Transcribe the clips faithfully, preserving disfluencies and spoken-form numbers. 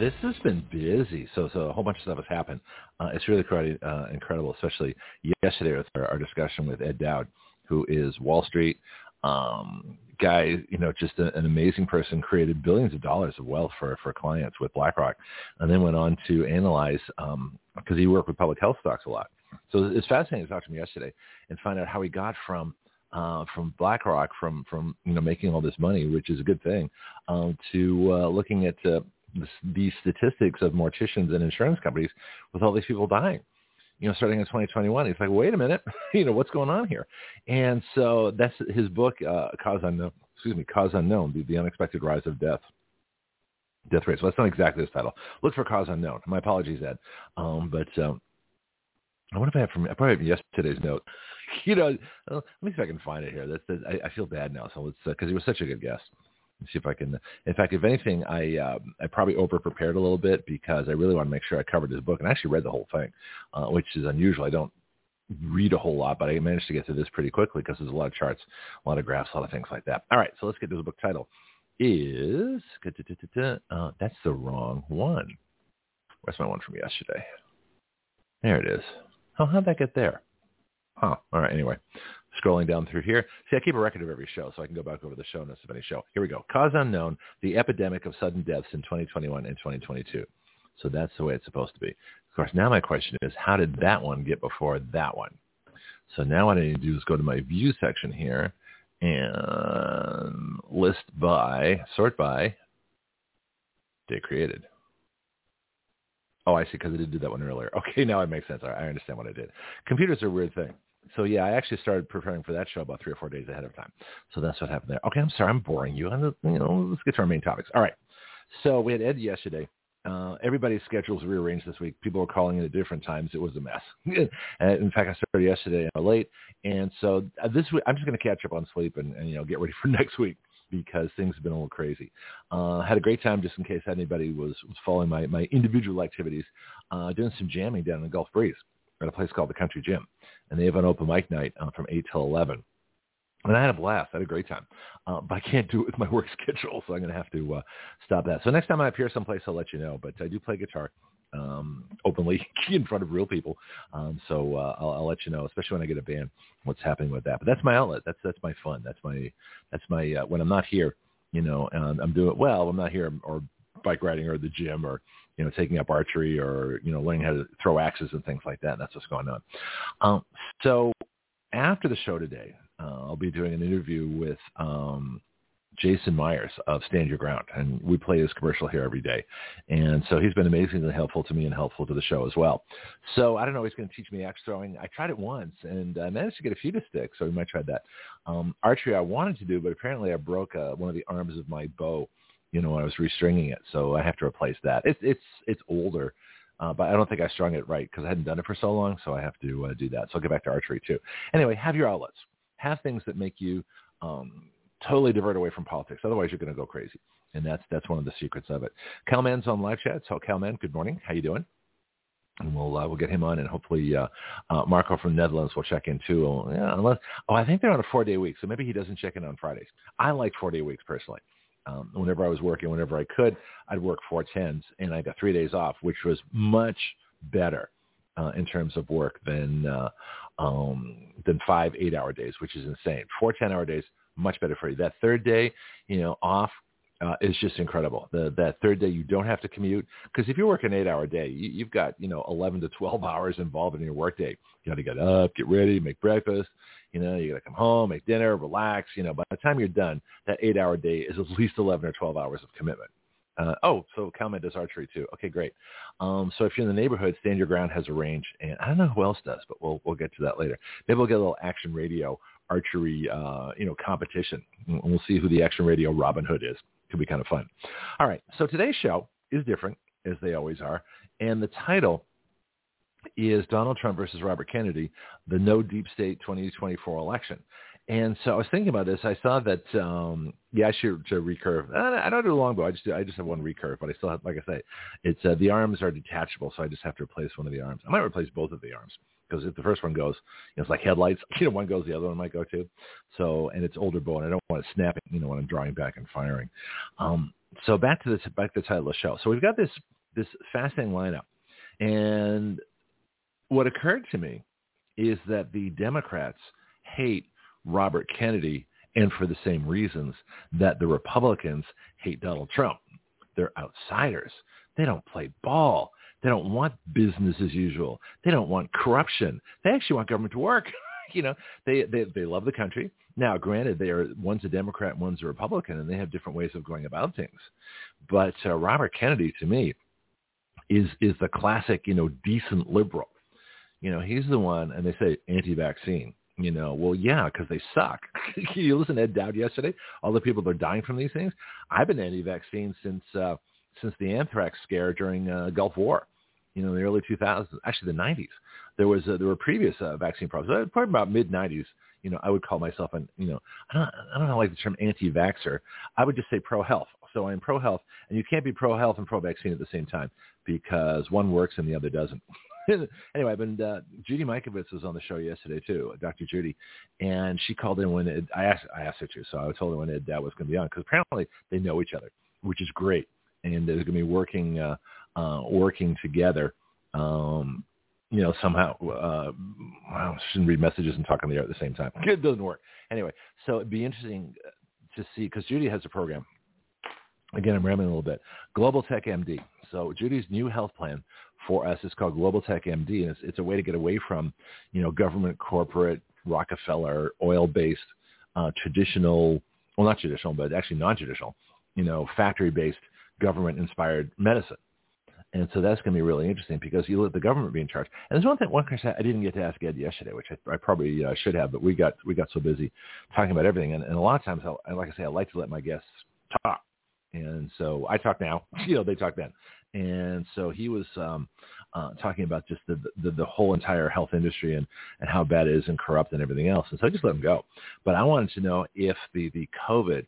This has been busy. So so a whole bunch of stuff has happened. Uh, it's really quite uh, incredible, especially yesterday with our, our discussion with Ed Dowd, who is Wall Street. Um, guy, you know, just a, an amazing person, created billions of dollars of wealth for, for clients with BlackRock, and then went on to analyze, um, because he worked with public health stocks a lot. So it's fascinating to talk to him yesterday and find out how he got from, uh, from BlackRock, from, from, you know, making all this money, which is a good thing, um, to uh, looking at uh, the, the statistics of morticians and insurance companies with all these people dying. You know, starting in twenty twenty-one, he's like, wait a minute, you know, what's going on here? And so that's his book, uh, Cause Unknown, excuse me, Cause Unknown, the, the Unexpected Rise of Death, Death Rates. Well, that's not exactly his title. Look for Cause Unknown. My apologies, Ed. Um, but um, I wonder if I have from, I probably have yesterday's note. You know, let me see if I can find it here. That's, that's I, I feel bad now. So it's, because uh, he was such a good guest. Let's see if I can. In fact, if anything, I uh, I probably over prepared a little bit because I really want to make sure I covered his book, and I actually read the whole thing, uh, which is unusual. I don't read a whole lot, but I managed to get through this pretty quickly because there's a lot of charts, a lot of graphs, a lot of things like that. All right, so let's get to the book title. Is uh, that's the wrong one. Where's my one from yesterday? There it is. Oh, how'd that get there? Huh. All right. Anyway. Scrolling down through here. See, I keep a record of every show, so I can go back over the show notes of any show. Here we go. Cause Unknown, the epidemic of sudden deaths in twenty twenty-one and twenty twenty-two. So that's the way it's supposed to be. Of course, now my question is, how did that one get before that one? So now what I need to do is go to my view section here and list by, sort by, date created. Oh, I see, because I did do that one earlier. Okay, now it makes sense. All right, I understand what I did. Computers are a weird thing. So, yeah, I actually started preparing for that show about three or four days ahead of time. So that's what happened there. Okay, I'm sorry. I'm boring you. I'm, you know, let's get to our main topics. All right. So we had Ed yesterday. Uh, everybody's schedules rearranged this week. People were calling in at different times. It was a mess. In fact, I started yesterday and late. And so this week, I'm just going to catch up on sleep and, and, you know, get ready for next week, because things have been a little crazy. Uh, had a great time, just in case anybody was, was following my, my individual activities, uh, doing some jamming down in the Gulf Breeze at a place called the Country Gym, and they have an open mic night uh, from eight till eleven. And I had a blast. I had a great time, uh, but I can't do it with my work schedule, so I'm going to have to uh, stop that. So next time I appear someplace, I'll let you know, but I do play guitar um, openly in front of real people. Um, so uh, I'll, I'll let you know, especially when I get a band, what's happening with that. But that's my outlet. That's that's my fun. That's my, that's my uh, when I'm not here, you know, and I'm doing well, I'm not here or bike riding or the gym or, you know, taking up archery or, you know, learning how to throw axes and things like that. And that's what's going on. Um, so after the show today, uh, I'll be doing an interview with um, Jason Myers of Stand Your Ground. And we play his commercial here every day. And so he's been amazingly helpful to me and helpful to the show as well. So I don't know, he's going to teach me axe throwing. I tried it once and I managed to get a few to stick. So we might try that. Um, archery I wanted to do, but apparently I broke uh, one of the arms of my bow, you know, when I was restringing it. So I have to replace that. It's, it's, it's older, uh, but I don't think I strung it right because I hadn't done it for so long. So I have to uh, do that. So I'll get back to archery too. Anyway, have your outlets, have things that make you um, totally divert away from politics. Otherwise you're going to go crazy. And that's, that's one of the secrets of it. Calman's on live chat. So Calman, good morning. How you doing? And we'll, uh, we'll get him on, and hopefully uh, uh, Marco from the Netherlands will check in too. Yeah, unless, oh, I think they're on a four day week. So maybe he doesn't check in on Fridays. I like four day weeks personally. Um, whenever I was working, whenever I could, I'd work four tens, and I got three days off, which was much better uh, in terms of work than uh, um, than five eight-hour days, which is insane. Four ten-hour days, much better for you. That third day, you know, off uh, is just incredible. The, that third day, you don't have to commute, because if you work an eight-hour day, you, you've got, you know, eleven to twelve hours involved in your work day. You got to get up, get ready, make breakfast. You know, you got to come home, make dinner, relax. You know, by the time you're done, that eight-hour day is at least eleven or twelve hours of commitment. Uh, oh, so Calman does archery too. Okay, great. Um, so if you're in the neighborhood, Stand Your Ground has a range, and I don't know who else does, but we'll we'll get to that later. Maybe we'll get a little Action Radio archery, uh, you know, competition, and we'll see who the Action Radio Robin Hood is. Could be kind of fun. All right, so today's show is different, as they always are, and the title is Donald Trump versus Robert Kennedy, the no deep state twenty twenty-four election. And so I was thinking about this. I saw that, um, yeah, I should to recurve. I don't do a longbow. I just do, I just have one recurve, but I still have, like I say, it's uh, the arms are detachable, so I just have to replace one of the arms. I might replace both of the arms because if the first one goes, you know, it's like headlights. You know, one goes, the other one might go too. So, and it's older bow, and I don't want it snapping, you know, when I'm drawing back and firing. Um, so back to this, back to the title of the show. So we've got this this fascinating lineup, and what occurred to me is that the Democrats hate Robert Kennedy, and for the same reasons that the Republicans hate Donald Trump. They're outsiders. They don't play ball. They don't want business as usual. They don't want corruption. They actually want government to work. You know, they, they they love the country. Now, granted, they are one's a Democrat, one's a Republican, and they have different ways of going about things. But uh, Robert Kennedy, to me, is is the classic, you know, decent liberal. You know, he's the one, and they say anti-vaccine. You know, well, yeah, because they suck. You listen to Ed Dowd yesterday, all the people that are dying from these things. I've been anti-vaccine since uh, since the anthrax scare during uh, Gulf War, you know, in the early two thousands, actually the nineties. There was uh, there were previous uh, vaccine problems. Probably about mid nineties, you know, I would call myself an, you know, I don't, I don't know, like the term anti-vaxxer. I would just say pro-health. So I'm pro-health, and you can't be pro-health and pro-vaccine at the same time because one works and the other doesn't. Anyway, I've been, uh, Judy Mikovits was on the show yesterday too, Doctor Judy, and she called in when Ed, I asked I asked her to, so I told her when Ed Dowd was going to be on, because apparently they know each other, which is great, and they're going to be working uh, uh, working together, um, you know, somehow. Uh, well, I shouldn't read messages and talk on the air at the same time. It doesn't work. Anyway, so it'd be interesting to see, because Judy has a program. Again, I'm rambling a little bit. Global Tech M D. So Judy's new health plan for us is called Global Tech M D, and it's, it's a way to get away from, you know, government, corporate, Rockefeller, oil-based, uh, traditional, well, not traditional, but actually non-traditional, you know, factory-based, government-inspired medicine. And so that's going to be really interesting because you let the government be in charge. And there's one thing, one question I didn't get to ask Ed yesterday, which I, I probably uh, should have, but we got we got so busy talking about everything. And, and a lot of times, I, like I say, I like to let my guests talk. And so I talk now, you know, they talk then. And so he was um, uh, talking about just the, the the whole entire health industry and, and how bad it is and corrupt and everything else. And so I just let him go. But I wanted to know if the, the COVID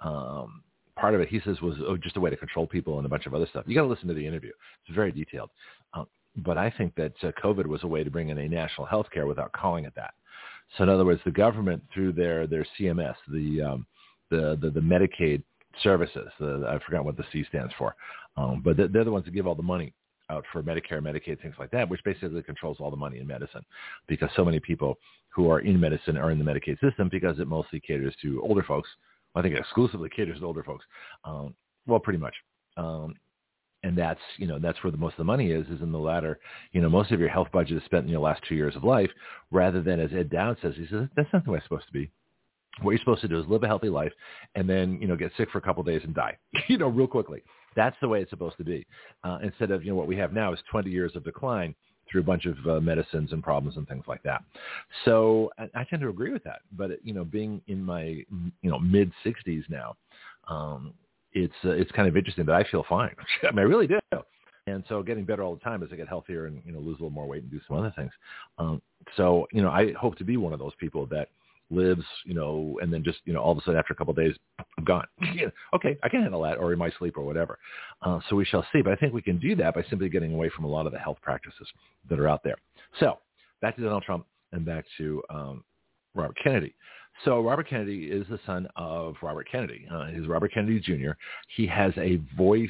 um, part of it, he says, was oh, just a way to control people and a bunch of other stuff. You got to listen to the interview. It's very detailed. Um, but I think that uh, COVID was a way to bring in a national health care without calling it that. So in other words, the government through their, their C M S, the, um, the, the, the Medicaid services, the, I forgot what the C stands for, um, but they're the ones that give all the money out for Medicare, Medicaid, things like that, which basically controls all the money in medicine because so many people who are in medicine are in the Medicaid system because it mostly caters to older folks. Well, I think it exclusively caters to older folks. Um, well, pretty much. Um, and that's, you know, that's where the most of the money is, is in the latter. You know, most of your health budget is spent in your last two years of life rather than, as Ed Dowd says, he says, that's not the way it's supposed to be. What you're supposed to do is live a healthy life and then, you know, get sick for a couple of days and die, you know, real quickly. That's the way it's supposed to be. Uh, instead of, you know, what we have now is twenty years of decline through a bunch of uh, medicines and problems and things like that. So I, I tend to agree with that. But, you know, being in my, you know, mid sixties now, um, it's uh, it's kind of interesting that I feel fine. I mean, I really do. And so getting better all the time as I get healthier and, you know, lose a little more weight and do some other things. Um, so, you know, I hope to be one of those people that lives, you know, and then just, you know, all of a sudden after a couple of days, I'm gone. Okay, I can handle that, or in my sleep or whatever. Uh, so we shall see. But I think we can do that by simply getting away from a lot of the health practices that are out there. So back to Donald Trump and back to um, Robert Kennedy. So Robert Kennedy is the son of Robert Kennedy. Uh, he's Robert Kennedy Junior He has a voice,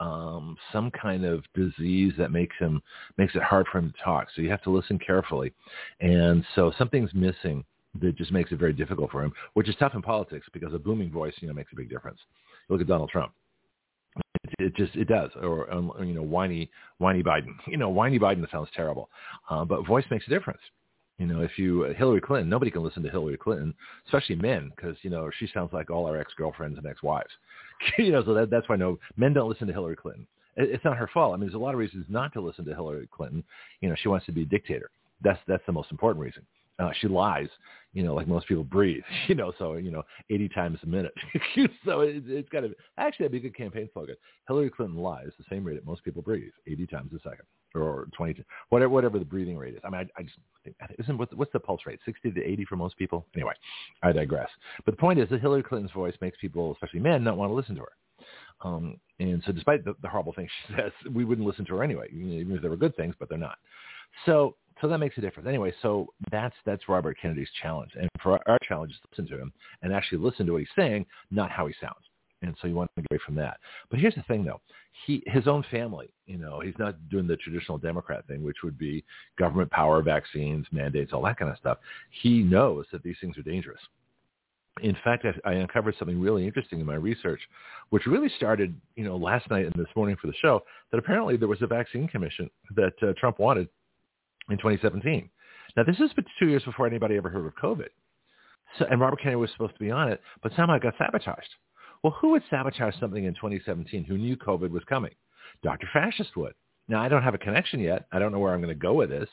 um, some kind of disease that makes him makes it hard for him to talk. So you have to listen carefully. And so something's missing that just makes it very difficult for him, which is tough in politics because a booming voice, you know, makes a big difference. Look at Donald Trump. It, it just, it does. Or, or, you know, whiny, whiny Biden. You know, whiny Biden sounds terrible. Uh, but voice makes a difference. You know, if you, uh, Hillary Clinton, nobody can listen to Hillary Clinton, especially men, because, you know, she sounds like all our ex-girlfriends and ex-wives. You know, so that, that's why no, men don't listen to Hillary Clinton. It, it's not her fault. I mean, there's a lot of reasons not to listen to Hillary Clinton. You know, she wants to be a dictator. That's, that's the most important reason. Uh, she lies, you know, like most people breathe, you know, so, you know, eighty times a minute. So it, it's got to, actually, that'd be a good campaign slogan. Hillary Clinton lies the same rate that most people breathe, eighty times a second or twenty-two, whatever, whatever the breathing rate is. I mean, I, I just, isn't what, what's the pulse rate? sixty to eighty for most people? Anyway, I digress. But the point is that Hillary Clinton's voice makes people, especially men, not want to listen to her. Um, and so despite the, the horrible things she says, we wouldn't listen to her anyway, even if they were good things, but they're not. So so that makes a difference. Anyway, so that's that's Robert Kennedy's challenge. And for our challenge is to listen to him and actually listen to what he's saying, not how he sounds. And so you want to get away from that. But here's the thing, though. He, his own family, you know, he's not doing the traditional Democrat thing, which would be government power, vaccines, mandates, all that kind of stuff. He knows that these things are dangerous. In fact, I, I uncovered something really interesting in my research, which really started, you know, last night and this morning for the show, that apparently there was a vaccine commission that uh, Trump wanted in twenty seventeen. Now, this is two years before anybody ever heard of COVID. So, and Robert Kennedy was supposed to be on it, but somehow it got sabotaged. Well, who would sabotage something in twenty seventeen who knew COVID was coming? Doctor Fascist would. Now, I don't have a connection yet. I don't know where I'm going to go with this,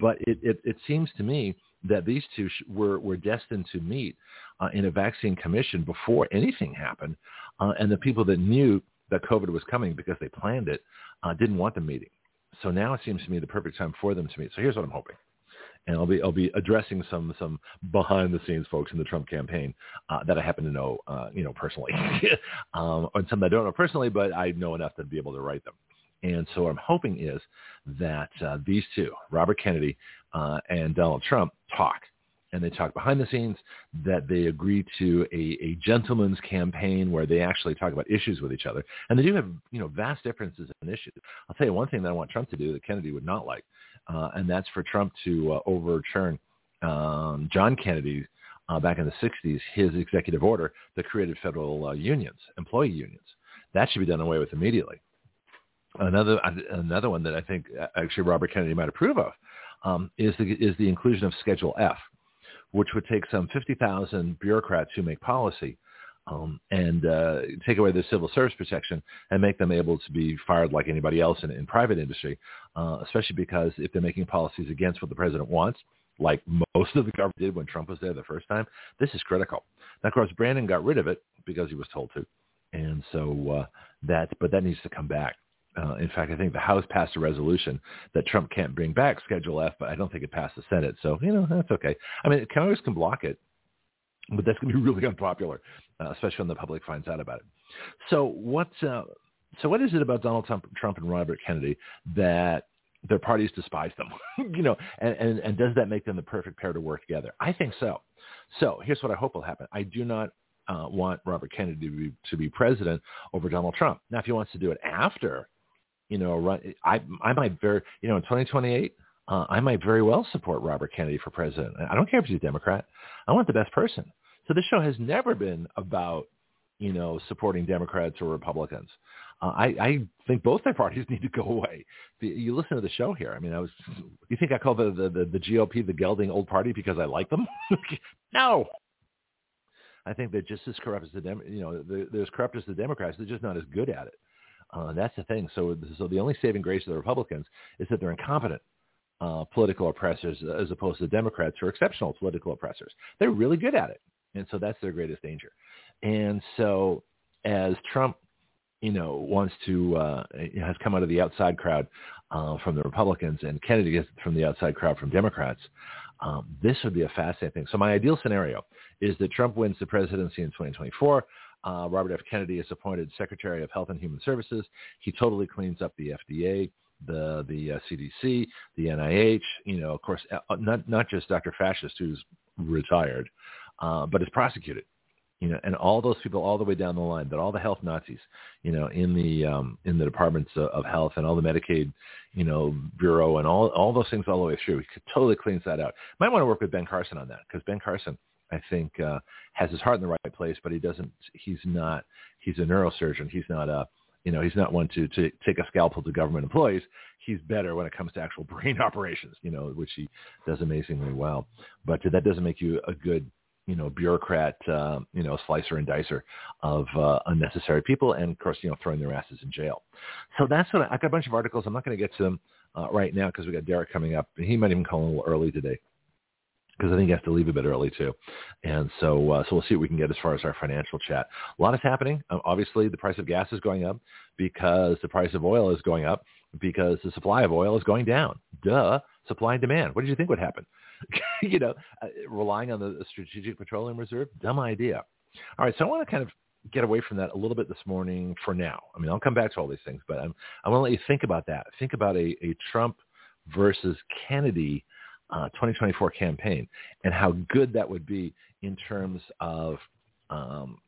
but it, it, it seems to me that these two sh- were, were destined to meet uh, in a vaccine commission before anything happened, uh, and the people that knew that COVID was coming because they planned it uh, didn't want the meeting. So now it seems to me the perfect time for them to meet. So here's what I'm hoping. And I'll be I'll be addressing some some behind the scenes folks in the Trump campaign uh, that I happen to know uh, you know personally, um, and some that I don't know personally, but I know enough to be able to write them. And so what I'm hoping is that uh, these two, Robert Kennedy uh, and Donald Trump, talk, and they talk behind the scenes. That they agree to a, a gentleman's campaign where they actually talk about issues with each other, and they do have you know vast differences in issues. I'll tell you one thing that I want Trump to do that Kennedy would not like. Uh, and that's for Trump to uh, overturn um, John Kennedy uh, back in the sixties, his executive order that created federal uh, unions, employee unions. That should be done away with immediately. Another another one that I think actually Robert Kennedy might approve of um, is the, is the inclusion of Schedule F, which would take some fifty thousand bureaucrats who make policy um, and uh, take away their civil service protection and make them able to be fired like anybody else in, in private industry, uh, especially because if they're making policies against what the president wants, like most of the government did when Trump was there the first time, this is critical. Now, of course, Brandon got rid of it because he was told to. And so uh, that, but that needs to come back. Uh, in fact, I think the House passed a resolution that Trump can't bring back Schedule F, but I don't think it passed the Senate. So, you know, that's okay. I mean, Congress can block it, but that's going to be really unpopular, uh, especially when the public finds out about it. So what, uh, so what is it about Donald Trump, Trump and Robert Kennedy that their parties despise them? you know, and, and, and does that make them the perfect pair to work together? I think so. So here's what I hope will happen. I do not uh, want Robert Kennedy to be, to be president over Donald Trump. Now, if he wants to do it after, you know, run, I I might very, you know, in twenty twenty-eight, uh, I might very well support Robert Kennedy for president. I don't care if he's a Democrat. I want the best person. So this show has never been about, you know, supporting Democrats or Republicans. Uh, I, I think both their parties need to go away. The, you listen to the show here. I mean, I was, you think I call the, the, the, the G O P the gelding old party because I like them? No. I think they're just as corrupt as the, Dem- you know, they're, they're as corrupt as the Democrats. They're just not as good at it. Uh, that's the thing. So, so the only saving grace of the Republicans is that they're incompetent uh, political oppressors, as opposed to the Democrats who are exceptional political oppressors. They're really good at it, and so that's their greatest danger. And so, as Trump, you know, wants to uh, has come out of the outside crowd uh, from the Republicans, and Kennedy is from the outside crowd from Democrats. Um, this would be a fascinating thing. So, my ideal scenario is that Trump wins the presidency in twenty twenty-four. Uh, Robert F. Kennedy is appointed Secretary of Health and Human Services. He totally cleans up the F D A, the the uh, C D C, the N I H. You know, of course, uh, not not just Doctor Fascist, who's retired, uh, but is prosecuted. You know, and all those people all the way down the line, but all the health Nazis, you know, in the um, in the departments of, of health and all the Medicaid, you know, bureau and all all those things all the way through. He totally cleans that out. Might want to work with Ben Carson on that because Ben Carson, I think, uh, has his heart in the right place, but he doesn't, he's not, he's a neurosurgeon. He's not a, you know, he's not one to, to take a scalpel to government employees. He's better when it comes to actual brain operations, you know, which he does amazingly well, but that doesn't make you a good, you know, bureaucrat, uh, you know, slicer and dicer of uh, unnecessary people. And of course, you know, throwing their asses in jail. So that's what I, I got a bunch of articles. I'm not going to get to them uh, right now because we got Derek coming up. He might even call in a little early today, because I think you have to leave a bit early too. And so uh, so we'll see what we can get as far as our financial chat. A lot is happening. Um, obviously, the price of gas is going up because the price of oil is going up. because the supply of oil is going down. Duh. Supply and demand. What did you think would happen? you know, uh, relying on the Strategic Petroleum Reserve? Dumb idea. All right. So I want to kind of get away from that a little bit this morning for now. I mean, I'll come back to all these things, but I'm, I want to let you think about that. Think about a, a Trump versus Kennedy uh, twenty twenty-four campaign and how good that would be in terms of um,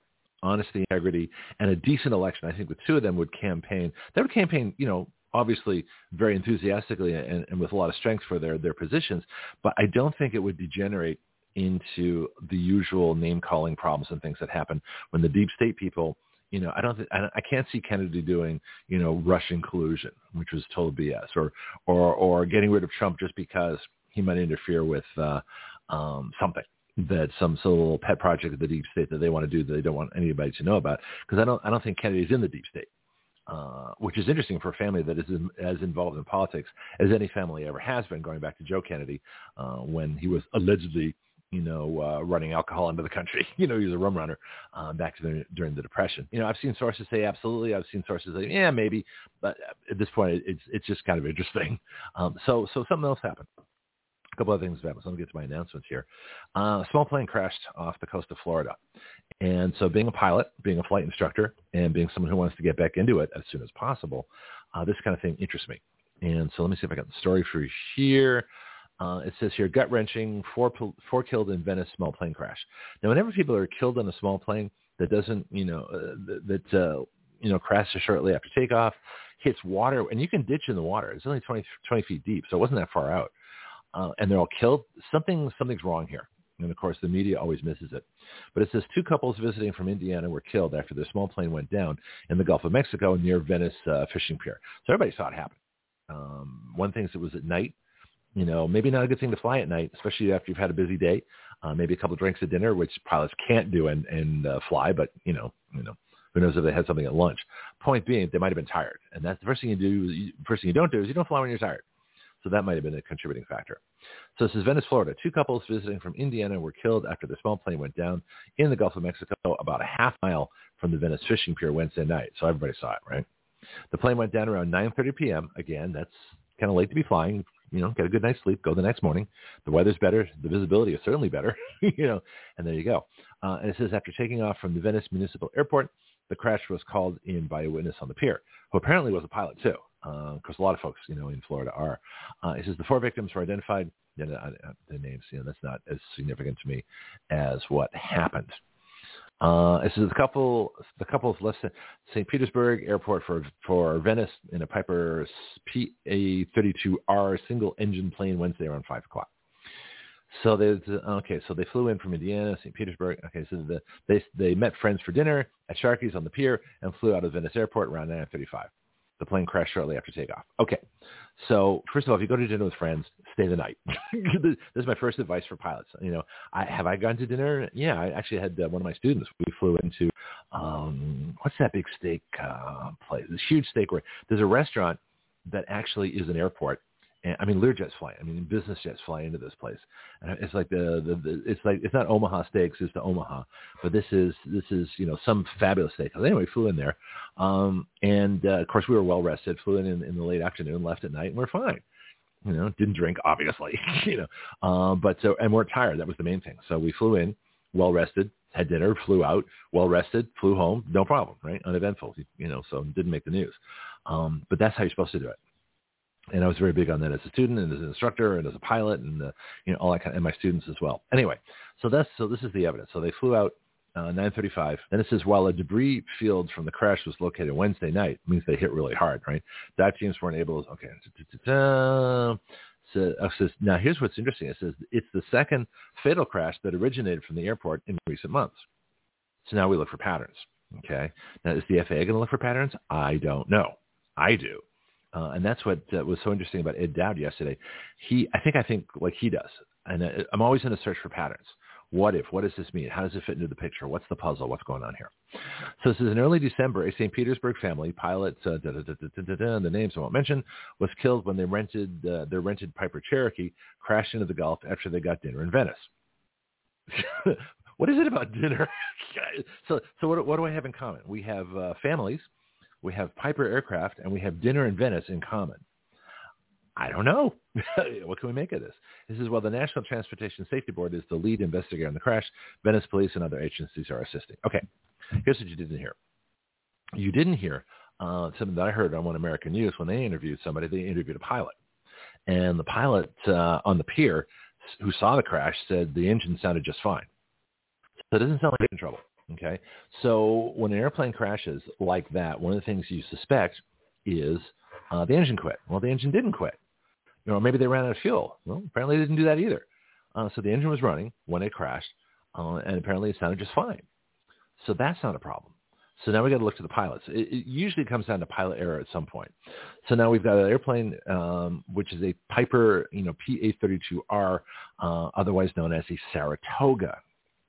honesty, integrity, and a decent election. I think the two of them would campaign. They would campaign, you know, obviously very enthusiastically and, and with a lot of strength for their, their positions, but I don't think it would degenerate into the usual name-calling problems and things that happen when the deep state people, you know, I don't, th- I can't see Kennedy doing, you know, Russian collusion, which was total B S, or or or getting rid of Trump just because he might interfere with uh, um, something that some sort of little pet project of the deep state that they want to do that they don't want anybody to know about, because I don't, I don't think Kennedy's in the deep state, uh, which is interesting for a family that is in, as involved in politics as any family ever has been, going back to Joe Kennedy uh, when he was allegedly, you know, uh, running alcohol into the country. You know, he was a rum runner uh, back to the, during the Depression. You know, I've seen sources say absolutely. I've seen sources say, yeah, maybe. But at this point, it's it's just kind of interesting. Um, so so something else happened. A couple other things happened. So let me get to my announcements here. A uh, small plane crashed off the coast of Florida. And so being a pilot, being a flight instructor, and being someone who wants to get back into it as soon as possible, uh, this kind of thing interests me. And so let me see if I got the story for you here. Uh, it says here, gut-wrenching, four, four killed in Venice, small plane crash. Now, whenever people are killed on a small plane that doesn't, you know, uh, that, uh, you know, crashes shortly after takeoff, hits water, and you can ditch in the water. It's only twenty, twenty feet deep, so it wasn't that far out. Uh, and they're all killed. Something, something's wrong here. And, of course, the media always misses it. But it says two couples visiting from Indiana were killed after their small plane went down in the Gulf of Mexico near Venice uh, fishing pier. So everybody saw it happen. Um, one thing is it was at night. You know, maybe not a good thing to fly at night, especially after you've had a busy day. Uh, maybe a couple of drinks at dinner, which pilots can't do and, and uh, fly, but, you know, you know, who knows if they had something at lunch. Point being, they might have been tired. And that's the first thing you do. First thing you don't do is you don't fly when you're tired. So that might have been a contributing factor. So this is Venice, Florida. Two couples visiting from Indiana were killed after their small plane went down in the Gulf of Mexico about a half mile from the Venice fishing pier Wednesday night. So everybody saw it, right? The plane went down around nine thirty p.m. Again, that's kind of late to be flying. You know, get a good night's sleep, go the next morning. The weather's better. The visibility is certainly better, you know, and there you go. Uh, and it says after taking off from the Venice Municipal Airport, the crash was called in by a witness on the pier, who apparently was a pilot too. Of uh, course, a lot of folks, you know, in Florida are. Uh, it says the four victims were identified. You know, the names, you know, that's not as significant to me as what happened. Uh, it says the couple, the couples left Saint Petersburg Airport for for Venice in a Piper P A thirty-two R single-engine plane Wednesday around five o'clock. So they okay, so they flew in from Indiana, Saint Petersburg. Okay, so the, they they met friends for dinner at Sharkey's on the pier and flew out of Venice Airport around nine thirty-five. The plane crashed shortly after takeoff. Okay, so first of all, if you go to dinner with friends, stay the night. This is my first advice for pilots. You know, I, have I gone to dinner? Yeah, I actually had uh, one of my students. We flew into um, what's that big steak uh, place? This huge steak where there's a restaurant that actually is an airport. And, I mean, Learjets fly. I mean, business jets fly into this place. And it's like the, the, the it's like it's not Omaha Steaks, it's the Omaha, but this is this is you know some fabulous steakhouse. Anyway, we flew in there, um, and uh, of course we were well rested. Flew in, in in the late afternoon, left at night, and we're fine. You know, didn't drink obviously. you know, um, but so and we're tired. That was the main thing. So we flew in, well rested, had dinner, flew out, well rested, flew home, no problem, right? Uneventful, you, you know. So didn't make the news, um, but that's how you're supposed to do it. And I was very big on that as a student and as an instructor and as a pilot and, uh, you know, all that kind of, and my students as well. Anyway, so that's, so this is the evidence. So they flew out uh, nine thirty-five. And it says, while a debris field from the crash was located Wednesday night, means they hit really hard, right? Dive teams weren't able to, okay. So it says, now here's what's interesting. It says it's the second fatal crash that originated from the airport in recent months. So now we look for patterns. Okay. Now is the F A A going to look for patterns? I don't know. I do. Uh, and that's what uh, was so interesting about Ed Dowd yesterday. He, I think, I think like he does. And uh, I'm always in a search for patterns. What if? What does this mean? How does it fit into the picture? What's the puzzle? What's going on here? So this is in early December, a Saint Petersburg family, pilot, uh, da, da, da, da, da, da, the names I won't mention, was killed when they rented uh, their rented Piper Cherokee, crashed into the Gulf after they got dinner in Venice. What is it about dinner? so so what, what do I have in common? We have uh, families. We have Piper Aircraft and we have dinner in Venice in common. I don't know. What can we make of this? This is while the National Transportation Safety Board is the lead investigator on the crash. Venice police and other agencies are assisting. Okay, here's what you didn't hear. You didn't hear uh, something that I heard on One American News when they interviewed somebody. They interviewed a pilot. And the pilot uh, on the pier who saw the crash said the engine sounded just fine. So it doesn't sound like it's in trouble. Okay, so when an airplane crashes like that, one of the things you suspect is uh, the engine quit. Well, the engine didn't quit. You know, maybe they ran out of fuel. Well, apparently they didn't do that either. Uh, so the engine was running when it crashed, uh, and apparently it sounded just fine. So that's not a problem. So now we got to look to the pilots. It, it usually comes down to pilot error at some point. So now we've got an airplane, um, which is a Piper, you know, P A thirty-two R, uh, otherwise known as a Saratoga.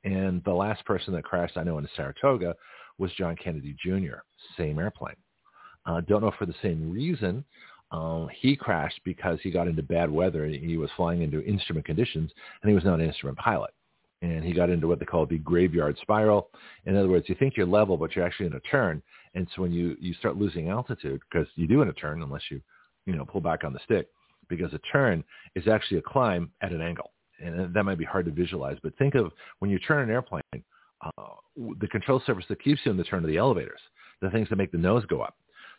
And the last person that crashed I know in a Saratoga was John Kennedy Junior, same airplane. Uh, don't know for the same reason. Um, he crashed because he got into bad weather. He was flying into instrument conditions, and he was not an instrument pilot. And he got into what they call the graveyard spiral. In other words, you think you're level, but you're actually in a turn. And so when you, you start losing altitude, because you do in a turn unless you, you know, pull back on the stick, because a turn is actually a climb at an angle. And that might be hard to visualize, but think of when you turn an airplane, uh, the control surface that keeps you in the turn are the elevators, the things that make the nose go up.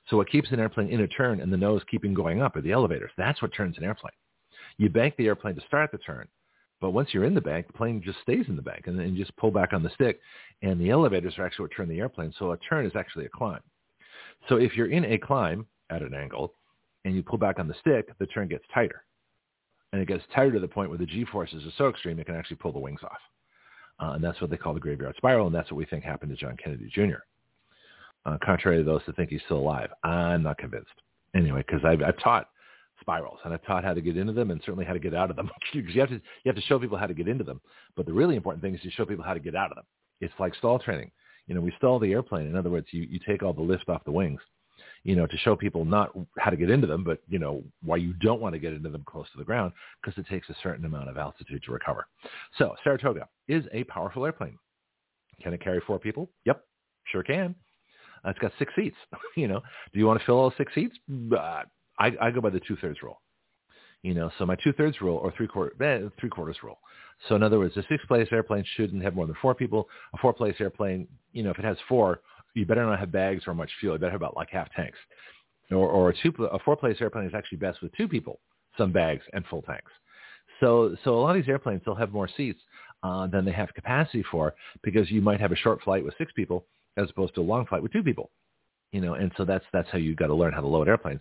So what keeps an airplane in a turn and the nose keeping going up are the elevators. That's what turns an airplane. You bank the airplane to start the turn, but once you're in the bank, the plane just stays in the bank, and then you just pull back on the stick, and the elevators are actually what turn the airplane. So a turn is actually a climb. So if you're in a climb at an angle and you pull back on the stick, the turn gets tighter. And it gets tighter to the point where the G-forces are so extreme it can actually pull the wings off. Uh, and that's what they call the graveyard spiral, and that's what we think happened to John Kennedy Junior Uh, contrary to those that think he's still alive, I'm not convinced. Anyway, because I've, I've taught spirals, and I've taught how to get into them and certainly how to get out of them. you, have to, you have to show people how to get into them. But the really important thing is to show people how to get out of them. It's like stall training. You know, we stall the airplane. In other words, you, you take all the lift off the wings, you know, to show people not how to get into them, but, you know, why you don't want to get into them close to the ground, because it takes a certain amount of altitude to recover. So Saratoga is a powerful airplane. Can it carry four people? Yep, sure can. Uh, it's got six seats. you know, do you want to fill all six seats? Uh, I, I go by the two-thirds rule. You know, so my two-thirds rule or three-quarter, eh, three-quarters rule. So in other words, a six-place airplane shouldn't have more than four people. A four-place airplane, you know, if it has four, you better not have bags or much fuel. You better have about like half tanks. Or, or a, two, a four-place airplane is actually best with two people, some bags and full tanks. So so a lot of these airplanes, they'll have more seats uh, than they have capacity for, because you might have a short flight with six people as opposed to a long flight with two people. You know, and so that's that's how you've got to learn how to load airplanes.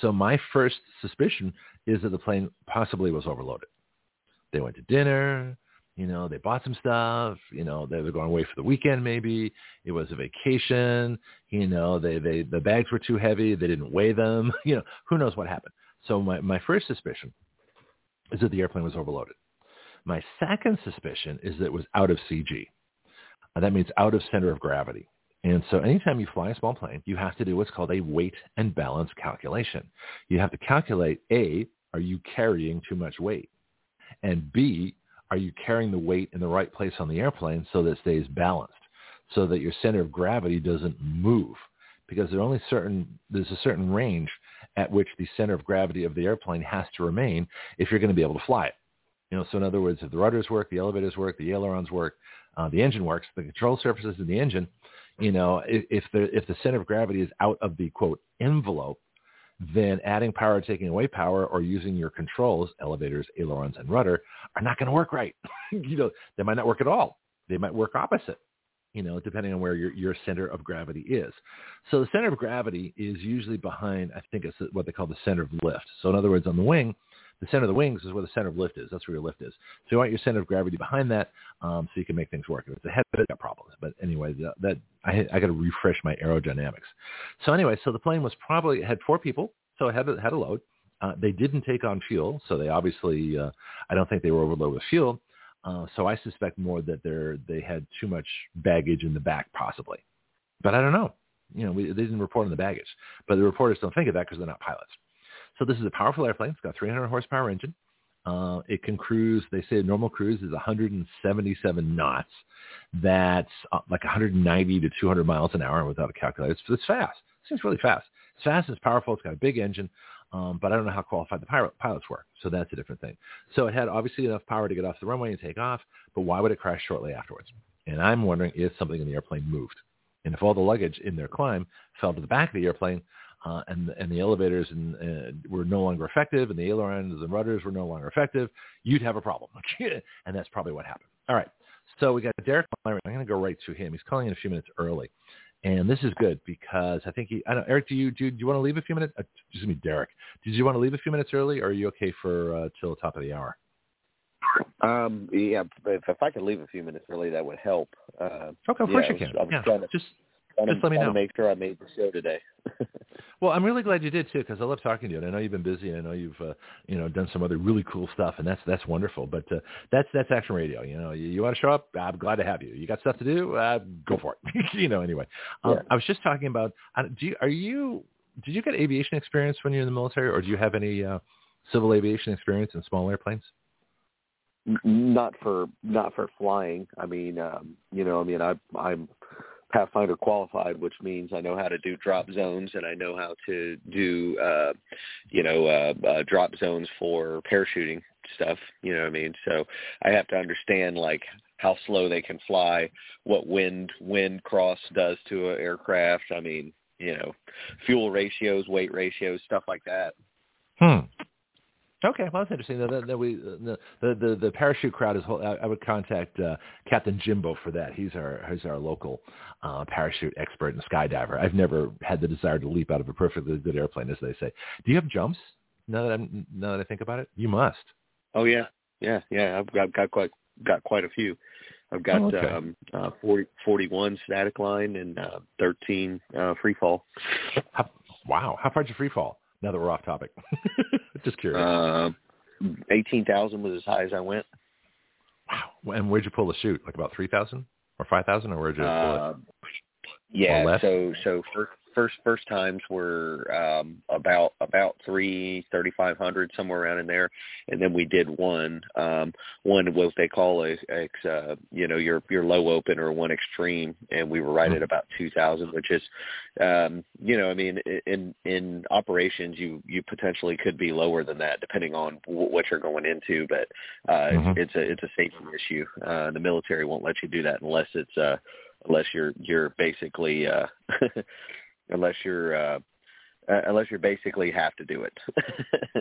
So my first suspicion is that the plane possibly was overloaded. They went to dinner. You know, they bought some stuff, you know, they were going away for the weekend maybe. It was a vacation, you know, they, they the bags were too heavy, they didn't weigh them, you know, who knows what happened. So my, my first suspicion is that the airplane was overloaded. My second suspicion is that it was out of C G. Uh, that means out of center of gravity. And so anytime you fly a small plane, you have to do what's called a weight and balance calculation. You have to calculate, A, are you carrying too much weight? And B, are you carrying the weight in the right place on the airplane so that it stays balanced, so that your center of gravity doesn't move? Because there are only certain, there's a certain range at which the center of gravity of the airplane has to remain if you're going to be able to fly it. You know, so in other words, if the rudders work, the elevators work, the ailerons work, uh, the engine works, the control surfaces in the engine, you know, if, if, the, if the center of gravity is out of the, quote, envelope, then adding power, taking away power, or using your controls, elevators, ailerons, and rudder are not going to work right. you know, they might not work at all. They might work opposite, you know, depending on where your, your center of gravity is. So the center of gravity is usually behind, I think it's what they call the center of lift. So in other words, on the wing, the center of the wings is where the center of lift is. That's where your lift is. So you want your center of gravity behind that, um, so you can make things work. If it's ahead of it, got problems. But anyway, that, that I, I got to refresh my aerodynamics. So anyway, so the plane was probably had four people, so it had had a load. Uh, they didn't take on fuel, so they obviously uh, I don't think they were overloaded with fuel. Uh, so I suspect more that they they had too much baggage in the back, possibly. But I don't know. You know, we, they didn't report on the baggage, but the reporters don't think of that because they're not pilots. So this is a powerful airplane. It's got a three hundred horsepower engine. Uh, it can cruise. They say normal cruise is one hundred seventy-seven knots. That's uh, like one hundred ninety to two hundred miles an hour without a calculator. It's, it's fast. seems really fast. It's fast, it's powerful, it's got a big engine, um, but I don't know how qualified the pilot, pilots were. So that's a different thing. So it had obviously enough power to get off the runway and take off, but why would it crash shortly afterwards? And I'm wondering if something in the airplane moved. And if all the luggage in their climb fell to the back of the airplane, Uh, and, and the elevators and, uh, were no longer effective, and the ailerons and rudders were no longer effective, you'd have a problem. And that's probably what happened. All right. So we got Derek. I'm going to go right to him. He's calling in a few minutes early. And this is good because I think he – I don't Eric, do you, do, do you want to leave a few minutes uh, – excuse me, Derek. Did you want to leave a few minutes early, or are you okay for uh, till the top of the hour? Um, yeah. If, if I could leave a few minutes early, that would help. Uh, okay. Of course yeah, you I was, can. I was yeah. trying to just – Just I'm, let me know. Make sure I made the show today. Well, I'm really glad you did too, because I love talking to you, and I know you've been busy, and I know you've uh, you know done some other really cool stuff, and that's that's wonderful. But uh, that's that's Action Radio. You know, you, you want to show up? I'm glad to have you. You got stuff to do? Uh, go for it. you know. Anyway, um, yeah. I was just talking about. Do you, are you? Did you get aviation experience when you're in the military, or do you have any uh, civil aviation experience in small airplanes? Not for not for flying. I mean, um, you know, I mean, I, I'm. Pathfinder qualified, which means I know how to do drop zones, and I know how to do, uh, you know, uh, uh, drop zones for parachuting stuff. You know what I mean? So I have to understand, like, how slow they can fly, what wind wind cross does to an aircraft. I mean, you know, fuel ratios, weight ratios, stuff like that. Hmm. Okay, well, that's interesting. The, the, the, the, the, the parachute crowd is – I would contact uh, Captain Jimbo for that. He's our he's our local uh, parachute expert and skydiver. I've never had the desire to leap out of a perfectly good airplane, as they say. Do you have jumps now that, I'm, now that I think about it? You must. Oh, yeah. Yeah, yeah. I've got, got, quite, got quite a few. I've got oh, okay. um, uh, forty, forty-one static line and uh, thirteen uh, free fall. How, wow. How far did you free fall? Now that we're off topic. Just curious. Uh, eighteen thousand was as high as I went. Wow. And where'd you pull the chute? Like about three thousand or five thousand, or where'd you uh, pull it? Yeah. So, so first, first, first times were um, about, about three, thirty-five hundred, somewhere around in there. And then we did one, um, one, what they call a, a uh, you know, your, your low open or one extreme. And we were right mm-hmm. at about two thousand, which is, um, you know, I mean, in, in operations, you, you potentially could be lower than that depending on w- what you're going into, but uh, mm-hmm. it's, it's a, it's a safety issue. Uh, the military won't let you do that unless it's uh, unless you're, you're basically uh unless you're uh, uh, unless you're basically have to do it.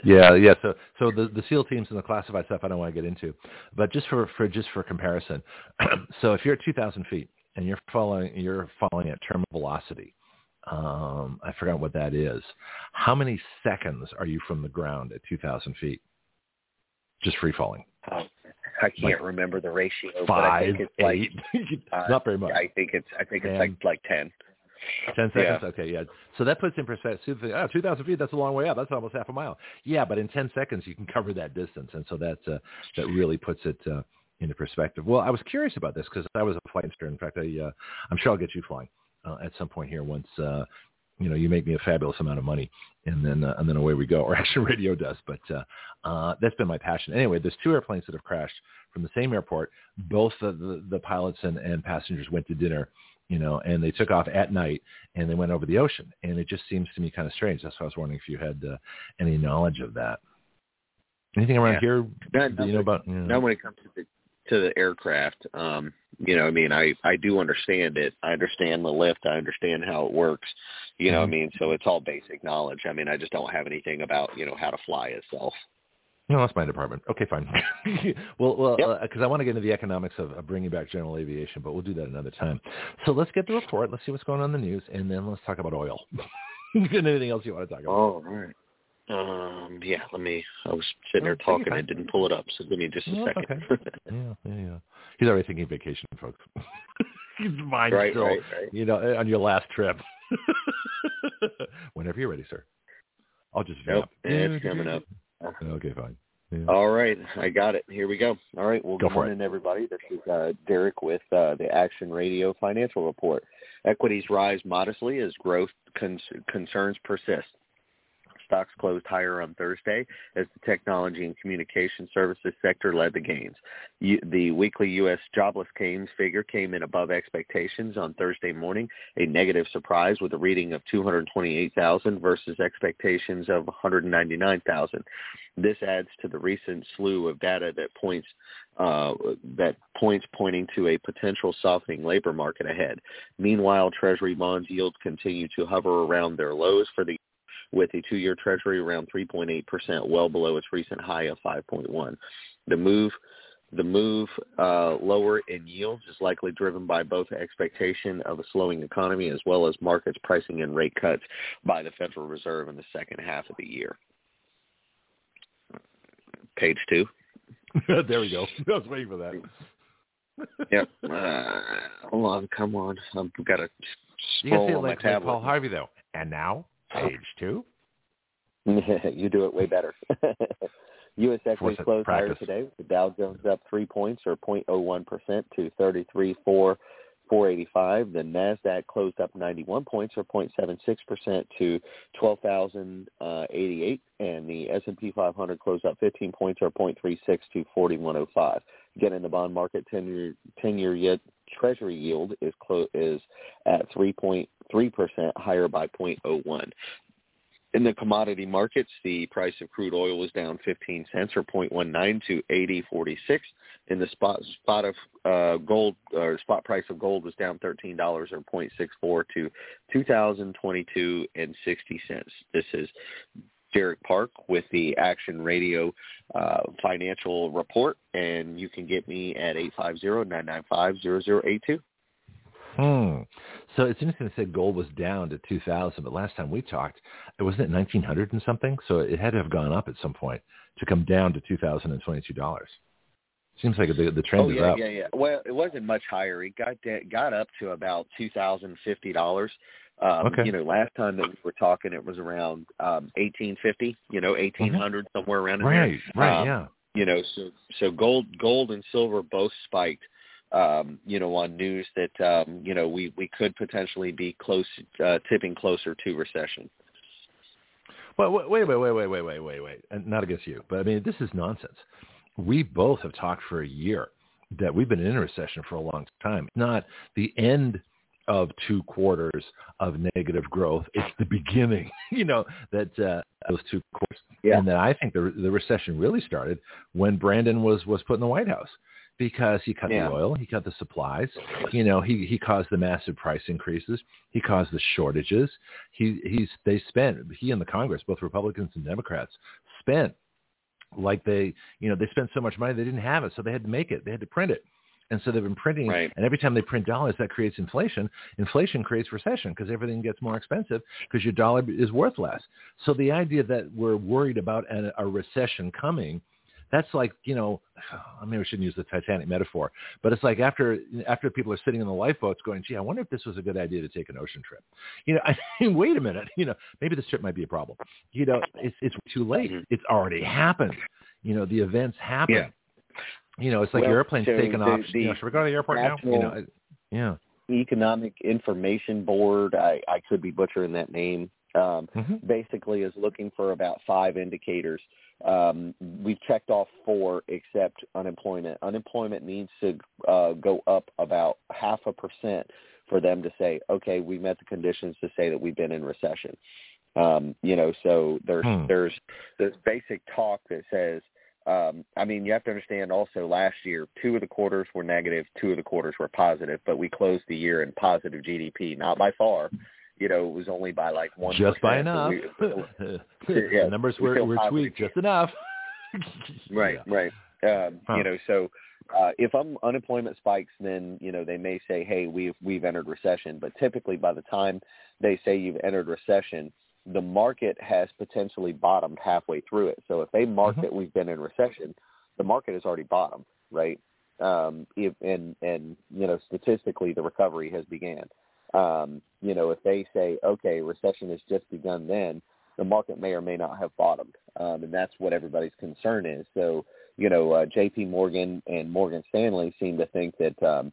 yeah, yeah. So, so the the SEAL teams and the classified stuff I don't want to get into, but just for, for just for comparison, so if you're at two thousand feet and you're following you're following at terminal velocity, um, I forgot what that is. How many seconds are you from the ground at two thousand feet? Just free falling. Oh, I can't like remember the ratio. Five, but I think it's eight. Like, uh, not very much. I think it's I think it's and, like like ten. Ten seconds? Yeah. Okay, yeah. So that puts in perspective. Oh, two thousand feet, that's a long way up. That's almost half a mile. Yeah, but in ten seconds, you can cover that distance. And so that, uh, that really puts it uh, into perspective. Well, I was curious about this because I was a flight instructor. In fact, I, uh, I'm sure I'll get you flying uh, at some point here once uh, you know you make me a fabulous amount of money. And then uh, and then away we go, or Action Radio does. But uh, uh, that's been my passion. Anyway, there's two airplanes that have crashed from the same airport. Both the, the, the pilots and, and passengers went to dinner, you know, and they took off at night and they went over the ocean. And it just seems to me kind of strange. That's why I was wondering if you had uh, any knowledge of that. Anything around yeah. here not, do you know about? You know? Not when it comes to the, to the aircraft. Um, you know, I mean, I, I do understand it. I understand the lift. I understand how it works. You know, mm-hmm. what I mean, so it's all basic knowledge. I mean, I just don't have anything about, you know, how to fly itself. No, that's my department. Okay, fine. well, well, yep. uh, 'cause I want to get into the economics of, of bringing back general aviation, but we'll do that another time. So let's get the report. Let's see what's going on in the news, and then let's talk about oil. Anything else you want to talk about? Oh, all right. Um, yeah, let me – I was sitting there talking. I didn't pull it up, so give me just a yeah, second. Okay. yeah, yeah, yeah. He's already thinking vacation, folks. He's mindful, right, right, right. you know, on your last trip. Whenever you're ready, sir. I'll just nope, – It's coming up. Okay, fine. Yeah. All right. I got it. Here we go. All right. Well, go good morning, it. everybody. This is uh, Derek with uh, the Action Radio Financial Report. Equities rise modestly as growth con- concerns persist. stocks closed higher on Thursday as the technology and communication services sector led the gains. U- the weekly U S jobless claims figure came in above expectations on Thursday morning, a negative surprise with a reading of two hundred twenty-eight thousand versus expectations of one hundred ninety-nine thousand. This adds to the recent slew of data that points uh, that points pointing to a potential softening labor market ahead. Meanwhile, Treasury bonds yields continue to hover around their lows for the with the two-year Treasury around three point eight percent, well below its recent high of five point one. The move the move uh, lower in yields is likely driven by both the expectation of a slowing economy as well as markets pricing in rate cuts by the Federal Reserve in the second half of the year. Page two. There we go. I was waiting for that. Yep. Uh, hold on. Come on. I've got to scroll on like my tablet. Paul Harvey, though. And now, page two. You do it way better. U S equities closed higher today. The Dow Jones up three points or zero point zero one percent to thirty-three thousand four hundred eighty-five. The NASDAQ closed up ninety-one points or zero point seven six percent to twelve thousand eighty-eight, and the S and P five hundred closed up fifteen points or zero point three six to forty-one oh five. Again, in the bond market, ten-year ten-year yet Treasury yield is clo- is at three point three percent, higher by zero point zero one. In the commodity markets, the price of crude oil was down fifteen cents or zero point one nine to eighty forty-six. In the spot spot of uh, gold, or spot price of gold was down thirteen dollars or zero point six four to two thousand twenty-two dollars and sixty cents. This is Derek Park with the Action Radio uh, Financial Report, and you can get me at eight five zero, nine nine five, zero zero eight two. Hmm. So it's interesting to say gold was down to two thousand, but last time we talked, it wasn't at nineteen hundred and something, so it had to have gone up at some point to come down to two thousand twenty-two dollars. Seems like the, the trend oh, yeah, is up. Yeah, yeah, yeah. Well, it wasn't much higher. It got it got up to about two thousand fifty dollars. Um, okay. You know, last time that we were talking, it was around um, eighteen fifty. You know, eighteen hundred mm-hmm. somewhere around in right, there. Right. Right. Um, yeah. You know, so so gold, gold and silver both spiked. Um, you know, on news that, um, you know, we, we could potentially be close, uh, tipping closer to recession. Well, wait, wait, wait, wait, wait, wait, wait, wait. And not against you, but I mean, this is nonsense. We both have talked for a year that we've been in a recession for a long time. It's not the end of two quarters of negative growth. It's the beginning, you know, that uh, those two quarters. Yeah. And then I think the the recession really started when Brandon was, was put in the White House. Because he cut yeah. the oil, he cut the supplies, you know, he, he caused the massive price increases, he caused the shortages. He he's they spent he and the Congress, both Republicans and Democrats, spent like they you know they spent so much money they didn't have it, so they had to make it, they had to print it, and so they've been printing, right. And every time they print dollars, that creates inflation. Inflation creates recession because everything gets more expensive because your dollar is worth less. So the idea that we're worried about a, a recession coming. That's like, you know, maybe we shouldn't use the Titanic metaphor, but it's like after after people are sitting in the lifeboats going, gee, I wonder if this was a good idea to take an ocean trip. You know, I mean, wait a minute, you know, maybe this trip might be a problem. You know, it's it's too late. It's already happened. You know, the events happen. Yeah. You know, it's like well, your airplane's so taken the, off. The, you know, should we go to the airport now? You know, yeah. Economic Information Board, I, I could be butchering that name, um, mm-hmm. basically is looking for about five indicators. Um, we've checked off four except unemployment. Unemployment needs to uh, go up about half a percent for them to say, okay, we met the conditions to say that we've been in recession. Um, you know, so there's hmm. there's there's basic talk that says, um, I mean, you have to understand also last year, two of the quarters were negative, two of the quarters were positive, but we closed the year in positive G D P, not by far. You know, it was only by like one. Just by enough. So we, yeah, the numbers were, were tweaked just enough. Right, yeah. right. Um, huh. You know, so uh, if um, unemployment spikes, then, you know, they may say, hey, we've, we've entered recession. But typically by the time they say you've entered recession, the market has potentially bottomed halfway through it. So if they mark mm-hmm. that we've been in recession, the market has already bottomed, right? Um, if, and, and, you know, statistically the recovery has began. Um, you know, if they say, okay, recession has just begun then, the market may or may not have bottomed. Um, and that's what everybody's concern is. So, you know, uh, J P Morgan and Morgan Stanley seem to think that um,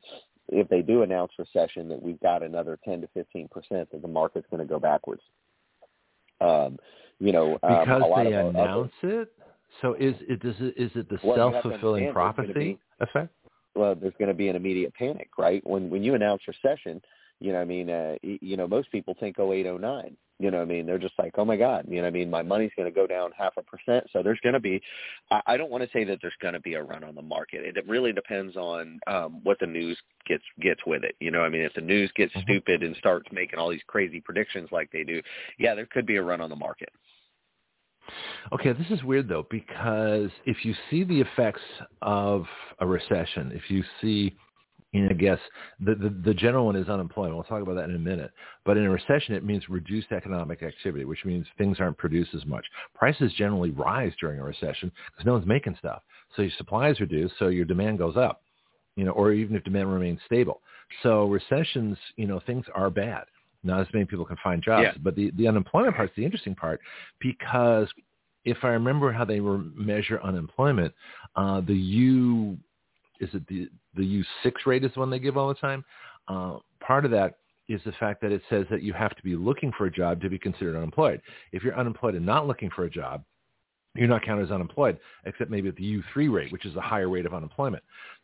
if they do announce recession, that we've got another ten to fifteen percent that the market's going to go backwards. Um, you know, um, because a lot they of announce other, it. So is it is it, is it the well, self-fulfilling prophecy be, effect? Well, there's going to be an immediate panic, right? When when you announce recession, you know, what I mean, uh, you know, most people think oh eight, oh nine. You know, what I mean, they're just like, oh my God, you know, what I mean, my money's going to go down half a percent. So there's going to be, I, I don't want to say that there's going to be a run on the market. It, it really depends on um, what the news gets gets with it. You know, what I mean, if the news gets mm-hmm. stupid and starts making all these crazy predictions like they do, yeah, there could be a run on the market. Okay, this is weird though, because if you see the effects of a recession, if you see, you know, I guess the, the the general one is unemployment. We'll talk about that in a minute. But in a recession, it means reduced economic activity, which means things aren't produced as much. Prices generally rise during a recession because no one's making stuff. So your supply is reduced, so your demand goes up, you know, or even if demand remains stable. So recessions, you know, things are bad. Not as many people can find jobs, yeah. But the, the unemployment part's the interesting part, because if I remember how they were measure unemployment, uh, the U is it the the U six rate is the one they give all the time. Uh, part of that is the fact that it says that you have to be looking for a job to be considered unemployed. If you're unemployed and not looking for a job, you're not counted as unemployed, except maybe at the U three rate, which is a higher rate of unemployment.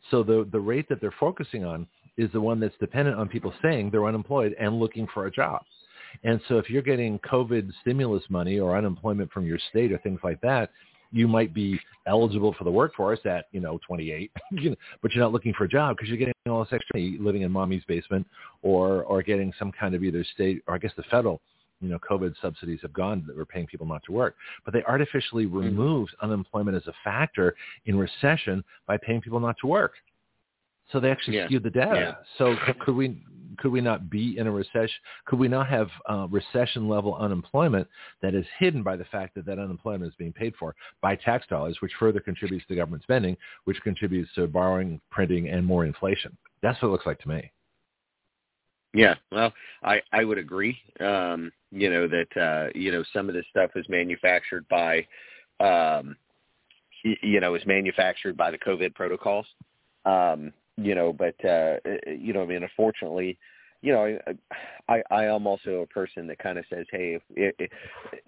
So the the rate that they're focusing on is the one that's dependent on people saying they're unemployed and looking for a job. And so if you're getting COVID stimulus money or unemployment from your state or things like that, you might be eligible for the workforce at, you know, twenty-eight, you know, but you're not looking for a job because you're getting all this extra money living in mommy's basement or, or getting some kind of either state or I guess the federal, you know, COVID subsidies have gone that were paying people not to work, but they artificially removed mm-hmm. unemployment as a factor in recession by paying people not to work. So they actually yeah. skewed the data. Yeah. So could we could we not be in a recession? Could we not have uh, recession-level unemployment that is hidden by the fact that that unemployment is being paid for by tax dollars, which further contributes to government spending, which contributes to borrowing, printing, and more inflation? That's what it looks like to me. Yeah, well, I, I would agree, um, you know, that, uh, you know, some of this stuff is manufactured by, um, you know, is manufactured by the COVID protocols. Um You know, but, uh, you know, I mean, unfortunately, you know, I, I, I'm also a person that kind of says, hey, if, it, it,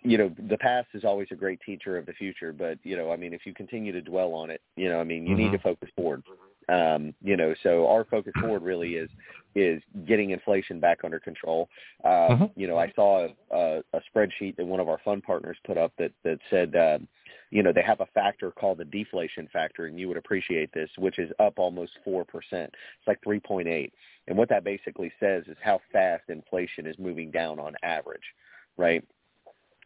you know, the past is always a great teacher of the future. But, you know, I mean, if you continue to dwell on it, you know, I mean, you mm-hmm. need to focus forward. Um, you know, so our focus forward really is is getting inflation back under control. Uh, mm-hmm. You know, I saw a, a, a spreadsheet that one of our fund partners put up that, that said, um, you know, they have a factor called the deflation factor, and you would appreciate this, which is up almost four percent. It's like three point eight. And what that basically says is how fast inflation is moving down on average, right?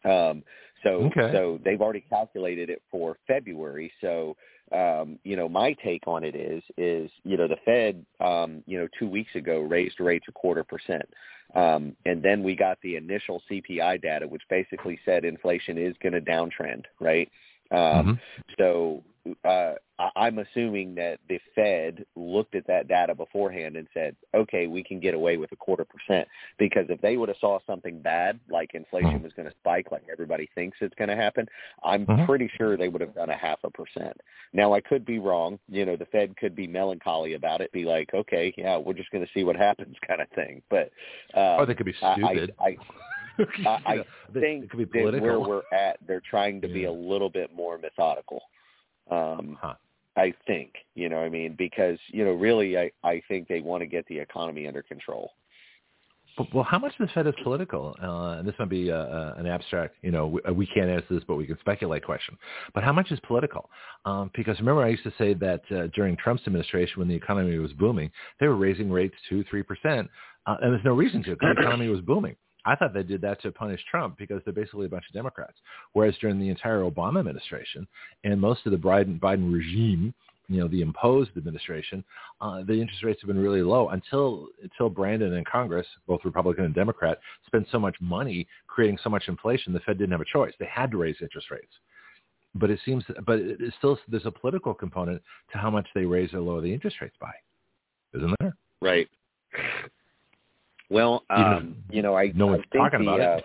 Um, so, okay. so they've already calculated it for February. So, um, you know, my take on it is, is, you know, the Fed, um, you know, two weeks ago raised rates a quarter percent. Um, and then we got the initial C P I data, which basically said inflation is going to downtrend, right? Um, mm-hmm. So, uh, I'm assuming that the Fed looked at that data beforehand and said, okay, we can get away with a quarter percent, because if they would have saw something bad, like inflation was going to spike, like everybody thinks it's going to happen, I'm uh-huh. pretty sure they would have done a half a percent. Now, I could be wrong. You know, the Fed could be melancholy about it, be like, okay, yeah, we're just going to see what happens kind of thing. But uh, or they could be stupid. I, I, I, I yeah, think could be that where we're at, they're trying to yeah. be a little bit more methodical. Um, huh. I think, you know what I mean? Because, you know, really, I, I think they want to get the economy under control. Well, how much of the Fed is political? Uh, and this might be uh, an abstract, you know, we, we can't answer this, but we can speculate question. But how much is political? Um, because remember, I used to say that uh, during Trump's administration, when the economy was booming, they were raising rates two, three percent. Uh, and there's no reason to, because the economy was booming. I thought they did that to punish Trump because they're basically a bunch of Democrats. Whereas during the entire Obama administration and most of the Biden, Biden regime, you know, the imposed administration, uh, the interest rates have been really low until until Brandon and Congress, both Republican and Democrat, spent so much money creating so much inflation. The Fed didn't have a choice; they had to raise interest rates. But it seems, but it's still there's a political component to how much they raise or lower the interest rates by, isn't there? Right. Well, um, you know, I, no I think talking the, about it.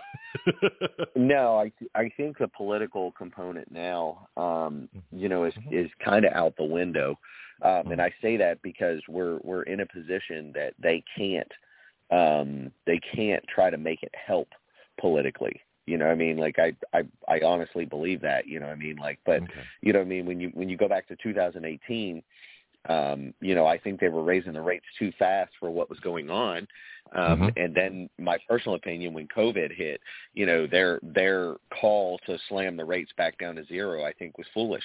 uh, no, I, I think the political component now, um, you know, is, is kind of out the window. Um, and I say that because we're, we're in a position that they can't, um, they can't try to make it help politically. You know what I mean? Like, I, I, I honestly believe that, you know what I mean? Like, but okay. you know what I mean? When you, when you go back to two thousand eighteen, um, you know, I think they were raising the rates too fast for what was going on. Um, mm-hmm. And then my personal opinion, when COVID hit, you know, their, their call to slam the rates back down to zero, I think was foolish.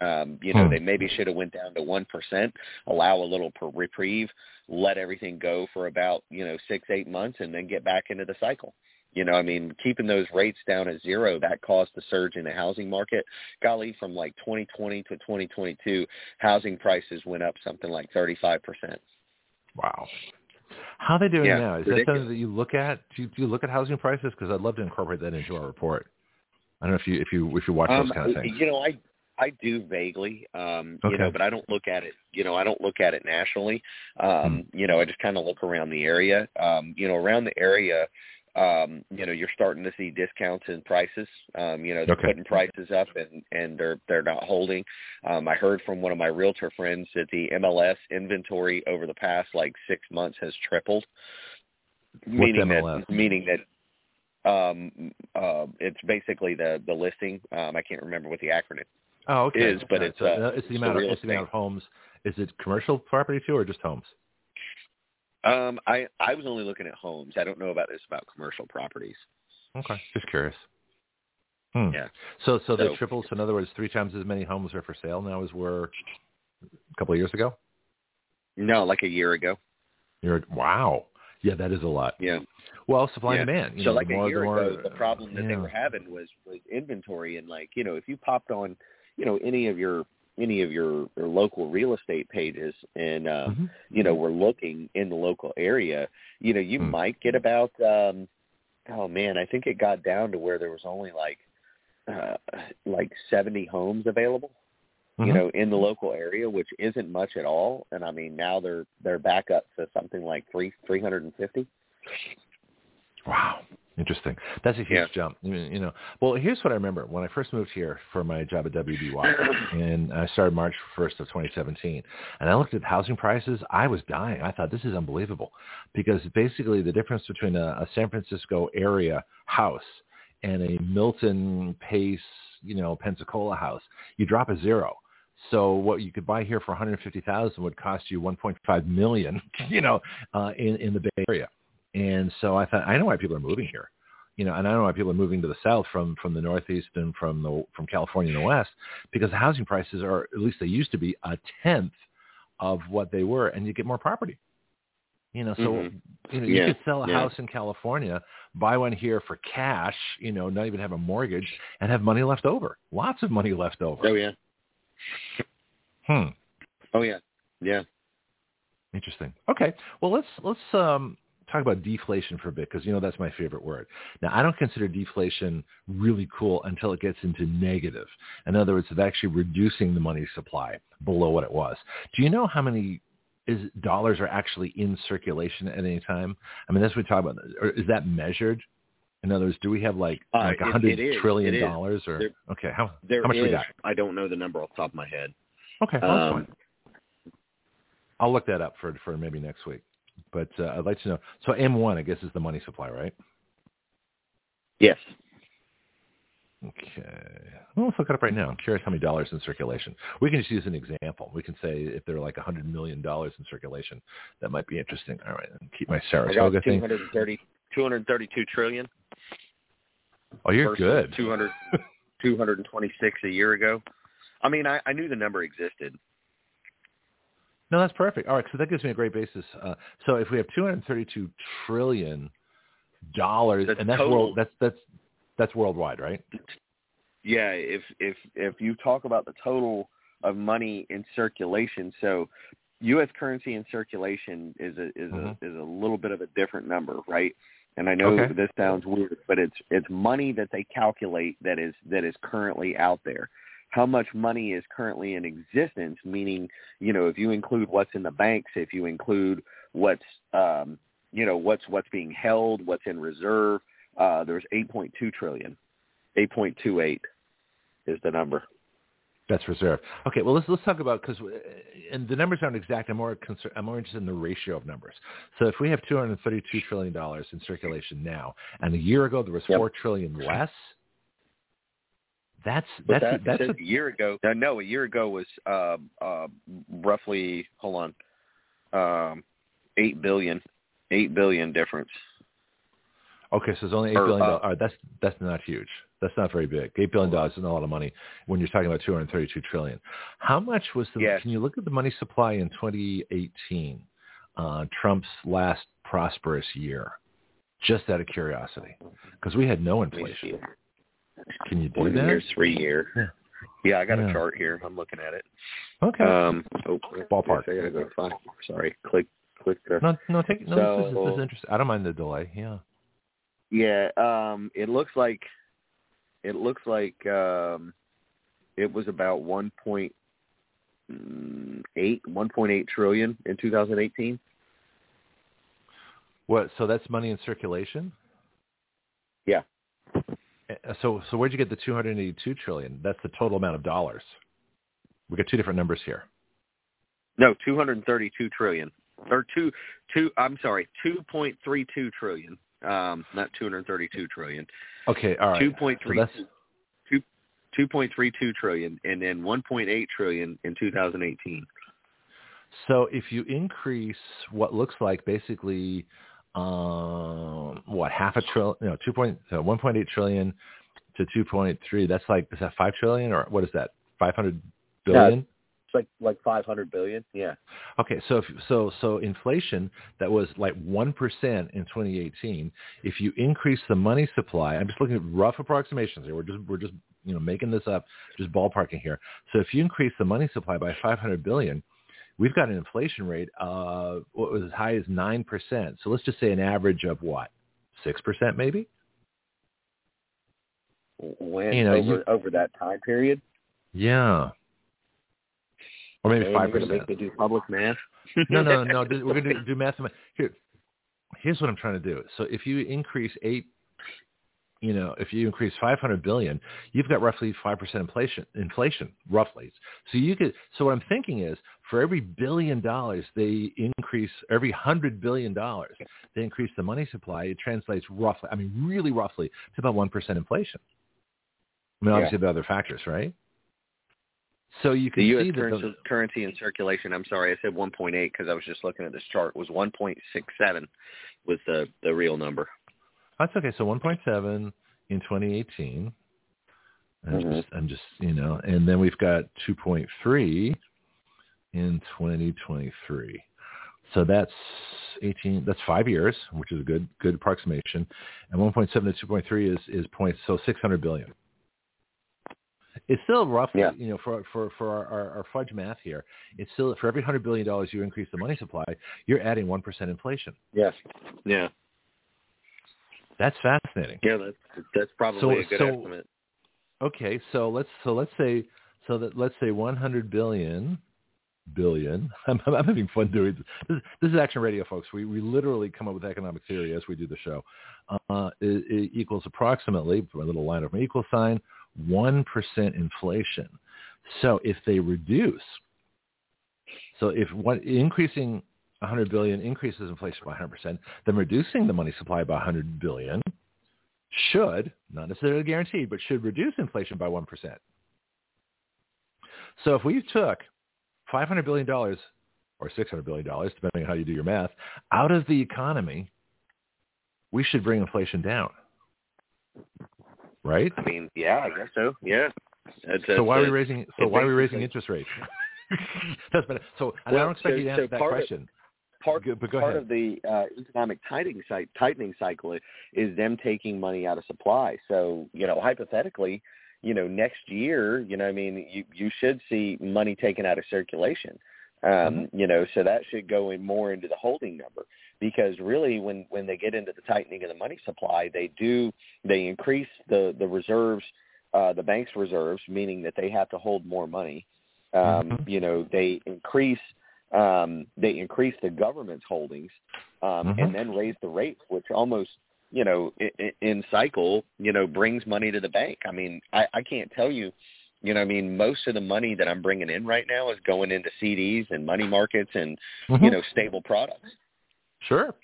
Um, you know, hmm. they maybe should have went down to one percent, allow a little per reprieve, let everything go for about, you know, six, eight months and then get back into the cycle. You know, I mean, keeping those rates down at zero, that caused the surge in the housing market. Golly, from like twenty twenty to twenty twenty-two, housing prices went up something like thirty-five percent. Wow. How are they doing yeah, now? Is ridiculous. That something that you look at? Do you, do you look at housing prices? Because I'd love to incorporate that into our report. I don't know if you if you, if you watch um, those kind of things. You know, I I do vaguely, um, okay. you know, but I don't look at it, you know, I don't look at it nationally. Um, hmm. You know, I just kind of look around the area, um, you know, around the area. Um, you know, you're starting to see discounts in prices. Um, you know, they're okay. putting prices up and, and they're they're not holding. Um, I heard from one of my realtor friends that the M L S inventory over the past like six months has tripled. What's meaning M L S? That meaning that um, uh, it's basically the the listing. Um, I can't remember what the acronym oh, okay. is, but right. it's, so, uh, it's the amount of it's the amount of homes. Is it commercial property too, or just homes? Um, I, I was only looking at homes. I don't know about this about commercial properties. Okay, just curious. Hmm. Yeah. So so, so they tripled. So in other words, three times as many homes are for sale now as were a couple of years ago. No, like a year ago. You're wow. Yeah, that is a lot. Yeah. Well, supply yeah. and demand. You so know, like more, a year more, ago, the problem that yeah. they were having was, was inventory and like you know if you popped on you know any of your any of your, your local real estate pages and, uh, mm-hmm. you know, we're looking in the local area, you know, you mm-hmm. might get about, um, oh man, I think it got down to where there was only like, uh, like seventy homes available, mm-hmm. you know, in the local area, which isn't much at all. And I mean, now they're, they're back up to something like three, three hundred fifty. Wow. Interesting. That's a huge yeah. jump. You know, well, here's what I remember. When I first moved here for my job at W B Y, and I started March first of twenty seventeen, and I looked at housing prices, I was dying. I thought, this is unbelievable, because basically the difference between a, a San Francisco area house and a Milton Pace, you know, Pensacola house, you drop a zero. So what you could buy here for one hundred fifty thousand dollars would cost you one point five million dollars, you know, uh, in, in the Bay Area. And so I thought, I know why people are moving here, you know, and I know why people are moving to the South from, from the Northeast and from the, from California and the West, because the housing prices are, at least they used to be, a tenth of what they were, and you get more property, you know, so mm-hmm. you know, yeah. you could sell a yeah. house in California, buy one here for cash, you know, not even have a mortgage, and have money left over. Lots of money left over. Oh yeah. Hmm. Oh yeah. Yeah. Interesting. Okay. Well, let's, let's, um, talk about deflation for a bit, because you know that's my favorite word. Now, I don't consider deflation really cool until it gets into negative. In other words, it's actually reducing the money supply below what it was. Do you know how many is dollars are actually in circulation at any time? I mean, that's what we talk about. Or is that measured? In other words, do we have like uh, like a hundred trillion dollars? Or there, okay, how, how much is, we got? I don't know the number off the top of my head. Okay, well, um, that's fine. I'll look that up for for maybe next week. But uh, I'd like to know. So M one, I guess, is the money supply, right? Yes. Okay. Well, let's look it up right now. I'm curious how many dollars in circulation. We can just use an example. We can say if there are like one hundred million dollars in circulation, that might be interesting. All right. Keep my Saratoga thing. two hundred thirty-two trillion dollars. Oh, you're good. two hundred two hundred twenty-six a year ago. I mean, I, I knew the number existed. No, that's perfect. All right, so that gives me a great basis. Uh, so if we have two hundred thirty-two trillion dollars, and that's world, that's that's that's worldwide, right? Yeah. If if if you talk about the total of money in circulation, so U S currency in circulation is a is mm-hmm. a is a little bit of a different number, right? And I know okay. this sounds weird, but it's it's money that they calculate that is that is currently out there. How much money is currently in existence, meaning, you know, if you include what's in the banks, if you include what's, um, you know, what's what's being held, what's in reserve, uh, there's eight point two trillion. eight point two eight is the number. That's reserved. Okay, well, let's let's talk about, because and the numbers aren't exact. I'm more concerned, I'm more interested in the ratio of numbers. So if we have two hundred thirty-two trillion dollars in circulation now, and a year ago there was yep. four trillion dollars less, that's that's that, that's a, a year ago. No, no, a year ago was uh, uh, roughly hold on, um, eight billion, eight billion difference. Okay, so it's only eight or, billion. Uh, All right, that's that's not huge. That's not very big. Eight billion dollars isn't a lot of money when you're talking about two hundred thirty-two trillion. How much was the? Yes. Can you look at the money supply in twenty eighteen, uh, Trump's last prosperous year? Just out of curiosity, because we had no inflation. Can you do One that? Year, three year. Yeah, yeah I got yeah. a chart here. I'm looking at it. Okay. Um, oh, ballpark. I gotta go to five. Sorry. Click. Click. There. No, no. Take. No. So, this, is, this is interesting. I don't mind the delay. Yeah. Yeah. Um. It looks like. It looks like um, it was about one point eight trillion in two thousand eighteen. What? So that's money in circulation? Yeah. So so where'd you get the two hundred eighty-two trillion? That's the total amount of dollars. We got two different numbers here. No, two hundred thirty-two trillion. Or two two. I'm sorry, two point three two trillion. Um, not two hundred thirty-two trillion. Okay, all right. two point three two trillion and then one point eight trillion in two thousand eighteen. So if you increase what looks like basically um, what half a trillion, you know, two point, uh, one point eight trillion to two point three, that's like, is that five trillion or what is that? five hundred billion? Yeah. It's like like five hundred billion, yeah. Okay, so if, so so inflation that was like one percent in twenty eighteen. If you increase the money supply, I'm just looking at rough approximations here. We're just we're just you know making this up, just ballparking here. So if you increase the money supply by five hundred billion, we've got an inflation rate of what was as high as nine percent. So let's just say an average of what, six percent maybe. When you know, over you, over that time period. Yeah. Or maybe five percent. Make me do public math. no, no, no. We're going to do math. Here, here's what I'm trying to do. So if you increase eight, you know, if you increase five hundred billion, you've got roughly five percent inflation. Inflation, roughly. So you could. So what I'm thinking is, for every billion dollars they increase, every hundred billion dollars they increase the money supply, it translates roughly. I mean, really roughly to about one percent inflation. I mean, obviously yeah. the other factors, right? So you can the U S see currency, the, currency in circulation. I'm sorry, I said one point eight because I was just looking at this chart. It was one point six seven was the, the real number. That's okay. So one point seven in twenty eighteen. I'm, mm-hmm. just, I'm just, you know, and then we've got two point three in twenty twenty-three. So that's eighteen. That's five years, which is a good good approximation. And one point seven to two point three is is point. So six hundred billion. It's still roughly, yeah. you know, for for, for our, our, our fudge math here, it's still for every one hundred billion dollars you increase the money supply, you're adding one percent inflation. Yes. Yeah. That's fascinating. Yeah, that's, that's probably so, a good so, estimate. Okay, so let's so let's say so that let's say one hundred billion billion. I'm, I'm having fun doing this. This, this is Action Radio, folks. We we literally come up with economic theory as we do the show. Uh, it, it equals approximately my little line of my equal sign. one percent inflation. So if they reduce, so if one, increasing one hundred billion increases inflation by one hundred percent, then reducing the money supply by one hundred billion should, not necessarily guaranteed, but should reduce inflation by one percent. So if we took five hundred billion dollars or six hundred billion dollars, depending on how you do your math, out of the economy, we should bring inflation down. Right? I mean, yeah, I guess so. Yeah. That's, so that's, why are we raising? So why are we raising interest rates? that's been, so and well, I don't expect so, you to answer so that question. Of, part go, but go part ahead. of the uh, economic tightening tightening cycle is them taking money out of supply. So you know, hypothetically, you know, next year, you know, I mean, you you should see money taken out of circulation. Um, mm-hmm. You know, so that should go in more into the holding number because really when, when they get into the tightening of the money supply, they do, they increase the, the reserves, uh, the bank's reserves, meaning that they have to hold more money. Um, mm-hmm. You know, they increase, um, they increase the government's holdings um, mm-hmm. and then raise the rates, which almost, you know, in, in cycle, you know, brings money to the bank. I mean, I, I can't tell you You know what I mean? Most of the money that I'm bringing in right now is going into C Ds and money markets and, mm-hmm. you know, stable products. Sure.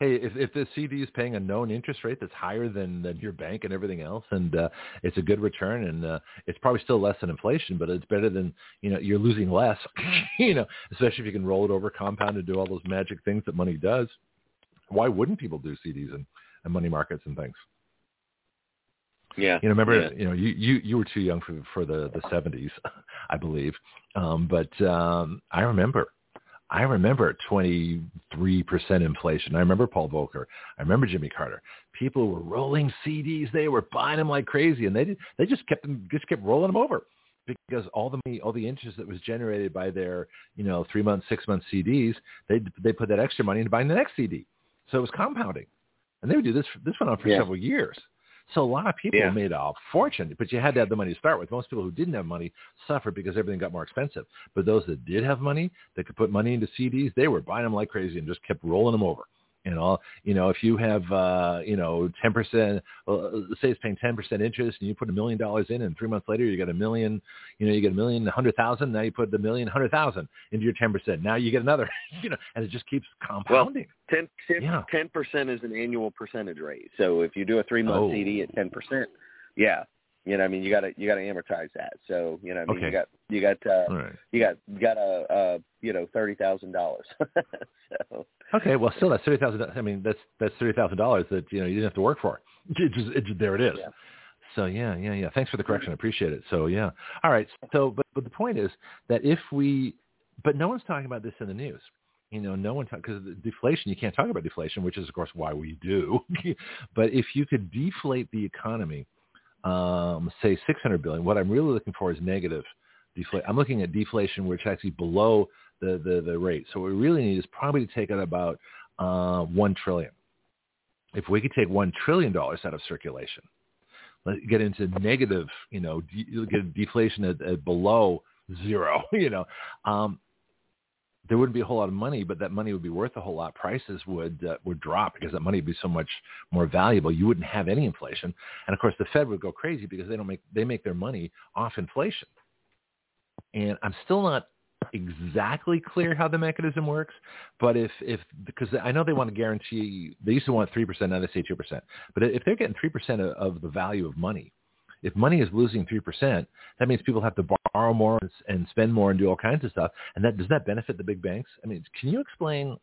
Hey, if, if the C D is paying a known interest rate that's higher than, than your bank and everything else, and uh, it's a good return, and uh, it's probably still less than inflation, but it's better than, you know, you're losing less, you know, especially if you can roll it over, compound, and do all those magic things that money does. Why wouldn't people do C Ds and, and money markets and things? Yeah, you know, remember, yeah. you know, you, you, you were too young for for the, the seventies, I believe, um, but um, I remember. I remember twenty-three percent inflation. I remember Paul Volcker. I remember Jimmy Carter. People were rolling C Ds. They were buying them like crazy, and they did, they just kept them, just kept rolling them over because all the money, all the interest that was generated by their, you know, three-month, six-month C Ds, they they put that extra money into buying the next C D. So it was compounding, and they would do this. This went on for yeah. several years. So a lot of people yeah. made a fortune, but you had to have the money to start with. Most people who didn't have money suffered because everything got more expensive. But those that did have money, that could put money into C Ds, they were buying them like crazy and just kept rolling them over. And all, you know, if you have, uh, you know, ten percent, well, say it's paying ten percent interest, and you put a million dollars in, and three months later you got a million, you know, you get a million, a hundred thousand. Now you put the million, hundred thousand into your ten percent. Now you get another, you know, and it just keeps compounding. Well, ten percent yeah. is an annual percentage rate. So if you do a three month oh. C D at ten percent, yeah, you know, what I mean, you gotta you gotta amortize that. So you know, what I mean, okay. you got you got uh, right. you got you got a uh, uh, you know thirty thousand dollars. So. Okay, well, still that's thirty thousand. I mean, that's that's thirty thousand dollars that you know you didn't have to work for. It just, it just, there it is. Yeah. So yeah, yeah, yeah. Thanks for the correction. I appreciate it. So yeah, all right. So, but but the point is that if we, but no one's talking about this in the news. You know, no one talk because deflation. You can't talk about deflation, which is of course why we do. But if you could deflate the economy, um, say six hundred billion dollars, what I'm really looking for is negative deflation. I'm looking at deflation, which is actually below the, the, the rate. So what we really need is probably to take out about uh, one trillion dollars. If we could take one trillion dollars out of circulation, let's get into negative, you know, de- get deflation at, at below zero, you know, um, there wouldn't be a whole lot of money, but that money would be worth a whole lot. Prices would uh, would drop because that money would be so much more valuable. You wouldn't have any inflation, and of course the Fed would go crazy because they don't make they make their money off inflation. And I'm still not exactly clear how the mechanism works, but if if because I know they want to guarantee they used to want three percent, now they say two percent. But if they're getting three percent of the value of money, if money is losing three percent, that means people have to borrow more and spend more and do all kinds of stuff. And that does that benefit the big banks? I mean, can you explain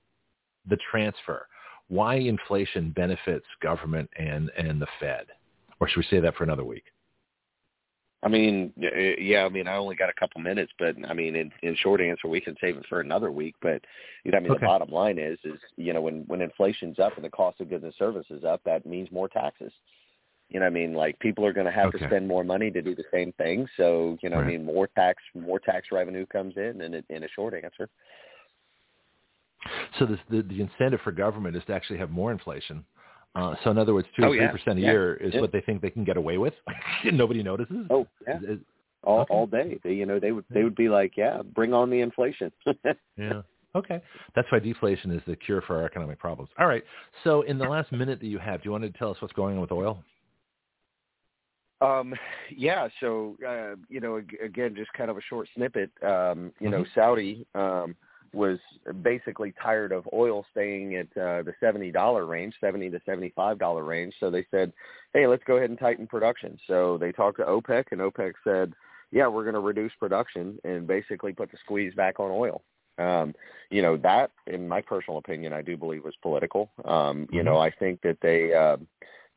the transfer? Why inflation benefits government and, and the Fed? Or should we say that for another week? I mean, yeah, I mean, I only got a couple minutes, but I mean, in, in short answer, we can save it for another week. But, you know, I mean, okay. the bottom line is, is, you know, when, when inflation's up and the cost of goods and services up, that means more taxes. You know what I mean? Like people are going to have okay. to spend more money to do the same thing. So, you know right. what I mean? More tax, more tax revenue comes in and in a short answer. So this, the, the incentive for government is to actually have more inflation. Uh, so in other words, two oh, or three yeah. percent a yeah. year is yeah. what they think they can get away with. Nobody notices. Oh, yeah. Is, is, all, okay. all day. They, you know, they would, they would be like, yeah, bring on the inflation. yeah. Okay. That's why deflation is the cure for our economic problems. All right. So in the last minute that you have, do you want to tell us what's going on with oil? Um, yeah, so, uh, you know, again, just kind of a short snippet, um, you mm-hmm. know, Saudi um, was basically tired of oil staying at uh, the seventy dollars range, seventy to seventy-five dollars range. So they said, hey, let's go ahead and tighten production. So they talked to OPEC, and OPEC said, yeah, we're going to reduce production and basically put the squeeze back on oil. Um, you know, that, in my personal opinion, I do believe was political. Um, you mm-hmm. know, I think that they uh, –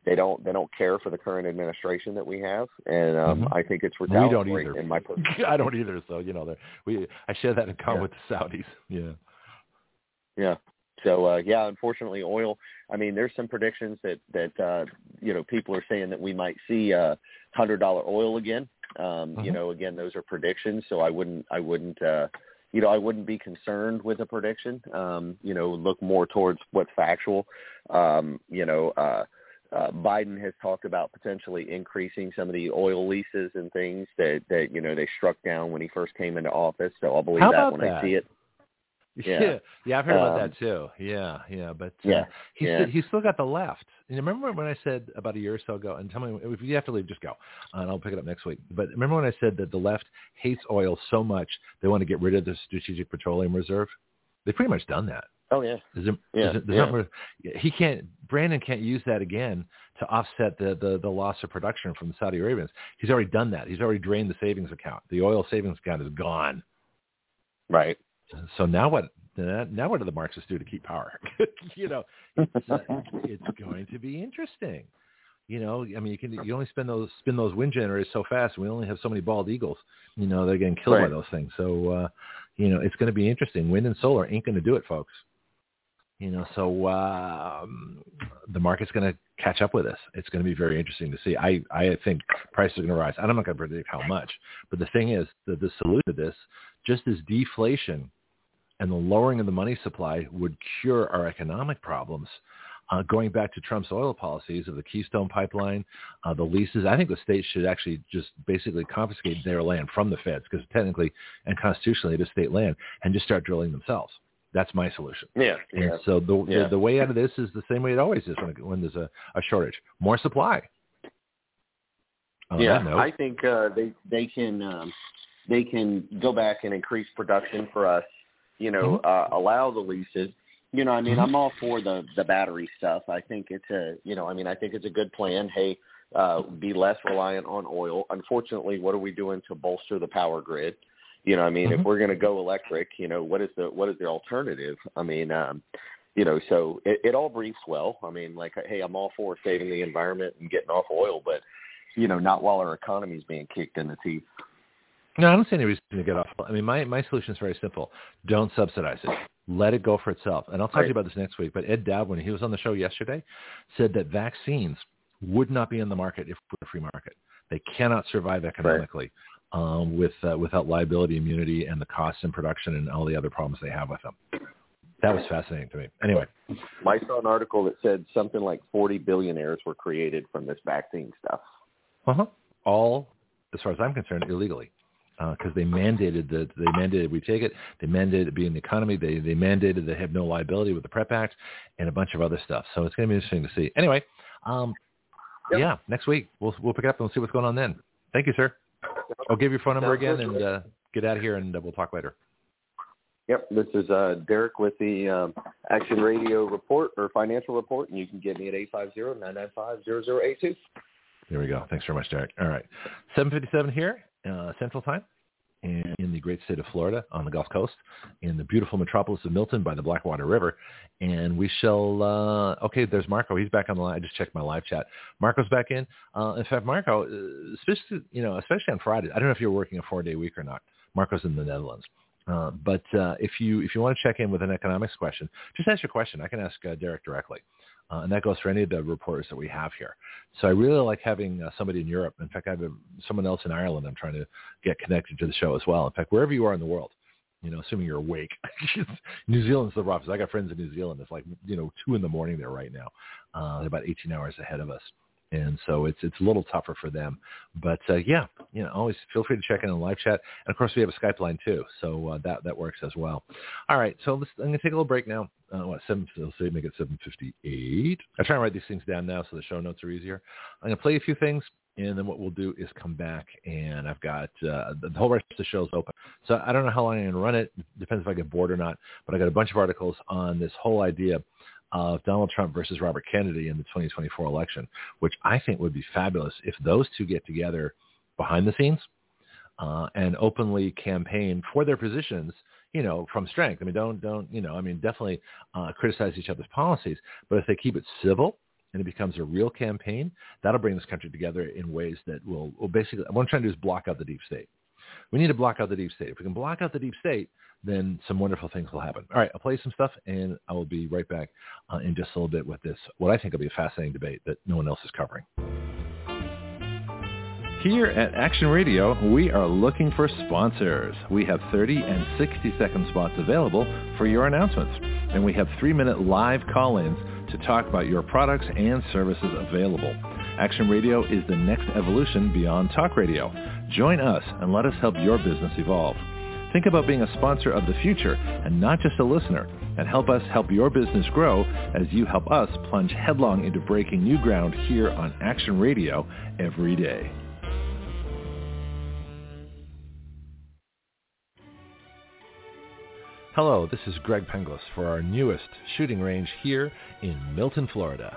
They don't. They don't care for the current administration that we have, and um, mm-hmm. I think it's retaliatory. We don't either. In my I don't either. So you know, we. I share that in common yeah. with the Saudis. Yeah. Yeah. So uh, yeah, unfortunately, oil. I mean, there's some predictions that that uh, you know people are saying that we might see uh, one hundred dollars oil again. Um, mm-hmm. You know, again, those are predictions. So I wouldn't. I wouldn't. Uh, you know, I wouldn't be concerned with a prediction. Um, you know, look more towards what's factual. Um, you know. Uh, Uh, Biden has talked about potentially increasing some of the oil leases and things that, that you know, they struck down when he first came into office. So I'll believe that when that? I see it. Yeah. yeah, yeah, I've heard um, about that too. Yeah, yeah, but yeah, uh, he's, yeah. he's still got the left. And remember when I said about a year or so ago, and tell me if you have to leave, just go, uh, and I'll pick it up next week. But remember when I said that the left hates oil so much they want to get rid of the Strategic Petroleum Reserve? They've pretty much done that. Oh yeah, is it, yeah, is it, yeah. Number, he can't. Brandon can't use that again to offset the, the, the loss of production from the Saudi Arabians. He's already done that. He's already drained the savings account. The oil savings account is gone. Right. So now what? Now what do the Marxists do to keep power? You know, it's, uh, it's going to be interesting. You know, I mean, you can you only spin those spin those wind generators so fast. We only have so many bald eagles. You know, they're getting killed right. by those things. So, uh, you know, it's going to be interesting. Wind and solar ain't going to do it, folks. You know, so uh, the market's going to catch up with us. It's going to be very interesting to see. I, I think prices are going to rise. I'm not going to predict how much, but the thing is, the, the solution to this, just as deflation and the lowering of the money supply would cure our economic problems, uh, going back to Trump's oil policies of the Keystone Pipeline, uh, the leases, I think the state should actually just basically confiscate their land from the feds, because technically and constitutionally it is state land, and just start drilling themselves. That's my solution. Yeah. And yeah, so the, yeah. the the way out of this is the same way it always is when, it, when there's a, a shortage. More supply. On yeah, that note, I think uh, they they can um, they can go back and increase production for us. You know, mm-hmm. uh, allow the leases. You know, I mean, mm-hmm. I'm all for the, the battery stuff. I think it's a you know, I mean, I think it's a good plan. Hey, uh, be less reliant on oil. Unfortunately, what are we doing to bolster the power grid? You know, I mean, mm-hmm. if we're going to go electric, you know, what is the what is the alternative? I mean, um, you know, so it, it all breathes well. I mean, like, hey, I'm all for saving the environment and getting off oil, but, you know, not while our economy is being kicked in the teeth. No, I don't see any reason to get off. I mean, my, my solution is very simple. Don't subsidize it. Let it go for itself. And I'll talk right. to you about this next week. But Ed Dowd, when he was on the show yesterday, said that vaccines would not be in the market if we're a free market. They cannot survive economically. Right. Um, with uh, without liability immunity and the costs in production and all the other problems they have with them. That was fascinating to me. Anyway. I saw an article that said something like forty billionaires were created from this vaccine stuff. Uh-huh. All, as far as I'm concerned, illegally. Because uh, they mandated that they mandated we take it. They mandated it be in the economy. They they mandated they have no liability with the PrEP Act and a bunch of other stuff. So it's going to be interesting to see. Anyway, um, yep. yeah, next week we'll we'll pick it up and we'll see what's going on then. Thank you, sir. I'll give your phone number again and uh, get out of here, and uh, we'll talk later. Yep, this is uh, Derek with the um, Action Radio Report or Financial Report, and you can get me at eight five zero, nine nine five, zero zero eight two. There we go. Thanks very much, Derek. All right, seven fifty-seven here, uh, Central Time, and in the great state of Florida on the Gulf Coast, in the beautiful metropolis of Milton by the Blackwater River. And we shall uh, – okay, there's Marco. He's back on the line. I just checked my live chat. Marco's back in. Uh, in fact, Marco, especially, you know, especially on Friday, I don't know if you're working a four-day week or not. Marco's in the Netherlands. Uh, but uh, if you if you want to check in with an economics question, just ask your question. I can ask uh, Derek directly. Uh, and that goes for any of the reporters that we have here. So I really like having uh, somebody in Europe. In fact, I have a, someone else in Ireland I'm trying to get connected to the show as well. In fact, wherever you are in the world, you know, assuming you're awake. New Zealand's the roughest. I got friends in New Zealand. It's like, you know, two in the morning there right now. Uh, they're about eighteen hours ahead of us. And so it's it's a little tougher for them. But, uh, yeah, you know, always feel free to check in on live chat. And, of course, we have a Skype line, too. So uh, that, that works as well. All right. So let's, I'm going to take a little break now. Uh, what, seven, let's say make it seven fifty-eight. I'm trying to write these things down now so the show notes are easier. I'm going to play a few things. And then what we'll do is come back, and I've got uh, the whole rest of the show's open. So I don't know how long I'm going to run it. Depends if I get bored or not. But I got a bunch of articles on this whole idea of Donald Trump versus Robert Kennedy in the twenty twenty-four election, which I think would be fabulous if those two get together behind the scenes uh, and openly campaign for their positions, you know, from strength. I mean, don't, don't, you know, I mean, definitely uh, criticize each other's policies, but if they keep it civil, and it becomes a real campaign, that'll bring this country together in ways that will, will basically, what I'm trying to do is block out the deep state. We need to block out the deep state. If we can block out the deep state, then some wonderful things will happen. All right, I'll play some stuff, and I will be right back uh, in just a little bit with this, what I think will be a fascinating debate that no one else is covering. Here at Action Radio, we are looking for sponsors. We have thirty and sixty second spots available for your announcements, and we have three minute live call-ins to talk about your products and services available. Action Radio is the next evolution beyond talk radio. Join us and let us help your business evolve. Think about being a sponsor of the future and not just a listener, and help us help your business grow as you help us plunge headlong into breaking new ground here on Action Radio every day. Hello, this is Greg Penglis for our newest shooting range here in Milton, Florida.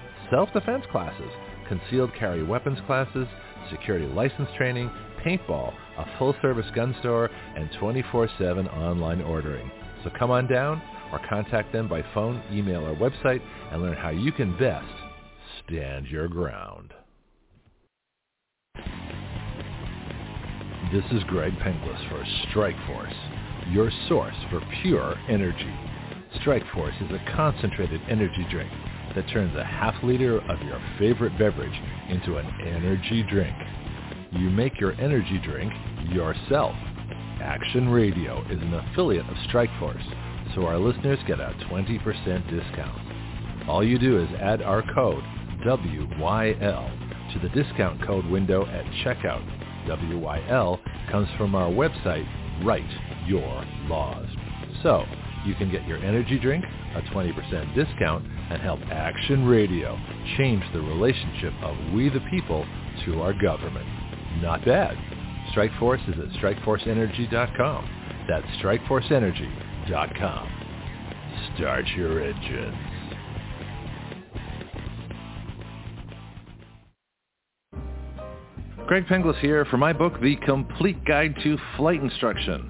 self-defense classes, concealed carry weapons classes, security license training, paintball, a full-service gun store, and twenty-four seven online ordering. So come on down or contact them by phone, email, or website and learn how you can best stand your ground. This is Greg Penglis for Strikeforce, your source for pure energy. Strikeforce is a concentrated energy drink that turns a half liter of your favorite beverage into an energy drink. You make your energy drink yourself. Action Radio is an affiliate of Strikeforce, so our listeners get a twenty percent discount. All you do is add our code W Y L to the discount code window at checkout. W Y L comes from our website, Write Your Laws. So you can get your energy drink, a twenty percent discount, and help Action Radio change the relationship of we the people to our government. Not bad. Strikeforce is at strikeforce energy dot com. That's strikeforce energy dot com. Start your engines. Greg Penglis here for my book, The Complete Guide to Flight Instruction.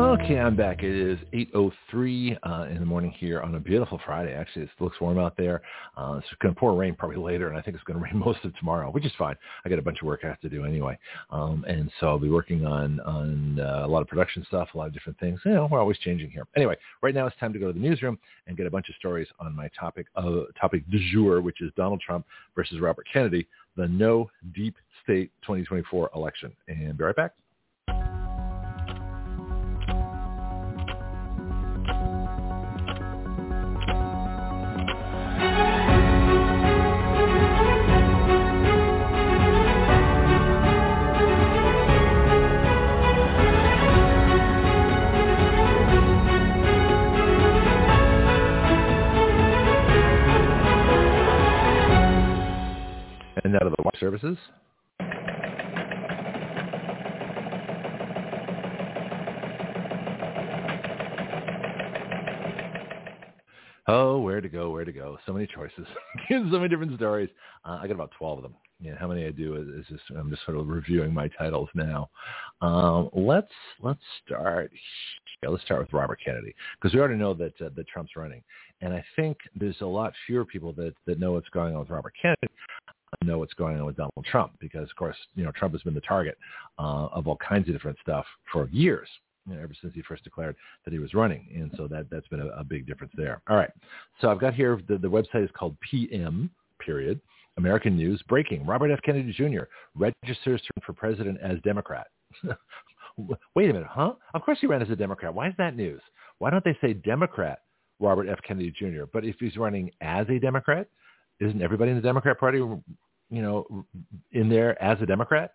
Okay, I'm back. It is eight oh three uh, in the morning here on a beautiful Friday. Actually, it looks warm out there. Uh, it's going to pour rain probably later, and I think it's going to rain most of tomorrow, which is fine. I got a bunch of work I have to do anyway. Um, and so I'll be working on, on uh, a lot of production stuff, a lot of different things. You know, we're always changing here. Anyway, right now it's time to go to the newsroom and get a bunch of stories on my topic, uh, topic du jour, which is Donald Trump versus Robert Kennedy, the No Deep State twenty twenty-four election. And be right back. out of the wire services. Oh, where to go, where to go. So many choices. So many different stories. Uh, I got about twelve of them. Yeah, how many I do is, is just, I'm just sort of reviewing my titles now. Um, let's let's start yeah, let's start with Robert Kennedy, because we already know that uh, that Trump's running, and I think there's a lot fewer people that, that know what's going on with Robert Kennedy, know what's going on with Donald Trump, because of course you know Trump has been the target uh, of all kinds of different stuff for years, you know, ever since he first declared that he was running, and so that that's been a, a big difference there. All right, so I've got here the, the website is called P M period. American News, breaking, Robert F. Kennedy Junior registers to run for president as Democrat. Wait a minute, huh? Of course he ran as a Democrat. Why is that news? Why don't they say Democrat Robert F. Kennedy Junior? But if he's running as a Democrat, isn't everybody in the Democrat Party, you know, in there as a Democrat?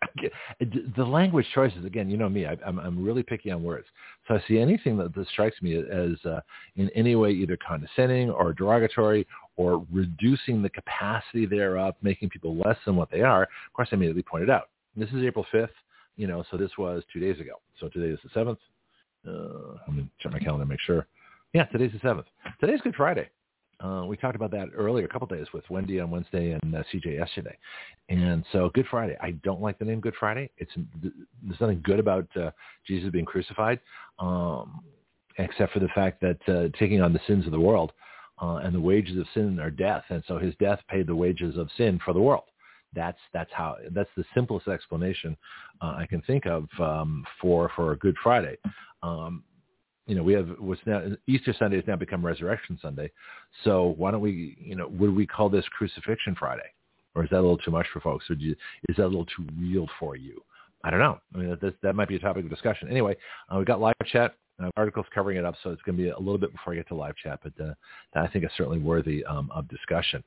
The language choices, again, you know me, I, I'm, I'm really picky on words. So I see anything that, that strikes me as uh, in any way either condescending or derogatory or reducing the capacity thereof, making people less than what they are, of course, I immediately pointed out. This is April fifth, you know, so this was two days ago. So today is the seventh. Uh, let me check my calendar and make sure. Yeah, today's the seventh. Today's Good Friday. Uh, we talked about that earlier a couple of days with Wendy on Wednesday and uh, C J yesterday. And so Good Friday. I don't like the name Good Friday. It's There's nothing good about uh, Jesus being crucified, um, except for the fact that uh, taking on the sins of the world, Uh, and the wages of sin are death, and so his death paid the wages of sin for the world. That's that's how that's the simplest explanation uh, I can think of um, for for Good Friday. Um, you know, we have what's now Easter Sunday has now become Resurrection Sunday, so why don't we, you know, would we call this Crucifixion Friday, or is that a little too much for folks? Would you, is that a little too real for you? I don't know. I mean, that that might be a topic of discussion. Anyway, uh, we've got live chat. Uh, articles covering it up, so it's going to be a little bit before I get to live chat, but uh, I think it's certainly worthy um, of discussion.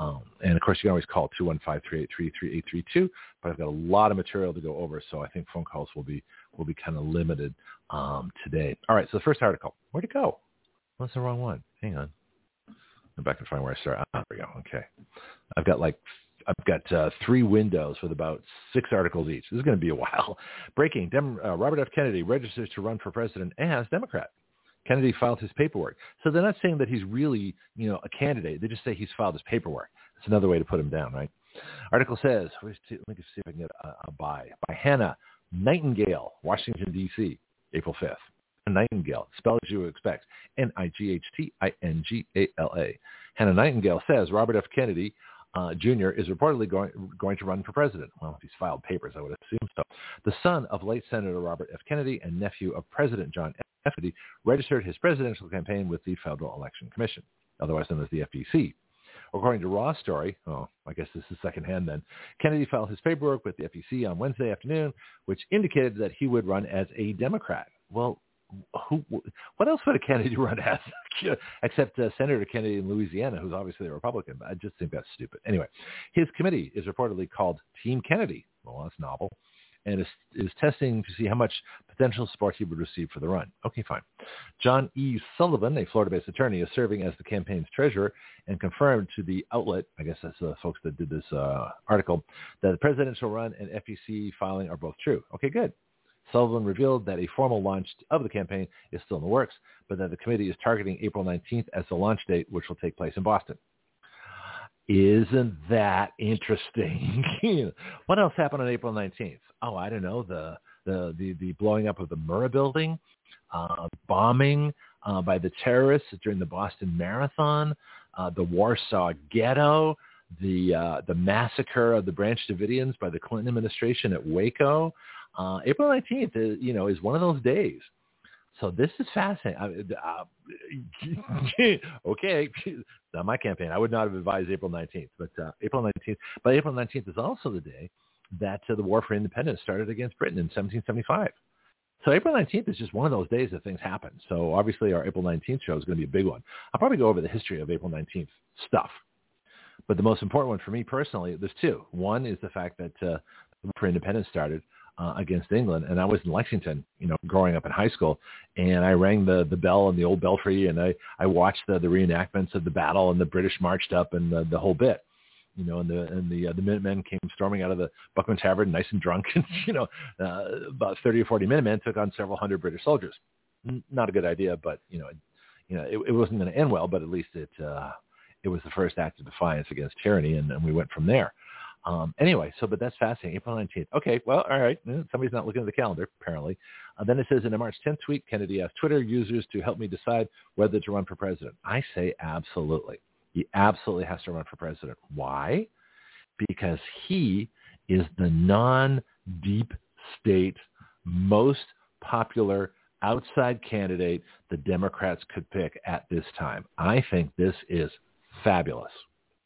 Um, and, of course, you can always call two one five, three eight three, three eight three two, but I've got a lot of material to go over, so I think phone calls will be will be kind of limited um, today. All right, so the first article. Where'd it go? Well, that's the wrong one. Hang on. I'm back and find where I start. Ah, there we go. Okay. I've got, like, I've got uh, three windows with about six articles each. This is going to be a while. Breaking, Dem- uh, Robert F. Kennedy registers to run for president as Democrat. Kennedy filed his paperwork. So they're not saying that he's really, you know, a candidate. They just say he's filed his paperwork. It's another way to put him down, right? Article says, let me just see if I can get a, a buy. By Hannah Nightingale, Washington, D C, April fifth. Nightingale, spelled as you would expect, N I G H T I N G A L A. Hannah Nightingale says Robert F. Kennedy Uh, Junior is reportedly going going to run for president. Well, if he's filed papers, I would assume so. The son of late Senator Robert F. Kennedy and nephew of President John F. Kennedy registered his presidential campaign with the Federal Election Commission, otherwise known as the F E C. According to Raw Story, oh, I guess this is secondhand then, Kennedy filed his paperwork with the F E C on Wednesday afternoon, which indicated that he would run as a Democrat. Well, who? What else would a Kennedy run as? Except uh, Senator Kennedy in Louisiana, who's obviously a Republican. But I just think that's stupid. Anyway, his committee is reportedly called Team Kennedy. Well, that's novel. And is, is testing to see how much potential support he would receive for the run. Okay, fine. John E. Sullivan, a Florida-based attorney, is serving as the campaign's treasurer and confirmed to the outlet, I guess that's the folks that did this uh, article, that the presidential run and F E C filing are both true. Okay, good. Sullivan revealed that a formal launch of the campaign is still in the works, but that the committee is targeting April nineteenth as the launch date, which will take place in Boston. Isn't that interesting? What else happened on April nineteenth? Oh, I don't know, the the, the, the blowing up of the Murrah building, uh, bombing uh, by the terrorists during the Boston Marathon, uh, the Warsaw Ghetto, the uh, the massacre of the Branch Davidians by the Clinton administration at Waco. Uh, April nineteenth, is, you know, is one of those days. So this is fascinating. Uh, okay, not my campaign. I would not have advised April nineteenth, but uh, April nineteenth. But April nineteenth is also the day that uh, the War for Independence started against Britain in seventeen seventy-five. So April nineteenth is just one of those days that things happen. So obviously our April nineteenth show is going to be a big one. I'll probably go over the history of April nineteenth stuff. But the most important one for me personally, there's two. One is the fact that uh, the War for Independence started Uh, against England, and I was in Lexington, you know, growing up in high school, and I rang the, the bell in the old belfry, and I, I watched the, the reenactments of the battle, and the British marched up, and the, the whole bit. you know, and the and the uh, the Minutemen came storming out of the Buckman Tavern, nice and drunk, and you know, uh, about thirty or forty Minutemen took on several hundred British soldiers. Not a good idea, but you know, it, you know, it, it wasn't going to end well. But at least it uh, it was the first act of defiance against tyranny, and, and we went from there. Um, anyway, so, but that's fascinating. April nineteenth. Okay, well, all right. Somebody's not looking at the calendar, apparently. Uh, then it says in a March tenth tweet, Kennedy asked Twitter users to help me decide whether to run for president. I say absolutely. He absolutely has to run for president. Why? Because he is the non-deep state most popular outside candidate the Democrats could pick at this time. I think this is fabulous.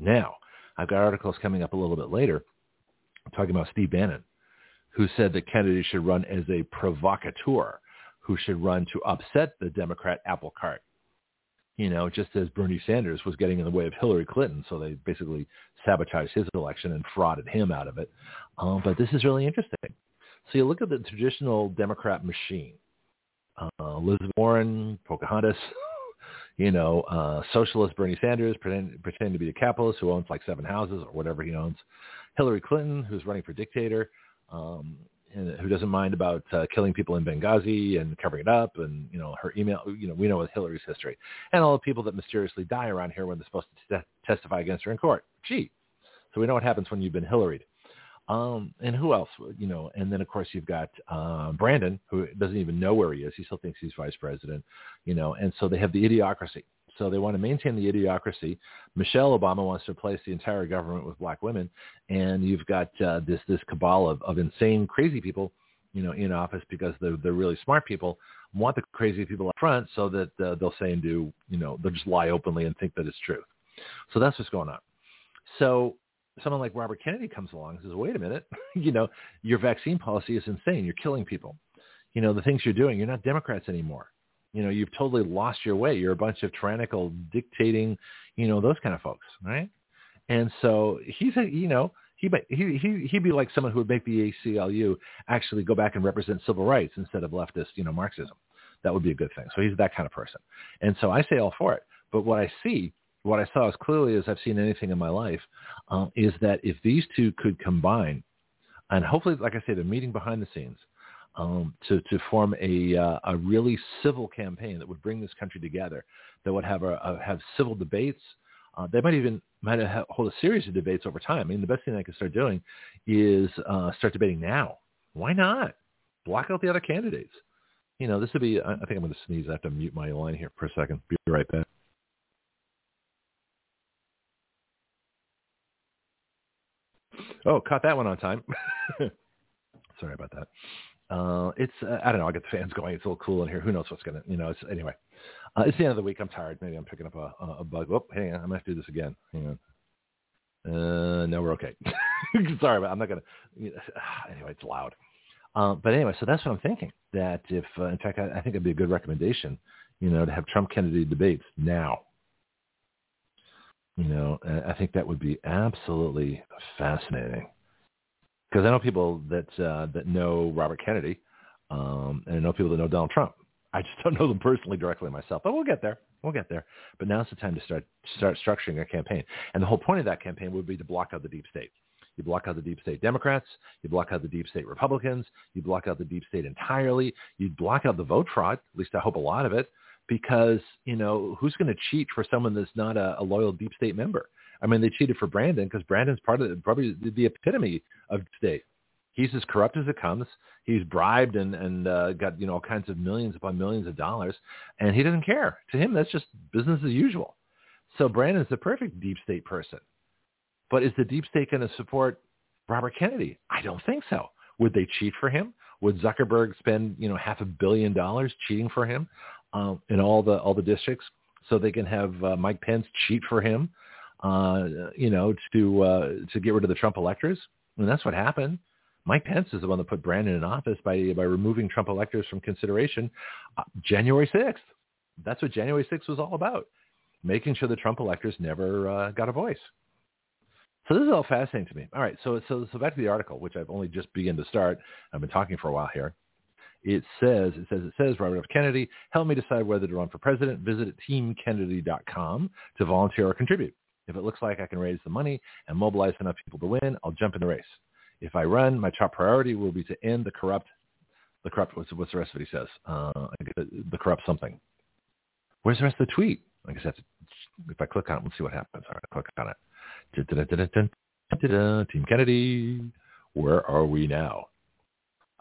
Now, I've got articles coming up a little bit later. I'm talking about Steve Bannon, who said that Kennedy should run as a provocateur, who should run to upset the Democrat apple cart. You know, just as Bernie Sanders was getting in the way of Hillary Clinton, so they basically sabotaged his election and frauded him out of it. Um, but this is really interesting. So you look at the traditional Democrat machine, uh, Elizabeth Warren, Pocahontas, you know, uh, socialist Bernie Sanders, pretend, pretending to be a capitalist who owns like seven houses or whatever he owns. Hillary Clinton, who's running for dictator, um, and who doesn't mind about uh, killing people in Benghazi and covering it up. And, you know, her email, you know, we know Hillary's history. And all the people that mysteriously die around here when they're supposed to te- testify against her in court. Gee. So we know what happens when you've been Hillary'd. Um, and who else, you know, and then of course you've got, uh, Brandon, who doesn't even know where he is. He still thinks he's vice president, you know, and so they have the idiocracy. So they want to maintain the idiocracy. Michelle Obama wants to replace the entire government with black women. And you've got, uh, this, this cabal of, of insane, crazy people, you know, in office because they're, they're really smart people, want the crazy people up front so that uh, they'll say and do, you know, they'll just lie openly and think that it's truth. So that's what's going on. So someone like Robert Kennedy comes along and says, wait a minute, you know, your vaccine policy is insane. You're killing people. You know, the things you're doing, you're not Democrats anymore. You know, you've totally lost your way. You're a bunch of tyrannical dictating, you know, those kind of folks. Right. And so he said, you know, he, he, he, he'd be like someone who would make the A C L U actually go back and represent civil rights instead of leftist, you know, Marxism. That would be a good thing. So he's that kind of person. And so I say all for it. But what I see What I saw as clearly as I've seen anything in my life um, is that if these two could combine, and hopefully, like I said, they're meeting behind the scenes um, to, to form a, uh, a really civil campaign that would bring this country together, that would have a, a, have civil debates. Uh, they might even might have, hold a series of debates over time. I mean, the best thing I could start doing is uh, start debating now. Why not? Block out the other candidates. You know, this would be, I think I'm going to sneeze. I have to mute my line here for a second. Be right back. Oh, caught that one on time. Sorry about that. Uh, it's, uh, I don't know. I get the fans going. It's a little cool in here. Who knows what's going to, you know, it's anyway, uh, it's the end of the week. I'm tired. Maybe I'm picking up a, a bug. Oh, hang on. I'm going to have to do this again. Hang on. Uh, no, we're okay. Sorry, but I'm not going to, you know, anyway, it's loud. Um, but anyway, so that's what I'm thinking that if, uh, in fact, I, I think it'd be a good recommendation, you know, to have Trump Kennedy debates now. You know, I think that would be absolutely fascinating because I know people that uh, that know Robert Kennedy um, and I know people that know Donald Trump. I just don't know them personally directly myself, but we'll get there. We'll get there. But now's the time to start start structuring a campaign. And the whole point of that campaign would be to block out the deep state. You block out the deep state Democrats. You block out the deep state Republicans. You block out the deep state entirely. You block out the vote fraud, at least I hope a lot of it. Because, you know, who's going to cheat for someone that's not a, a loyal deep state member? I mean, they cheated for Brandon because Brandon's part of the, probably the epitome of deep state. He's as corrupt as it comes. He's bribed and, and uh, got, you know, all kinds of millions upon millions of dollars. And he doesn't care. To him, that's just business as usual. So Brandon's the perfect deep state person. But is the deep state going to support Robert Kennedy? I don't think so. Would they cheat for him? Would Zuckerberg spend, you know, half a billion dollars cheating for him? Um, in all the all the districts, so they can have uh, Mike Pence cheat for him, uh, you know, to uh, to get rid of the Trump electors. And that's what happened. Mike Pence is the one that put Brandon in office by by removing Trump electors from consideration. Uh, January sixth. That's what January sixth was all about, making sure the Trump electors never uh, got a voice. So this is all fascinating to me. All right, so so so back to the article, which I've only just begun to start. I've been talking for a while here. It says, it says, it says, Robert F. Kennedy, help me decide whether to run for president. Visit team kennedy dot com to volunteer or contribute. If it looks like I can raise the money and mobilize enough people to win, I'll jump in the race. If I run, my top priority will be to end the corrupt, the corrupt, what's, what's the rest of it he says? Uh, the, the corrupt something. Where's the rest of the tweet? I guess I have to, if I click on it, we'll see what happens. All right, I click on it. Da-da-da-da-da-da-da-da. Team Kennedy, where are we now?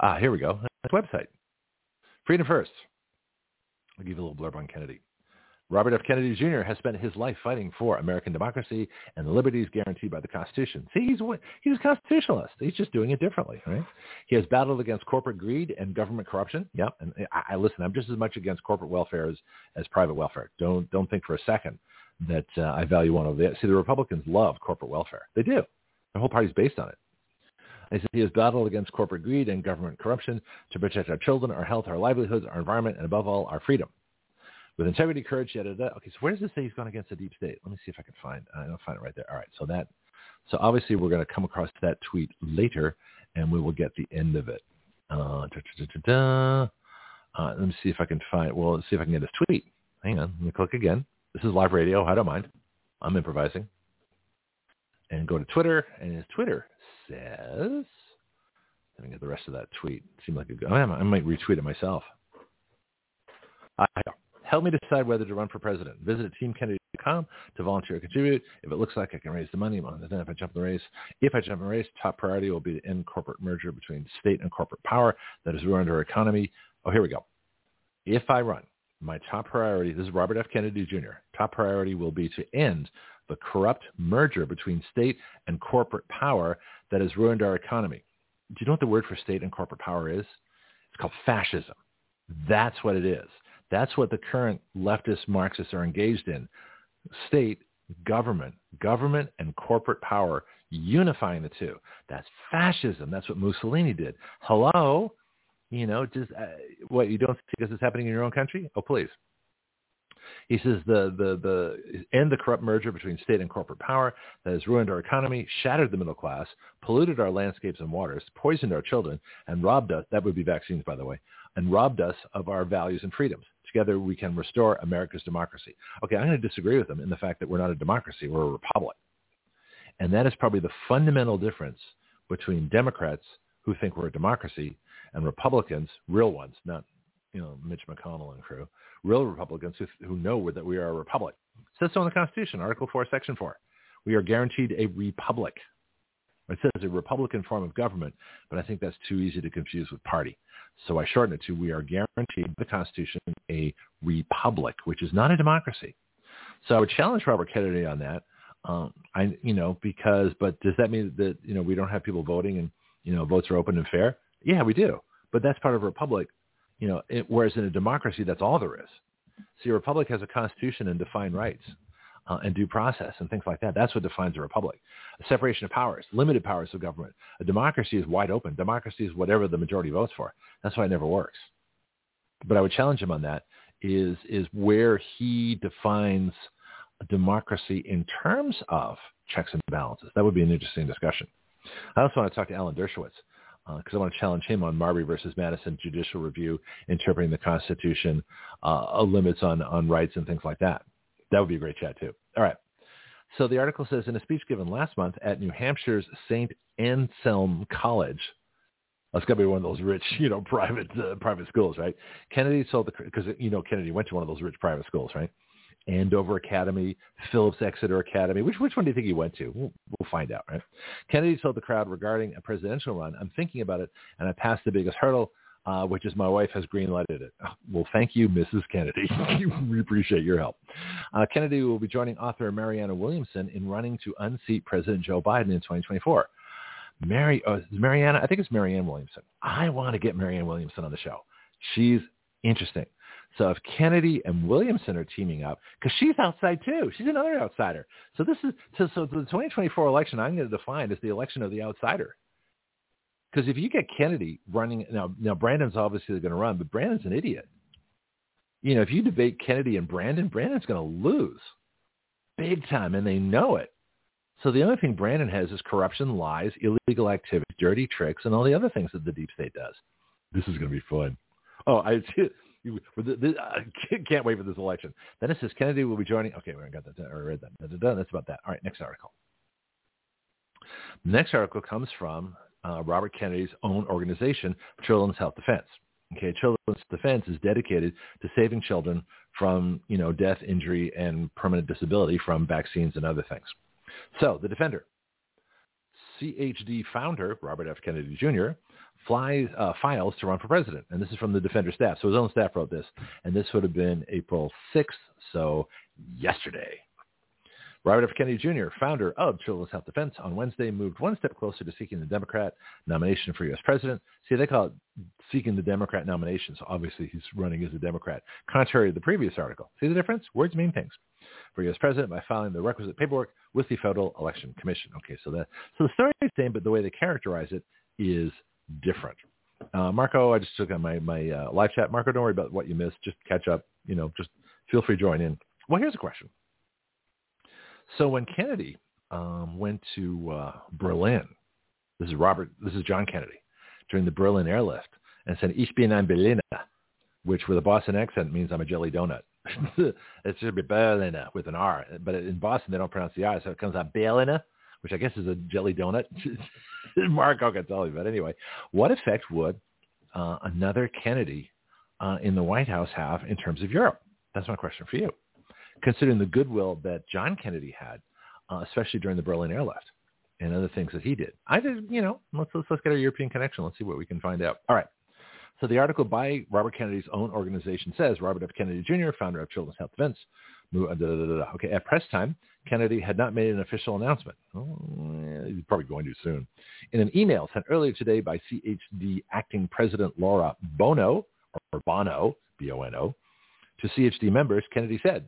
Ah, here we go. That's the website. Freedom First. I'll give you a little blurb on Kennedy. Robert F. Kennedy Junior has spent his life fighting for American democracy and the liberties guaranteed by the Constitution. See, he's, he's a constitutionalist. He's just doing it differently, right? He has battled against corporate greed and government corruption. Yep. And I, I listen, I'm just as much against corporate welfare as, as private welfare. Don't don't think for a second that uh, I value one over the other. See, the Republicans love corporate welfare. They do. Their whole party's based on it. He says he has battled against corporate greed and government corruption to protect our children, our health, our livelihoods, our environment, and above all, our freedom. With integrity, courage, yada, yada. Okay, so where does it say he's gone against the deep state? Let me see if I can find it. I don't find it right there. All right, so that, so obviously we're going to come across that tweet later, and we will get the end of it. Uh, da, da, da, da, da. Uh, let me see if I can find it. Well, let's see if I can get his tweet. Hang on. Let me click again. This is live radio. I don't mind. I'm improvising. And go to Twitter, and his Twitter says, let me get the rest of that tweet. It seemed like a good, I might retweet it myself. I don't. Help me decide whether to run for president. Visit team kennedy dot com to volunteer or contribute. If it looks like I can raise the money, then if I jump in the race, if I jump in the race, top priority will be to end corporate merger between state and corporate power that has ruined our economy. Oh, here we go. If I run, my top priority, this is Robert F. Kennedy Junior, top priority will be to end the corrupt merger between state and corporate power that has ruined our economy. Do you know what the word for state and corporate power is? It's called fascism. That's what it is. That's what the current leftist Marxists are engaged in. State, government, government and corporate power, unifying the two. That's fascism. That's what Mussolini did. Hello? You know, just uh, what, you don't see because it's happening in your own country? Oh, please. He says the, the, the end the corrupt merger between state and corporate power that has ruined our economy, shattered the middle class, polluted our landscapes and waters, poisoned our children, and robbed us, that would be vaccines, by the way, and robbed us of our values and freedoms. Together we can restore America's democracy. Okay, I'm going to disagree with them in the fact that we're not a democracy, we're a republic. And that is probably the fundamental difference between Democrats who think we're a democracy and Republicans, real ones, not, you know, Mitch McConnell and crew, real Republicans who, who know that we are a republic. It says so in the Constitution, Article four, Section four. We are guaranteed a republic. It says a Republican form of government, but I think that's too easy to confuse with party. So I shorten it to we are guaranteed the Constitution a republic, which is not a democracy. So I would challenge Robert Kennedy on that. Um, I, you know, because, but does that mean that, you know, we don't have people voting and, you know, votes are open and fair? Yeah, we do. But that's part of a republic, you know, it, whereas in a democracy, that's all there is. See, a republic has a constitution and defined rights. Uh, and due process and things like that. That's what defines a republic. A separation of powers, limited powers of government. A democracy is wide open. Democracy is whatever the majority votes for. That's why it never works. But I would challenge him on that is, is where he defines a democracy in terms of checks and balances. That would be an interesting discussion. I also want to talk to Alan Dershowitz because uh, I want to challenge him on Marbury versus Madison, judicial review, interpreting the Constitution, uh, limits on, on rights and things like that. That would be a great chat, too. All right. So the article says, in a speech given last month at New Hampshire's Saint Anselm College, that's got to be one of those rich, you know, private uh, private schools, right? Kennedy sold the – because, you know, Kennedy went to one of those rich private schools, right? Andover Academy, Phillips Exeter Academy. Which which one do you think he went to? We'll, we'll find out, right? Kennedy told the crowd regarding a presidential run, I'm thinking about it, and I passed the biggest hurdle. Uh, which is my wife has green-lighted it. Well, thank you, Missus Kennedy. We appreciate your help. Uh, Kennedy will be joining author Marianne Williamson in running to unseat President Joe Biden in twenty twenty-four. Mary, oh, Marianne, I think it's Marianne Williamson. I want to get Marianne Williamson on the show. She's interesting. So if Kennedy and Williamson are teaming up, because she's outside too. She's another outsider. So this is so, so the twenty twenty-four election I'm going to define as the election of the outsider. Because if you get Kennedy running now, now Brandon's obviously going to run, but Brandon's an idiot. You know, if you debate Kennedy and Brandon, Brandon's going to lose big time, and they know it. So the only thing Brandon has is corruption, lies, illegal activity, dirty tricks, and all the other things that the deep state does. This is going to be fun. Oh, I You, for the, the, I can't wait for this election. Then it says Kennedy will be joining. Okay, we got that or read that. Da, da, da, that's about that. All right, next article. The next article comes from uh, Robert Kennedy's own organization, Children's Health Defense. Okay, Children's Defense is dedicated to saving children from, you know, death, injury, and permanent disability from vaccines and other things. So the Defender, C H D founder Robert F. Kennedy Junior flies uh, files to run for president, and this is from the Defender staff. So his own staff wrote this, and this would have been April sixth, so yesterday. Robert F. Kennedy Junior, founder of Children's Health Defense, on Wednesday moved one step closer to seeking the Democrat nomination for U S president. See, they call it seeking the Democrat nomination, so obviously he's running as a Democrat, contrary to the previous article. See the difference? Words mean things. For U S president by filing the requisite paperwork with the Federal Election Commission. Okay, so that so the story is the same, but the way they characterize it is different. Uh, Marco, I just took on my, my uh, live chat. Marco, don't worry about what you missed. Just catch up. You know, just feel free to join in. Well, here's a question. So when Kennedy um, went to uh, Berlin, this is Robert, this is John Kennedy, during the Berlin airlift, and said, "Ich bin ein Berliner," which with a Boston accent means "I'm a jelly donut." It should be Berliner with an R, but in Boston they don't pronounce the R, so it comes out Berliner, which I guess is a jelly donut. Marco can tell you, but anyway, what effect would uh, another Kennedy uh, in the White House have in terms of Europe? That's my question for you. Considering the goodwill that John Kennedy had, uh, especially during the Berlin airlift and other things that he did. I did, you know, let's, let's let's get our European connection. Let's see what we can find out. All right. So the article by Robert Kennedy's own organization says, Robert F. Kennedy Junior, founder of Children's Health Defense. Blah, blah, blah, blah. Okay. At press time, Kennedy had not made an official announcement. Oh, yeah, he's probably going to soon. In an email sent earlier today by C H D acting president Laura Bono, or Bono, B O N O, to C H D members, Kennedy said,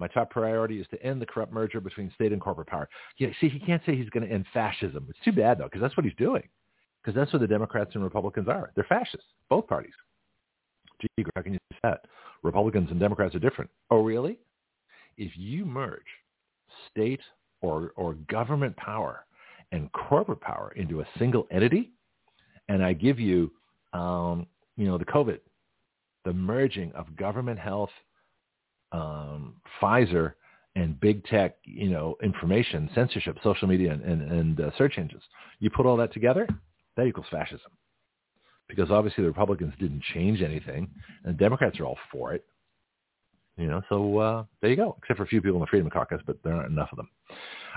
"My top priority is to end the corrupt merger between state and corporate power." Yeah, see, he can't say he's going to end fascism. It's too bad, though, because that's what he's doing, because that's what the Democrats and Republicans are. They're fascists, both parties. Gee, how can you say that? Republicans and Democrats are different. Oh, really? If you merge state or, or government power and corporate power into a single entity, and I give you, um, you know, the COVID, the merging of government health, Um, Pfizer and big tech, you know, information, censorship, social media, and, and, and uh, search engines. You put all that together, that equals fascism. Because obviously the Republicans didn't change anything, and Democrats are all for it. You know, so uh, there you go, except for a few people in the Freedom Caucus, but there aren't enough of them.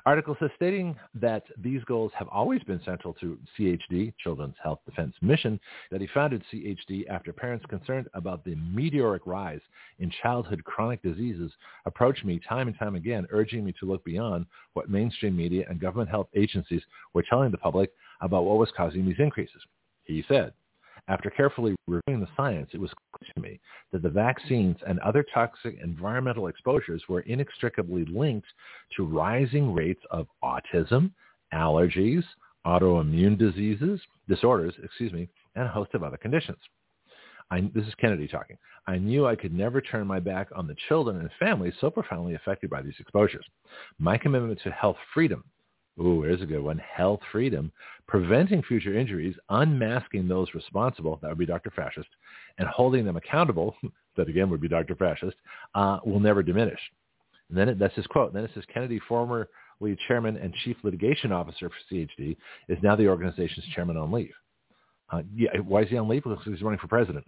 Article says, stating that these goals have always been central to C H D, Children's Health Defense Mission, that he founded C H D after parents concerned about the meteoric rise in childhood chronic diseases approached me time and time again, urging me to look beyond what mainstream media and government health agencies were telling the public about what was causing these increases. He said, after carefully reviewing the science, it was clear to me that the vaccines and other toxic environmental exposures were inextricably linked to rising rates of autism, allergies, autoimmune diseases, disorders, excuse me, and a host of other conditions. I, this is Kennedy talking. I knew I could never turn my back on the children and families so profoundly affected by these exposures. My commitment to health freedom, ooh, there's a good one, health freedom, preventing future injuries, unmasking those responsible, that would be Doctor Fascist, and holding them accountable, that again would be Doctor Fascist, uh, will never diminish. And then it, that's his quote. And then it says, Kennedy, formerly chairman and chief litigation officer for C H D, is now the organization's chairman on leave. Uh, yeah, why is he on leave? Because he's running for president.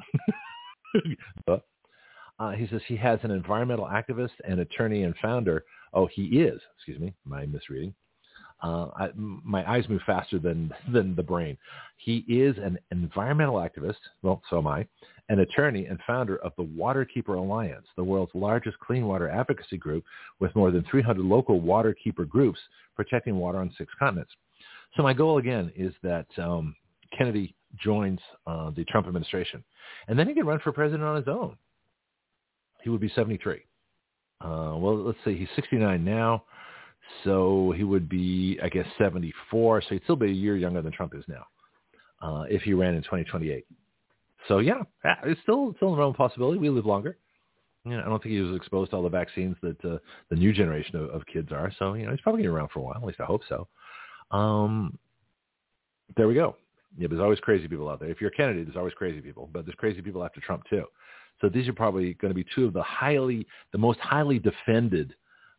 uh, he says he has an environmental activist and attorney and founder. Oh, he is, excuse me, my misreading. Uh, I, my eyes move faster than, than the brain. He is an environmental activist, well, so am I, an attorney and founder of the Waterkeeper Alliance, the world's largest clean water advocacy group with more than three hundred local waterkeeper groups protecting water on six continents. So my goal, again, is that um, Kennedy joins uh, the Trump administration, and then he can run for president on his own. He would be seventy-three. Uh, well, let's see, he's sixty-nine now. So he would be, I guess, seventy-four. So he'd still be a year younger than Trump is now uh, if he ran in twenty twenty-eight. So, yeah, it's still still in the realm of possibility. We live longer. You know, I don't think he was exposed to all the vaccines that uh, the new generation of, of kids are. So, you know, he's probably going to be around for a while. At least I hope so. Um, there we go. Yeah, there's always crazy people out there. If you're a Kennedy, there's always crazy people. But there's crazy people after Trump, too. So these are probably going to be two of the highly, the most highly defended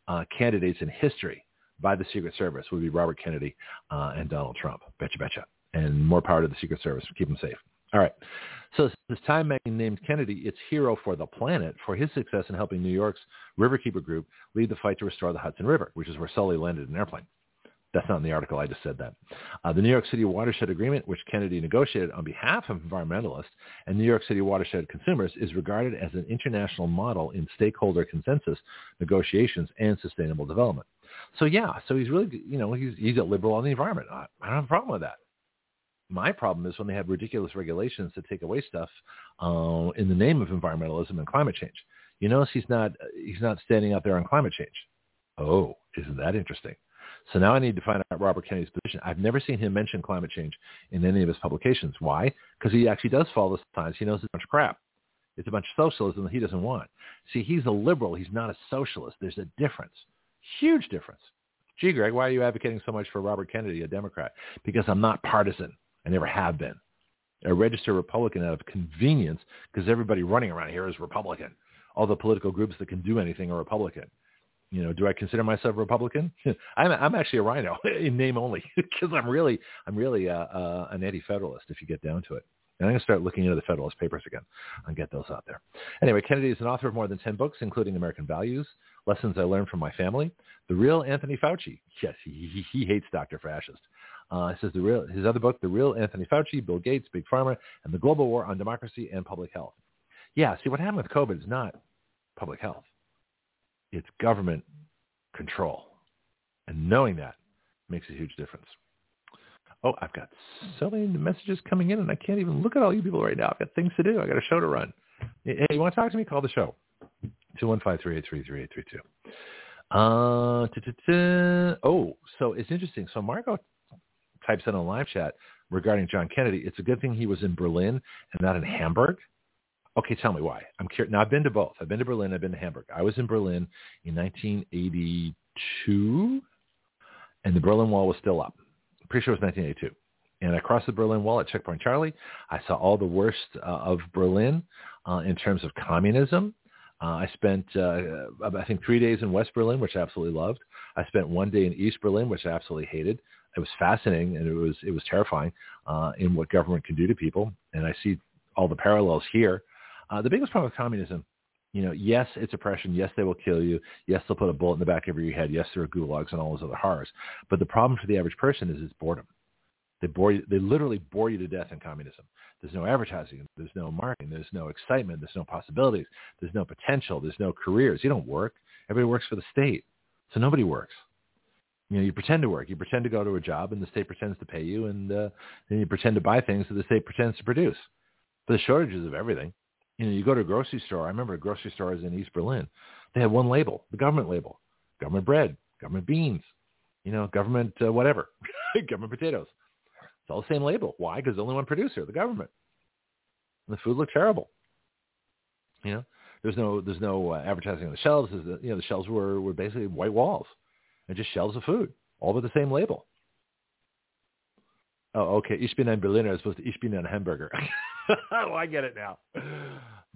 uh, candidates in history by the Secret Service would be Robert Kennedy uh, and Donald Trump. Betcha, betcha. And more power to the Secret Service. Keep them safe. All right. So this Time magazine named Kennedy its hero for the planet for his success in helping New York's Riverkeeper Group lead the fight to restore the Hudson River, which is where Sully landed an airplane. That's not in the article. I just said that. Uh, the New York City Watershed Agreement, which Kennedy negotiated on behalf of environmentalists and New York City watershed consumers, is regarded as an international model in stakeholder consensus, negotiations, and sustainable development. So, yeah, so he's really, you know, he's, he's a liberal on the environment. I, I don't have a problem with that. My problem is when they have ridiculous regulations to take away stuff uh, in the name of environmentalism and climate change. You notice he's not he's not standing out there on climate change. Oh, isn't that interesting? So now I need to find out Robert Kennedy's position. I've never seen him mention climate change in any of his publications. Why? Because he actually does follow the science. He knows it's a bunch of crap. It's a bunch of socialism that he doesn't want. See, he's a liberal. He's not a socialist. There's a difference, huge difference. Gee, Greg, why are you advocating so much for Robert Kennedy, a Democrat? Because I'm not partisan. I never have been. I register Republican out of convenience because everybody running around here is Republican. All the political groups that can do anything are Republican. You know, do I consider myself Republican? I'm, I'm actually a rhino in name only because I'm really, I'm really uh, uh, an anti-federalist if you get down to it. And I'm going to start looking into the Federalist Papers again and get those out there. Anyway, Kennedy is an author of more than ten books, including American Values, Lessons I Learned from My Family, The Real Anthony Fauci. Yes, he, he, he hates Doctor Fascist. Uh, it says the real, his other book, The Real Anthony Fauci, Bill Gates, Big Pharma, and the Global War on Democracy and Public Health. Yeah, see, what happened with COVID is not public health. It's government control. And knowing that makes a huge difference. Oh, I've got so many messages coming in, and I can't even look at all you people right now. I've got things to do. I've got a show to run. Hey, you want to talk to me? Call the show. two one five, three eight three, three eight three two. Uh, ta-ta-ta. Oh, so it's interesting. So Marco types in a live chat regarding John Kennedy. It's a good thing he was in Berlin and not in Hamburg. Okay, tell me why. I'm curious. Now, I've been to both. I've been to Berlin. I've been to Hamburg. I was in Berlin in nineteen eighty-two, and the Berlin Wall was still up. I'm pretty sure it was nineteen eighty-two. And I crossed the Berlin Wall at Checkpoint Charlie. I saw all the worst uh, of Berlin uh, in terms of communism. Uh, I spent, uh, I think, three days in West Berlin, which I absolutely loved. I spent one day in East Berlin, which I absolutely hated. It was fascinating, and it was it was terrifying uh, in what government can do to people. And I see all the parallels here. Uh, the biggest problem with communism, you know, yes, it's oppression. Yes, they will kill you. Yes, they'll put a bullet in the back of your head. Yes, there are gulags and all those other horrors. But the problem for the average person is it's boredom. They bore you, they literally bore you to death in communism. There's no advertising. There's no marketing. There's no excitement. There's no possibilities. There's no potential. There's no careers. You don't work. Everybody works for the state. So nobody works. You know, you pretend to work. You pretend to go to a job, and the state pretends to pay you, and uh, then you pretend to buy things that the state pretends to produce. But the shortages of everything. You know, you go to a grocery store. I remember grocery stores in East Berlin. They had one label, the government label, government bread, government beans, you know, government uh, whatever, government potatoes. It's all the same label. Why? Because there's only one producer, the government. And the food looked terrible. You know, there's no there's no uh, advertising on the shelves. There's, you know, the shelves were, were basically white walls. And just shelves of food, all with the same label. Oh, okay. Ich bin ein Berliner is supposed to Ich bin ein Hamburger. Oh, I get it now.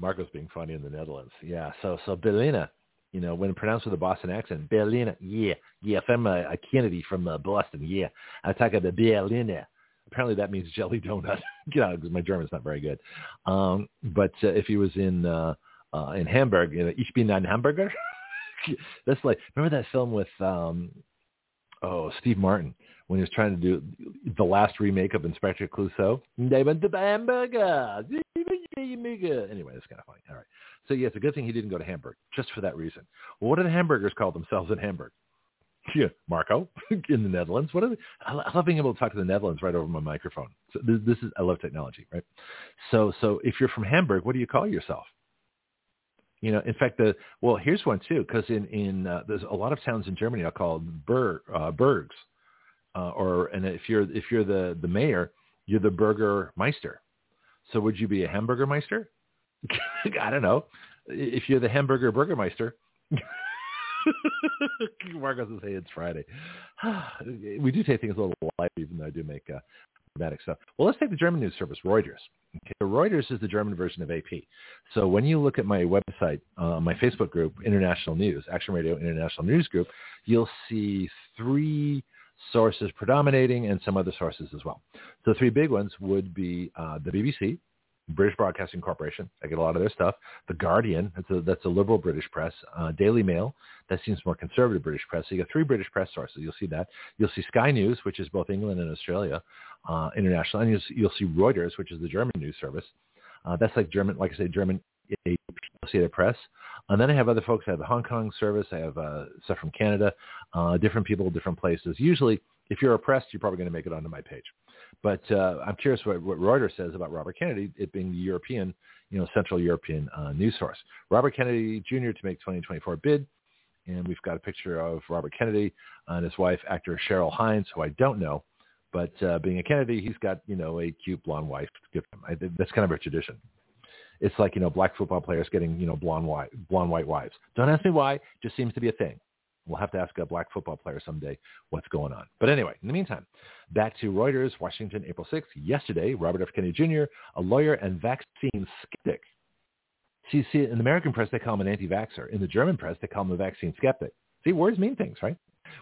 Marco's being funny in the Netherlands. Yeah. So, so Berliner, you know, when pronounced with a Boston accent, Berliner. Yeah. Yeah. If I'm a, a Kennedy from uh, Boston, yeah. I talk about Berliner. Apparently that means jelly donut. Get out, because my German's not very good. Um, but uh, if he was in uh, uh, in Hamburg, you know, Ich bin ein Hamburger. That's like, remember that film with, um, oh, Steve Martin, when he was trying to do the last remake of Inspector Clouseau? They went to Hamburger. Anyway, it's kind of funny. All right. So, yeah, it's a good thing he didn't go to Hamburg, just for that reason. Well, what do the hamburgers call themselves in Hamburg? Yeah, Marco, in the Netherlands. What are they? I love being able to talk to the Netherlands right over my microphone. So this, this is, I love technology, right? So, so if you're from Hamburg, what do you call yourself? You know, in fact, the well, here's one, too, because in, in uh, there's a lot of towns in Germany are called Bur, uh, Burgs. Uh, or and if you're if you're the, the mayor, you're the Bürgermeister. So would you be a hamburger meister? I don't know. If you're the hamburger Bürgermeister, Marcos will say it's Friday. We do take things a little light, even though I do make uh, dramatic stuff. Well, let's take the German news service, Reuters. Okay, so Reuters is the German version of A P. So when you look at my website, uh, my Facebook group, International News, Action Radio International News Group, you'll see three sources predominating and some other sources as well. So three big ones would be uh, the B B C, British Broadcasting Corporation. I get a lot of their stuff. The Guardian, that's a, that's a liberal British press. Uh, Daily Mail, that seems more conservative British press. So you got three British press sources. You'll see that. You'll see Sky News, which is both England and Australia, uh, international. And you'll, you'll see Reuters, which is the German news service. Uh, that's like German, like I say, German Associated Press. And then I have other folks. I have a Hong Kong service. I have uh, stuff from Canada, uh, different people, different places. Usually, if you're oppressed, you're probably going to make it onto my page. But uh, I'm curious what, what Reuters says about Robert Kennedy, it being the European, you know, Central European uh, news source. Robert Kennedy Junior to make twenty twenty-four bid. And we've got a picture of Robert Kennedy and his wife, actor Cheryl Hines, who I don't know. But uh, being a Kennedy, he's got, you know, a cute blonde wife to give him. I, that's kind of a tradition. It's like, you know, black football players getting, you know, blonde white, blonde white wives. Don't ask me why. It just seems to be a thing. We'll have to ask a black football player someday what's going on. But anyway, in the meantime, back to Reuters, Washington, April sixth. Yesterday, Robert F. Kennedy Junior, a lawyer and vaccine skeptic. See, see, in the American press, they call him an anti-vaxxer. In the German press, they call him a vaccine skeptic. See, words mean things, right?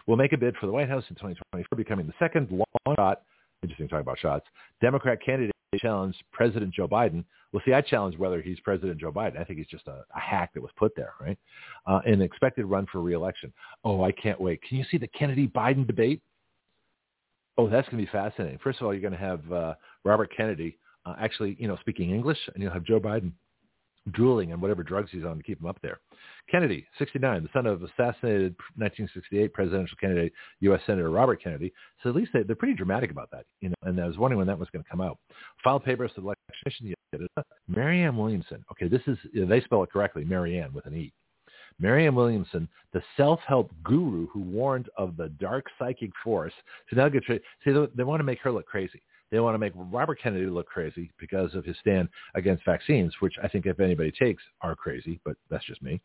We'll make a bid for the White House in twenty twenty-four, becoming the second long shot, interesting talking about shots, Democrat candidate challenged President Joe Biden. Well, see, I challenge whether he's President Joe Biden. I think he's just a, a hack that was put there, right? Uh, an expected run for reelection. Oh, I can't wait. Can you see the Kennedy-Biden debate? Oh, that's going to be fascinating. First of all, you're going to have uh, Robert Kennedy uh, actually, you know, speaking English, and you'll have Joe Biden drooling on whatever drugs he's on to keep him up there. Kennedy, sixty-nine, the son of assassinated nineteen sixty-eight presidential candidate, U S Senator Robert Kennedy. So at least they, they're pretty dramatic about that. You know, and I was wondering when that was going to come out. Filed papers to the election commission. Marianne Williamson. Okay, this is, they spell it correctly, Marianne with an E. Marianne Williamson, the self-help guru who warned of the dark psychic force. So now get see, they, they want to make her look crazy. They want to make Robert Kennedy look crazy because of his stand against vaccines, which I think if anybody takes are crazy, but that's just me.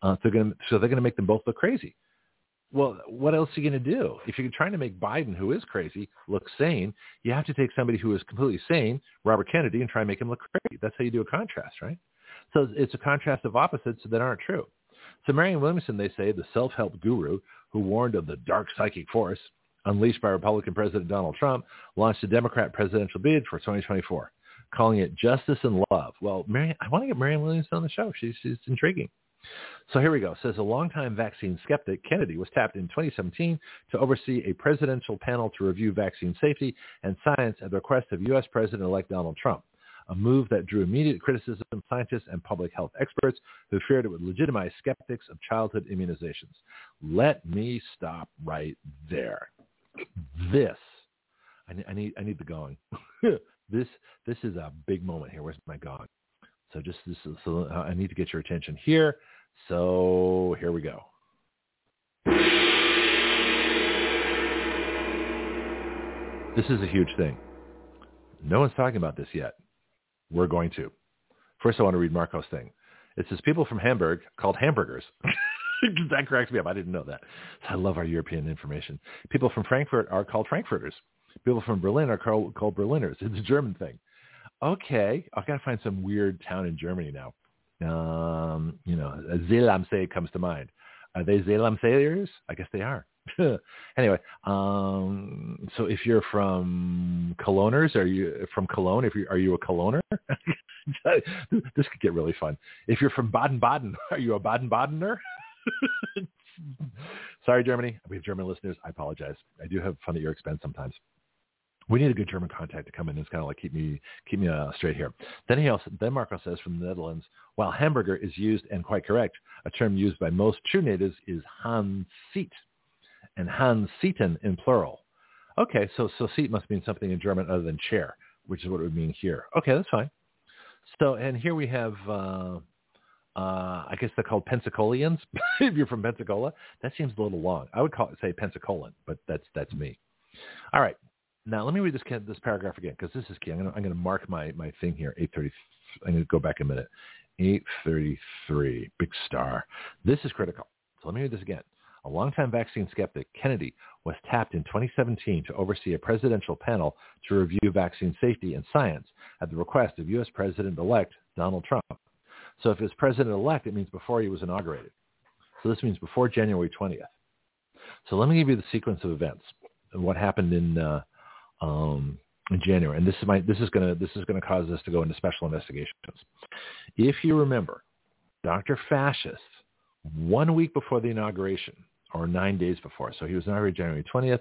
Uh, they're going to, so they're going to make them both look crazy. Well, what else are you going to do? If you're trying to make Biden, who is crazy, look sane, you have to take somebody who is completely sane, Robert Kennedy, and try and make him look crazy. That's how you do a contrast, right? So it's a contrast of opposites that aren't true. So Marianne Williamson, they say, the self-help guru who warned of the dark psychic force, unleashed by Republican President Donald Trump, launched a Democrat presidential bid for twenty twenty-four, calling it Justice and Love. Well, Marianne, I want to get Marianne Williamson on the show. She's, she's intriguing. So here we go. It says a longtime vaccine skeptic, Kennedy was tapped in twenty seventeen to oversee a presidential panel to review vaccine safety and science at the request of U S President-elect Donald Trump, a move that drew immediate criticism from scientists and public health experts who feared it would legitimize skeptics of childhood immunizations. Let me stop right there. This, I, I need, I need the gong. this, this is a big moment here. Where's my gong? So just this, is, so I need to get your attention here. So here we go. This is a huge thing. No one's talking about this yet. We're going to. First, I want to read Marco's thing. It says people from Hamburg called hamburgers. That cracks me up. I didn't know that. I love our European information. People from Frankfurt are called Frankfurters. People from Berlin are called, called Berliners. It's a German thing. Okay. I've got to find some weird town in Germany now. Um, you know, Zell am See comes to mind. Are they Zell am Seeers? I guess they are. Anyway, um, so if you're from Cologners, are you from Cologne? If you are you a Cologner? This could get really fun. If you're from Baden-Baden, are you a Baden-Badener? Sorry, Germany. We have German listeners. I apologize. I do have fun at your expense sometimes. We need a good German contact to come in and kind of like keep me keep me uh, straight here. Then he also then Marco says from the Netherlands, while hamburger is used and quite correct, a term used by most true natives is Hanseat, and Hanseaten in plural. Okay, so so seat must mean something in German other than chair, which is what it would mean here. Okay, that's fine. So and here we have. Uh, Uh, I guess they're called Pensacolians. If you're from Pensacola, that seems a little long. I would call it, say Pensacolan, but that's that's me. All right. Now, let me read this this paragraph again because this is key. I'm going I'm to mark my, my thing here, eight thirty. I'm going to go back a minute. eight thirty-three, big star. This is critical. So let me read this again. a longtime vaccine skeptic, Kennedy was tapped in twenty seventeen to oversee a presidential panel to review vaccine safety and science at the request of U S President-elect Donald Trump. So if he was president-elect, it means before he was inaugurated. So this means before January twentieth. So let me give you the sequence of events and what happened in uh, um, in January. And this is my this is gonna this is gonna cause us to go into special investigations. If you remember, Doctor Fascist, one week before the inauguration, or nine days before, so he was inaugurated January twentieth,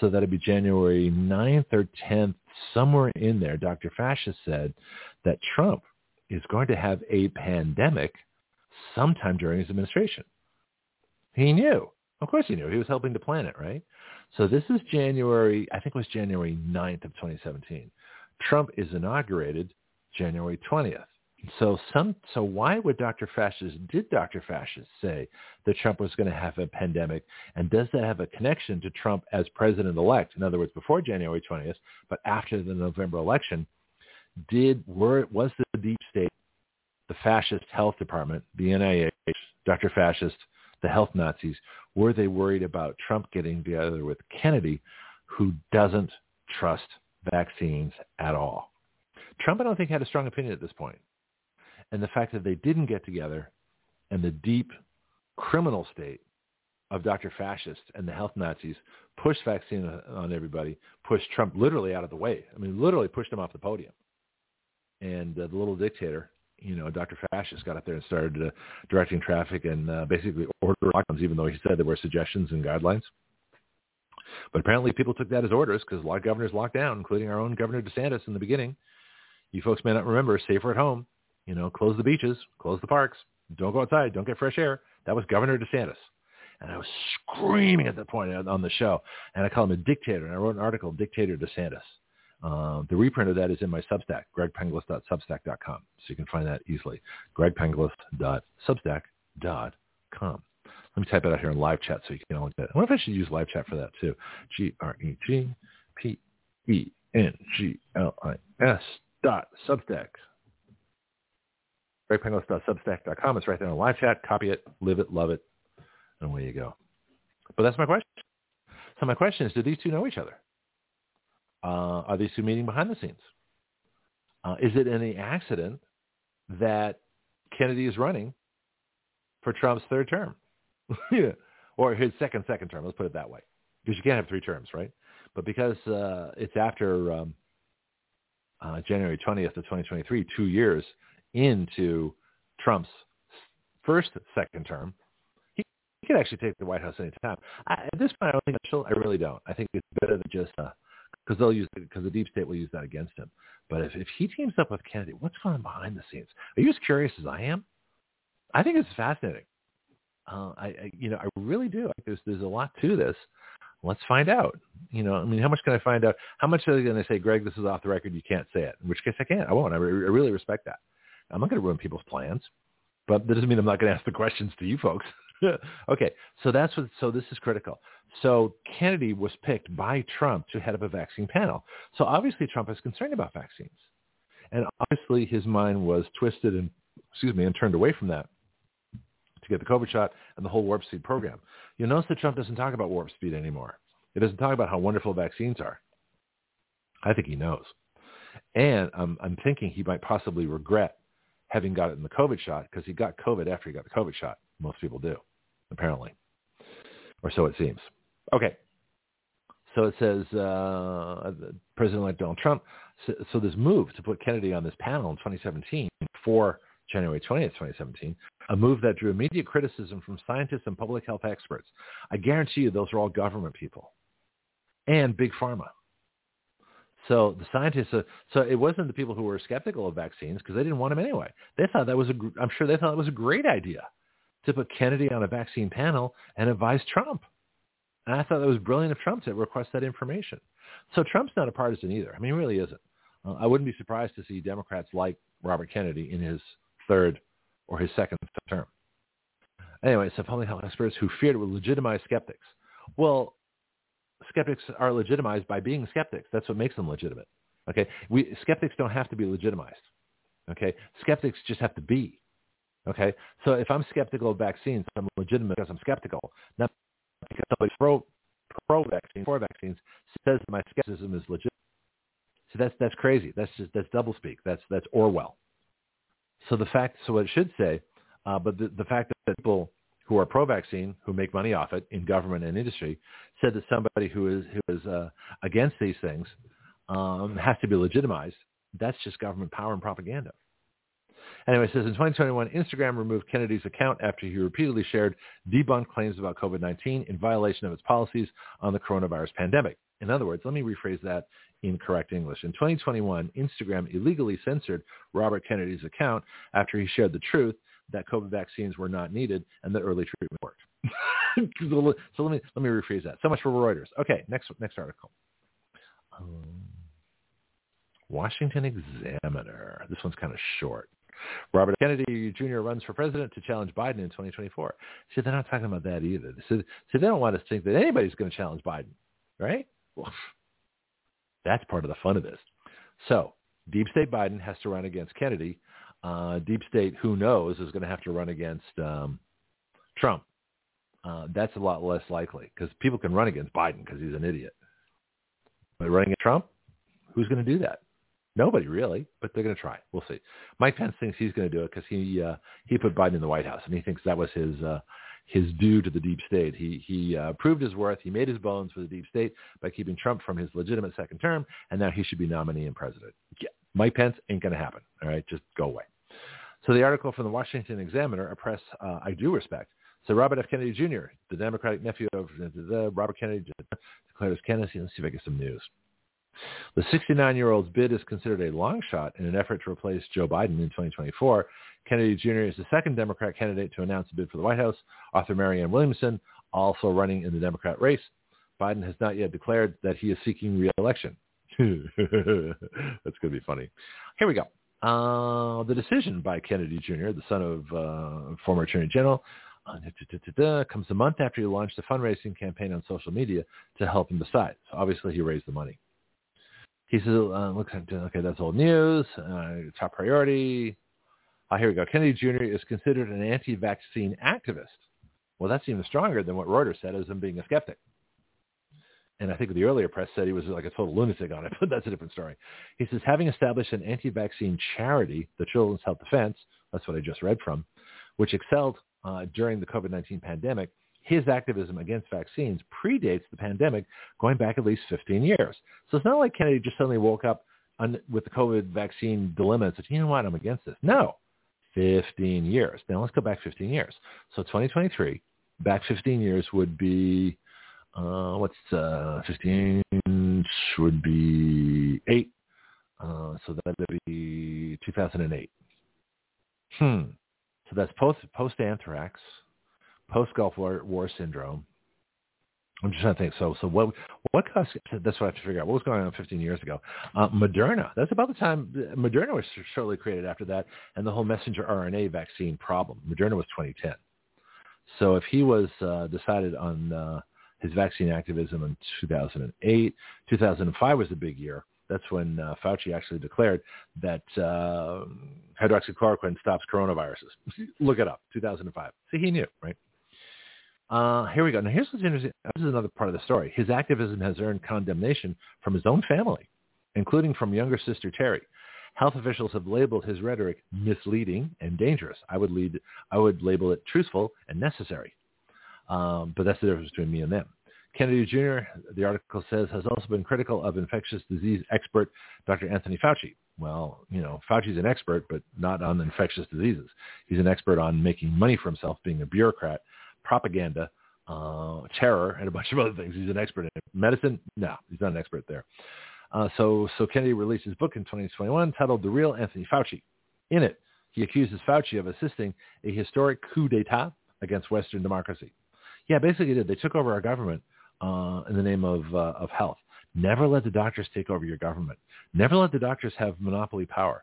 so that'd be January ninth or tenth, somewhere in there, Doctor Fascist said that Trump is going to have a pandemic sometime during his administration. He knew. Of course he knew. He was helping to plan it, right? So this is January, I think it was January ninth of twenty seventeen. Trump is inaugurated January twentieth. So some, so why would Doctor Fascist, did Doctor Fascist say that Trump was going to have a pandemic? And does that have a connection to Trump as president-elect? In other words, before January twentieth, but after the November election, did were was the deep state, the fascist health department, the N I H, Doctor Fascist, the health Nazis, were they worried about Trump getting together with Kennedy, who doesn't trust vaccines at all? Trump, I don't think, had a strong opinion at this point. And the fact that they didn't get together and the deep criminal state of Doctor Fascist and the health Nazis pushed vaccine on everybody, pushed Trump literally out of the way. I mean, literally pushed him off the podium. And uh, the little dictator, you know, Doctor Fascist got up there and started uh, directing traffic and uh, basically ordered lockdowns, even though he said there were suggestions and guidelines. But apparently people took that as orders because a lot of governors locked down, including our own Governor DeSantis in the beginning. You folks may not remember, safer at home. You know, close the beaches, close the parks, don't go outside, don't get fresh air. That was Governor DeSantis. And I was screaming at that point on the show. And I called him a dictator. And I wrote an article, Dictator DeSantis. Uh, the reprint of that is in my Substack, greg penglis dot substack dot com. So you can find that easily, greg penglis dot substack dot com. Let me type it out here in live chat so you can all get it. I wonder if I should use live chat for that too. G R E G P E N G L I S dot Substack. greg penglis dot substack dot com. It's right there in the live chat. Copy it, live it, love it, and away you go. But that's my question. So my question is, do these two know each other? Uh, are these two meeting behind the scenes? Uh, is it any accident that Kennedy is running for Trump's third term? yeah. Or his second, second term. Let's put it that way. Because you can't have three terms, right? But because uh, it's after um, uh, January twentieth of twenty twenty-three, two years into Trump's first, second term, he, he could actually take the White House any time. I, at this point, I don't think I really don't. I think it's better than just... Uh, Because they'll use because the deep state will use that against him. But if, if he teams up with Kennedy, what's going on behind the scenes? Are you as curious as I am? I think it's fascinating. Uh, I, I you know I really do. I think there's there's a lot to this. Let's find out. You know I mean, how much can I find out? How much are they going to say, Greg, this is off the record. You can't say it. In which case I can't. I won't. I, re- I really respect that. I'm not going to ruin people's plans, but that doesn't mean I'm not going to ask the questions to you folks. Okay, so that's what. So this is critical. So Kennedy was picked by Trump to head up a vaccine panel. So obviously Trump is concerned about vaccines, and obviously his mind was twisted and excuse me and turned away from that to get the COVID shot and the whole Warp Speed program. You'll notice that Trump doesn't talk about Warp Speed anymore. He doesn't talk about how wonderful vaccines are. I think he knows, and I'm, I'm thinking he might possibly regret having got it in the COVID shot because he got COVID after he got the COVID shot. Most people do. Apparently, or so it seems. Okay, so it says uh, President-elect Donald Trump. So, so this move to put Kennedy on this panel in twenty seventeen, before January twentieth, twenty seventeen, a move that drew immediate criticism from scientists and public health experts. I guarantee you those are all government people and big pharma. So the scientists, uh, so it wasn't the people who were skeptical of vaccines because they didn't want them anyway. They thought that was a, I'm sure they thought it was a great idea to put Kennedy on a vaccine panel and advise Trump. And I thought that was brilliant of Trump to request that information. So Trump's not a partisan either. I mean, he really isn't. Uh, I wouldn't be surprised to see Democrats like Robert Kennedy in his third or his second term. Anyway, so public health experts who feared it would legitimize skeptics. Well, skeptics are legitimized by being skeptics. That's what makes them legitimate. Okay, we skeptics don't have to be legitimized. Okay, skeptics just have to be. Okay, so if I'm skeptical of vaccines, I'm legitimate because I'm skeptical, not because somebody's pro, pro-vaccine, for vaccines, says that my skepticism is legit. So that's that's crazy. That's just that's doublespeak. That's that's Orwell. So the fact, so what it should say, uh, but the, the fact that people who are pro-vaccine, who make money off it in government and industry, said that somebody who is who is uh, against these things um, has to be legitimized. That's just government power and propaganda. Anyway, it says, in twenty twenty-one, Instagram removed Kennedy's account after he repeatedly shared debunked claims about COVID nineteen in violation of its policies on the coronavirus pandemic. In other words, let me rephrase that in correct English. In twenty twenty-one, Instagram illegally censored Robert Kennedy's account after he shared the truth that COVID vaccines were not needed and that early treatment worked. So let me let me rephrase that. So much for Reuters. Okay, next next article. Um, Washington Examiner. This one's kind of short. Robert F. Kennedy Junior runs for president to challenge Biden in twenty twenty-four. See, they're not talking about that either. So, so they don't want us to think that anybody's going to challenge Biden, right? Well, that's part of the fun of this. So Deep State Biden has to run against Kennedy. Uh, Deep State, who knows, is going to have to run against um, Trump. Uh, that's a lot less likely because people can run against Biden because he's an idiot. But running against Trump, who's going to do that? Nobody really, but they're going to try. We'll see. Mike Pence thinks he's going to do it because he uh, he put Biden in the White House, and he thinks that was his uh, his due to the deep state. He he uh, proved his worth. He made his bones for the deep state by keeping Trump from his legitimate second term, and now he should be nominee and president. Yeah. Mike Pence ain't going to happen. All right, just go away. So the article from the Washington Examiner, a press uh, I do respect. So Robert F. Kennedy Junior, the Democratic nephew of uh, Robert Kennedy, declares candidacy. Let's see if I get some news. The sixty-nine-year-old's bid is considered a long shot in an effort to replace Joe Biden in twenty twenty-four. Kennedy Junior is the second Democrat candidate to announce a bid for the White House. Author Marianne Williamson, also running in the Democrat race. Biden has not yet declared that he is seeking re-election. That's going to be funny. Here we go. Uh, the decision by Kennedy Junior, the son of uh, former Attorney General, Uh, da, da, da, da, comes a month after he launched a fundraising campaign on social media to help him decide. So obviously he raised the money. He says, uh, looks like, okay, that's old news, uh, top priority. Uh, here we go. Kennedy Junior is considered an anti-vaccine activist. Well, that's even stronger than what Reuters said as him being a skeptic. And I think the earlier press said he was like a total lunatic on it, but that's a different story. He says, having established an anti-vaccine charity, the Children's Health Defense, that's what I just read from, which excelled Uh, during the COVID nineteen pandemic, his activism against vaccines predates the pandemic going back at least fifteen years. So it's not like Kennedy just suddenly woke up on, with the COVID vaccine dilemma and said, you know what, I'm against this. No, fifteen years. Now let's go back fifteen years. So twenty twenty-three, back fifteen years would be, uh, what's uh, fifteen would be eight. Uh, so that would be two thousand eight. Hmm. So that's post, post-anthrax, post-Gulf War, War syndrome. I'm just trying to think. So so what what caused, that's what I have to figure out. What was going on fifteen years ago? Uh, Moderna. That's about the time Moderna was shortly created after that, and the whole messenger R N A vaccine problem. Moderna was twenty ten. So if he was uh, decided on uh, his vaccine activism in two thousand eight, two thousand five was a big year. That's when uh, Fauci actually declared that uh, hydroxychloroquine stops coronaviruses. Look it up, two thousand five. See, he knew, right? Uh, here we go. Now, here's what's interesting. This is another part of the story. His activism has earned condemnation from his own family, including from younger sister Terry. Health officials have labeled his rhetoric misleading and dangerous. I would lead, I would label it truthful and necessary. Um, but that's the difference between me and them. Kennedy Junior, the article says, has also been critical of infectious disease expert Doctor Anthony Fauci. Well, you know, Fauci's an expert, but not on infectious diseases. He's an expert on making money for himself, being a bureaucrat, propaganda, uh, terror, and a bunch of other things. He's an expert in medicine? No, he's not an expert there. Uh, so, so Kennedy released his book in twenty twenty-one titled The Real Anthony Fauci. In it, he accuses Fauci of assisting a historic coup d'etat against Western democracy. Yeah, basically he did. They took over our government. Uh, in the name of uh, of health. Never let the doctors take over your government. Never let the doctors have monopoly power.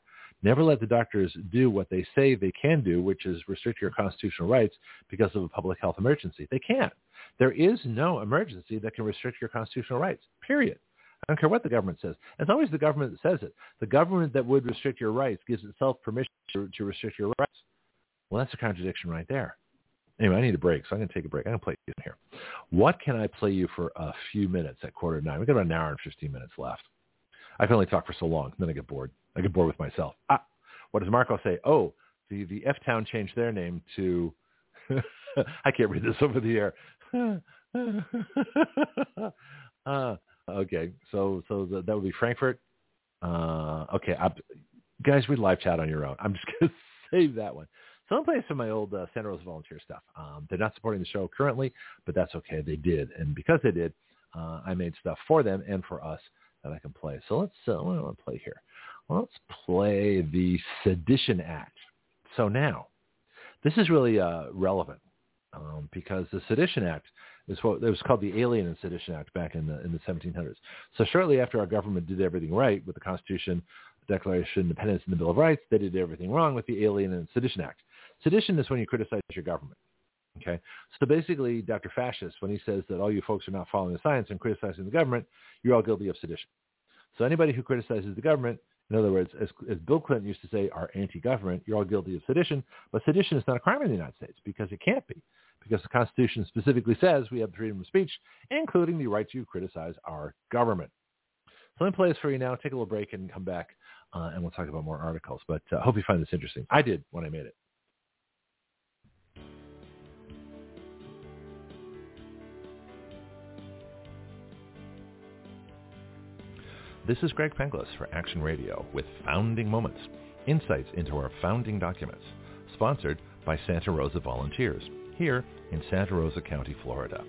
Never let the doctors do what they say they can do, which is restrict your constitutional rights because of a public health emergency. They can't. There is no emergency that can restrict your constitutional rights, period. I don't care what the government says. It's always the government that says it. The government that would restrict your rights gives itself permission to, to restrict your rights. Well, that's a contradiction right there. Anyway, I need a break, so I'm going to take a break. I'm going to play you here. What can I play you for a few minutes at quarter to nine? We've got about an hour and fifteen minutes left. I can only talk for so long. Then I get bored. I get bored with myself. Ah, what does Marco say? Oh, the, the F-Town changed their name to, I can't read this over the air. uh, okay, so so the, that would be Frankfurt. Uh, okay, I, guys, read live chat on your own. I'm just going to save that one. So I'm playing some of my old uh, Santa Rosa Volunteer stuff. Um, they're not supporting the show currently, but that's okay. They did. And because they did, uh, I made stuff for them and for us that I can play. So let's, uh, what do I want to play here? Well, let's play the Sedition Act. So now, this is really uh, relevant um, because the Sedition Act is what it was called the Alien and Sedition Act back in the in the seventeen hundreds. So shortly after our government did everything right with the Constitution, Declaration of Independence, and the Bill of Rights, they did everything wrong with the Alien and Sedition Act. Sedition is when you criticize your government. Okay, so basically, Doctor Fascist, when he says that all you folks are not following the science and criticizing the government, you're all guilty of sedition. So anybody who criticizes the government, in other words, as, as Bill Clinton used to say, are anti-government, you're all guilty of sedition. But sedition is not a crime in the United States because it can't be, because the Constitution specifically says we have freedom of speech, including the right to criticize our government. So let me play this for you now. Take a little break and come back, uh, and we'll talk about more articles. But I uh, hope you find this interesting. I did when I made it. This is Greg Penglis for Action Radio with Founding Moments, insights into our founding documents, sponsored by Santa Rosa Volunteers here in Santa Rosa County, Florida.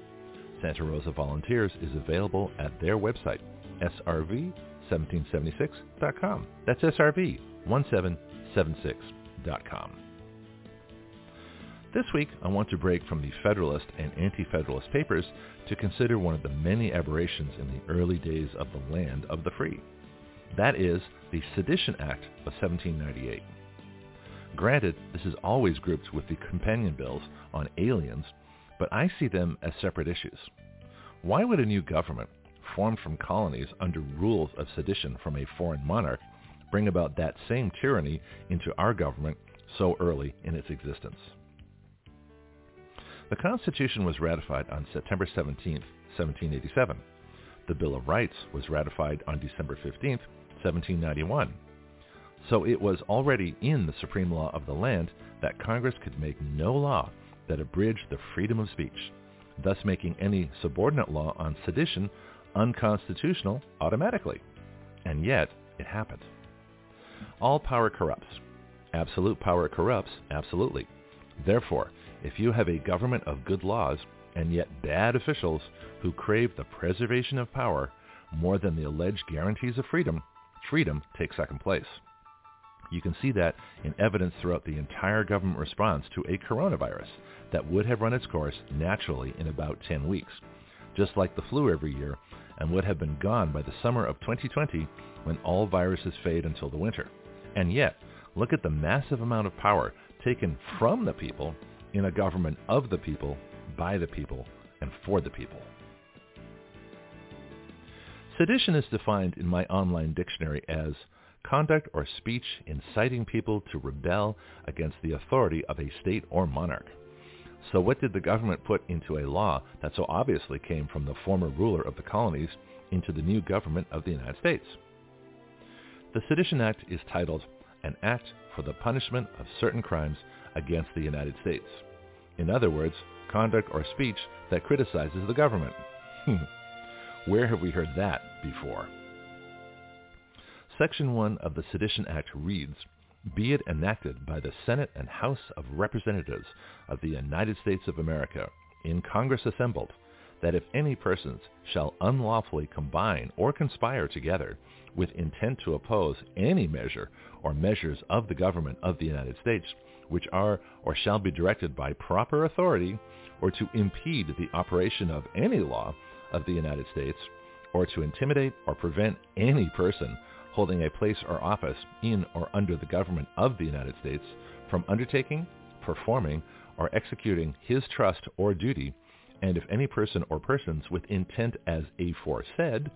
Santa Rosa Volunteers is available at their website, S R V one seven seven six dot com. That's S R V one seven seven six dot com. This week, I want to break from the Federalist and Anti-Federalist papers to consider one of the many aberrations in the early days of the land of the free. That is the Sedition Act of seventeen ninety-eight. Granted, this is always grouped with the companion bills on aliens, but I see them as separate issues. Why would a new government formed from colonies under rules of sedition from a foreign monarch bring about that same tyranny into our government so early in its existence? The Constitution was ratified on September seventeenth, seventeen eighty-seven. The Bill of Rights was ratified on December fifteenth, seventeen ninety-one. So it was already in the supreme law of the land that Congress could make no law that abridged the freedom of speech, thus making any subordinate law on sedition unconstitutional automatically. And yet, it happened. All power corrupts. Absolute power corrupts absolutely. Therefore, if you have a government of good laws and yet bad officials who crave the preservation of power more than the alleged guarantees of freedom, freedom takes second place. You can see that in evidence throughout the entire government response to a coronavirus that would have run its course naturally in about ten weeks, just like the flu every year, and would have been gone by the summer of twenty twenty when all viruses fade until the winter. And yet, look at the massive amount of power taken from the people in a government of the people, by the people, and for the people. Sedition is defined in my online dictionary as conduct or speech inciting people to rebel against the authority of a state or monarch. So what did the government put into a law that so obviously came from the former ruler of the colonies into the new government of the United States? The Sedition Act is titled An Act for the Punishment of Certain Crimes Against the United States. In other words, conduct or speech that criticizes the government. Where have we heard that before? Section one of the Sedition Act reads, "Be it enacted by the Senate and House of Representatives of the United States of America, in Congress assembled, that if any persons shall unlawfully combine or conspire together with intent to oppose any measure or measures of the government of the United States, which are or shall be directed by proper authority, or to impede the operation of any law of the United States, or to intimidate or prevent any person holding a place or office in or under the government of the United States from undertaking, performing, or executing his trust or duty, and if any person or persons with intent as aforesaid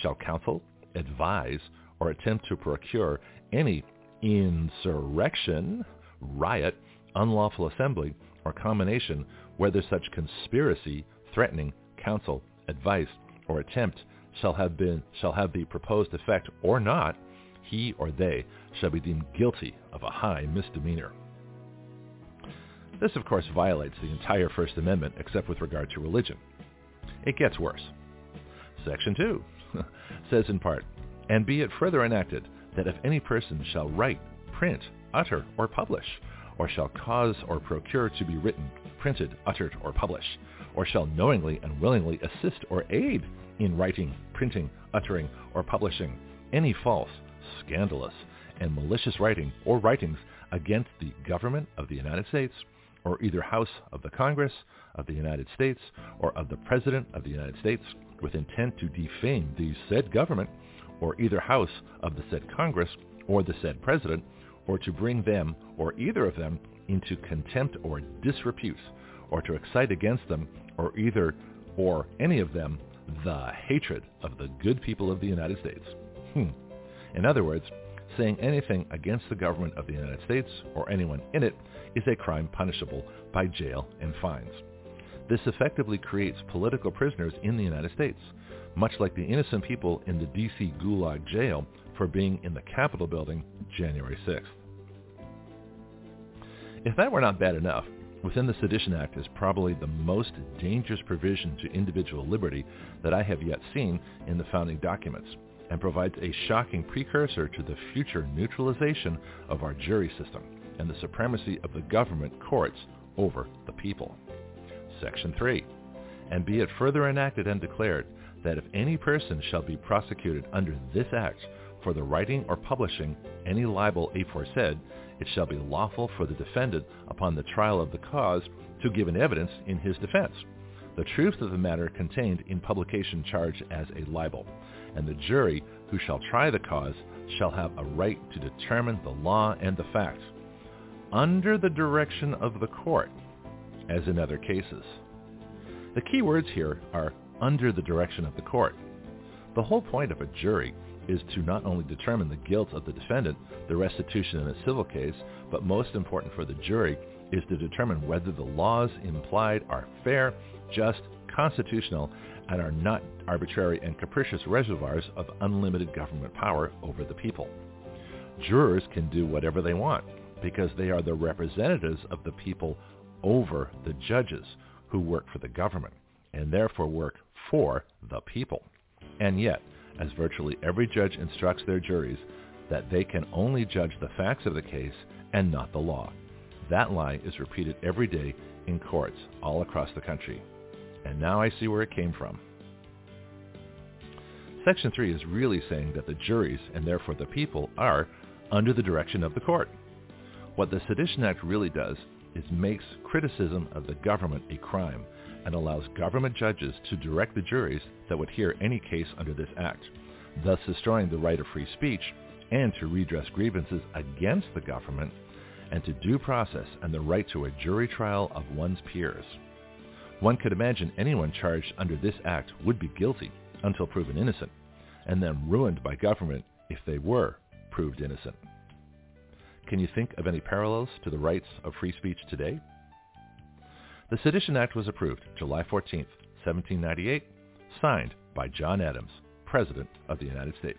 shall counsel, advise, or attempt to procure any insurrection, riot, unlawful assembly, or combination, whether such conspiracy, threatening, counsel, advice, or attempt shall have been shall have the proposed effect or not, he or they shall be deemed guilty of a high misdemeanor. This, of course, violates the entire First Amendment except with regard to religion. It gets worse. Section two says in part, and be it further enacted that if any person shall write, print, utter, or publish, or shall cause or procure to be written, printed, uttered, or published, or shall knowingly and willingly assist or aid in writing, printing, uttering, or publishing any false, scandalous, and malicious writing or writings against the government of the United States, or either house of the Congress of the United States, or of the President of the United States, with intent to defame the said government, or either house of the said Congress, or the said President, or to bring them, or either of them, into contempt or disrepute, or to excite against them, or either or any of them, the hatred of the good people of the United States. Hmm. In other words, saying anything against the government of the United States or anyone in it is a crime punishable by jail and fines. This effectively creates political prisoners in the United States, much like the innocent people in the D C Gulag jail for being in the Capitol building January sixth. If that were not bad enough, within the Sedition Act is probably the most dangerous provision to individual liberty that I have yet seen in the founding documents, and provides a shocking precursor to the future neutralization of our jury system and the supremacy of the government courts over the people. Section three. And be it further enacted and declared that if any person shall be prosecuted under this act for the writing or publishing any libel aforesaid, it shall be lawful for the defendant upon the trial of the cause to give an evidence in his defense, the truth of the matter contained in publication charged as a libel, and the jury who shall try the cause shall have a right to determine the law and the facts, under the direction of the court, as in other cases. The key words here are under the direction of the court. The whole point of a jury is to not only determine the guilt of the defendant, the restitution in a civil case, but most important for the jury is to determine whether the laws implied are fair, just, constitutional, and are not arbitrary and capricious reservoirs of unlimited government power over the people. Jurors can do whatever they want because they are the representatives of the people over the judges who work for the government and therefore work for the people. And yet, as virtually every judge instructs their juries that they can only judge the facts of the case and not the law, that lie is repeated every day in courts all across the country. And now I see where it came from. Section three is really saying that the juries, and therefore the people, are under the direction of the court. What the Sedition Act really does is makes criticism of the government a crime and allows government judges to direct the juries that would hear any case under this act, thus destroying the right of free speech and to redress grievances against the government and to due process and the right to a jury trial of one's peers. One could imagine anyone charged under this act would be guilty until proven innocent, and then ruined by government if they were proved innocent. Can you think of any parallels to the rights of free speech today? The Sedition Act was approved July fourteenth, seventeen ninety-eight, signed by John Adams, President of the United States.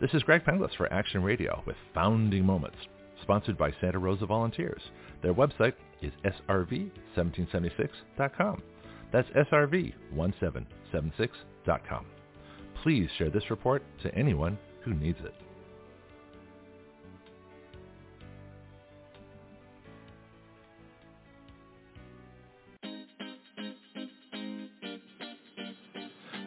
This is Greg Penglis for Action Radio with Founding Moments, sponsored by Santa Rosa Volunteers. Their website is S R V one seven seven six dot com. That's S R V one seven seven six dot com. Please share this report to anyone who needs it.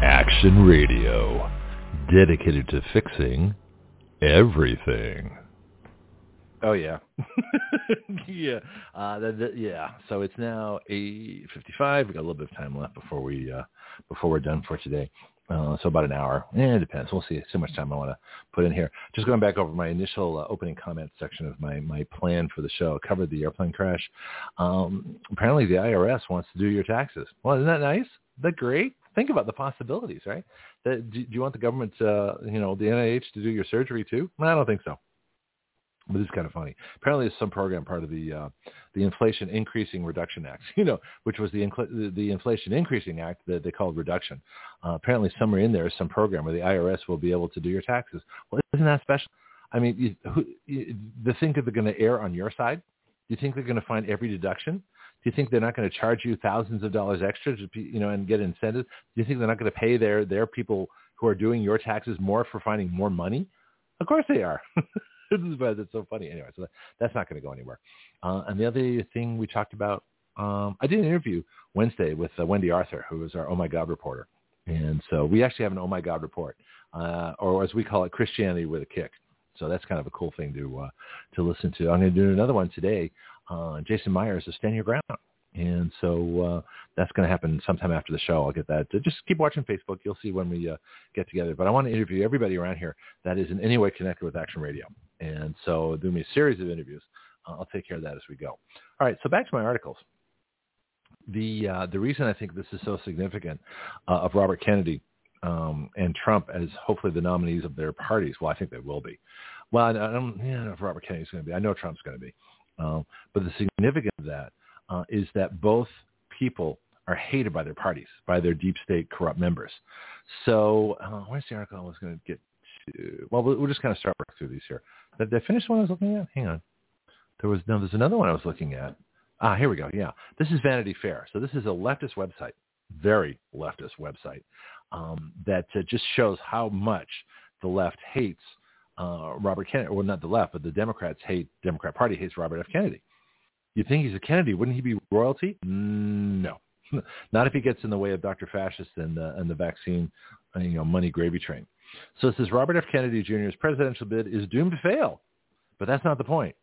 Action Radio, dedicated to fixing everything. Oh yeah, yeah, uh, the, the, yeah. So it's now eight fifty-five. We got a little bit of time left before we uh, before we're done for today. Uh, so about an hour. Eh, it depends. We'll see. It's so much time I want to put in here. Just going back over my initial uh, opening comment section of my, my plan for the show. I covered the airplane crash. Um, apparently, the I R S wants to do your taxes. Well, isn't that nice? Isn't that great? Think about the possibilities, right? That, do, do you want the government, uh, you know, the N I H to do your surgery too? I don't think so. But it's kind of funny. Apparently, it's some program part of the uh, the Inflation Increasing Reduction Act, you know, which was the incl- the Inflation Increasing Act that they called reduction. Uh, apparently, somewhere in there is some program where the I R S will be able to do your taxes. Well, isn't that special? I mean, you, who, you, the thing that they're going to err on your side? Do you think they're going to find every deduction? Do you think they're not going to charge you thousands of dollars extra, to, you know, and get incentives? Do you think they're not going to pay their their people who are doing your taxes more for finding more money? Of course they are. This is why it's so funny. Anyway, so that, that's not going to go anywhere. Uh, and the other thing we talked about, um, I did an interview Wednesday with uh, Wendy Arthur, who is our Oh My God reporter. And so we actually have an Oh My God report, uh, or as we call it, Christianity with a kick. So that's kind of a cool thing to uh, to listen to. I'm going to do another one today on uh, Jason Myers of Stand Your Ground. And so uh, that's going to happen sometime after the show. I'll get that. Just keep watching Facebook. You'll see when we uh, get together. But I want to interview everybody around here that is in any way connected with Action Radio. And so do me a series of interviews. Uh, I'll take care of that as we go. All right. So back to my articles. The uh, the reason I think this is so significant uh, of Robert Kennedy um, and Trump as hopefully the nominees of their parties. Well, I think they will be. Well, I don't, I don't know if Robert Kennedy's going to be. I know Trump's going to be. Um, but the significance of that Uh, is that both people are hated by their parties, by their deep state corrupt members. So uh, where's the article I was going to get to? Well, we'll, we'll just kind of start through these here. Did I finish the one I was looking at? Hang on. There was no, there's another one I was looking at. Ah, here we go. Yeah. This is Vanity Fair. So this is a leftist website, very leftist website, um, that uh, just shows how much the left hates uh, Robert Kennedy. Well, not the left, but the Democrats hate, Democrat Party hates Robert F. Kennedy. You'd think he's a Kennedy. Wouldn't he be royalty? No. Not if he gets in the way of Doctor Fascist and the, and the vaccine, you know, money gravy train. So it says Robert F. Kennedy Junior's presidential bid is doomed to fail. But that's not the point.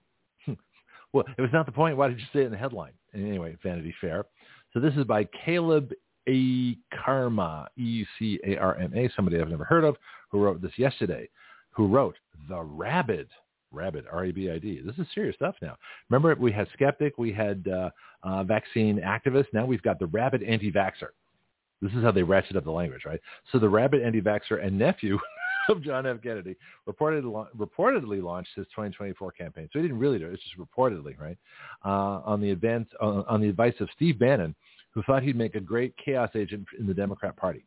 Well, if it's not the point, why did you say it in the headline? Anyway, Vanity Fair. So this is by Caleb A. Karma, E C A R M A, somebody I've never heard of, who wrote this yesterday, who wrote The Rabid. Rabid, R A B I D. This is serious stuff now. Remember, we had skeptic, we had uh, uh, vaccine activist. Now we've got the rabid anti-vaxxer. This is how they ratchet up the language, right? So the rabid anti-vaxxer and nephew of John F. Kennedy reportedly, reportedly launched his twenty twenty-four campaign. So he didn't really do it. It's just reportedly, right? Uh, on the advance, uh, on the advice of Steve Bannon, who thought he'd make a great chaos agent in the Democrat Party.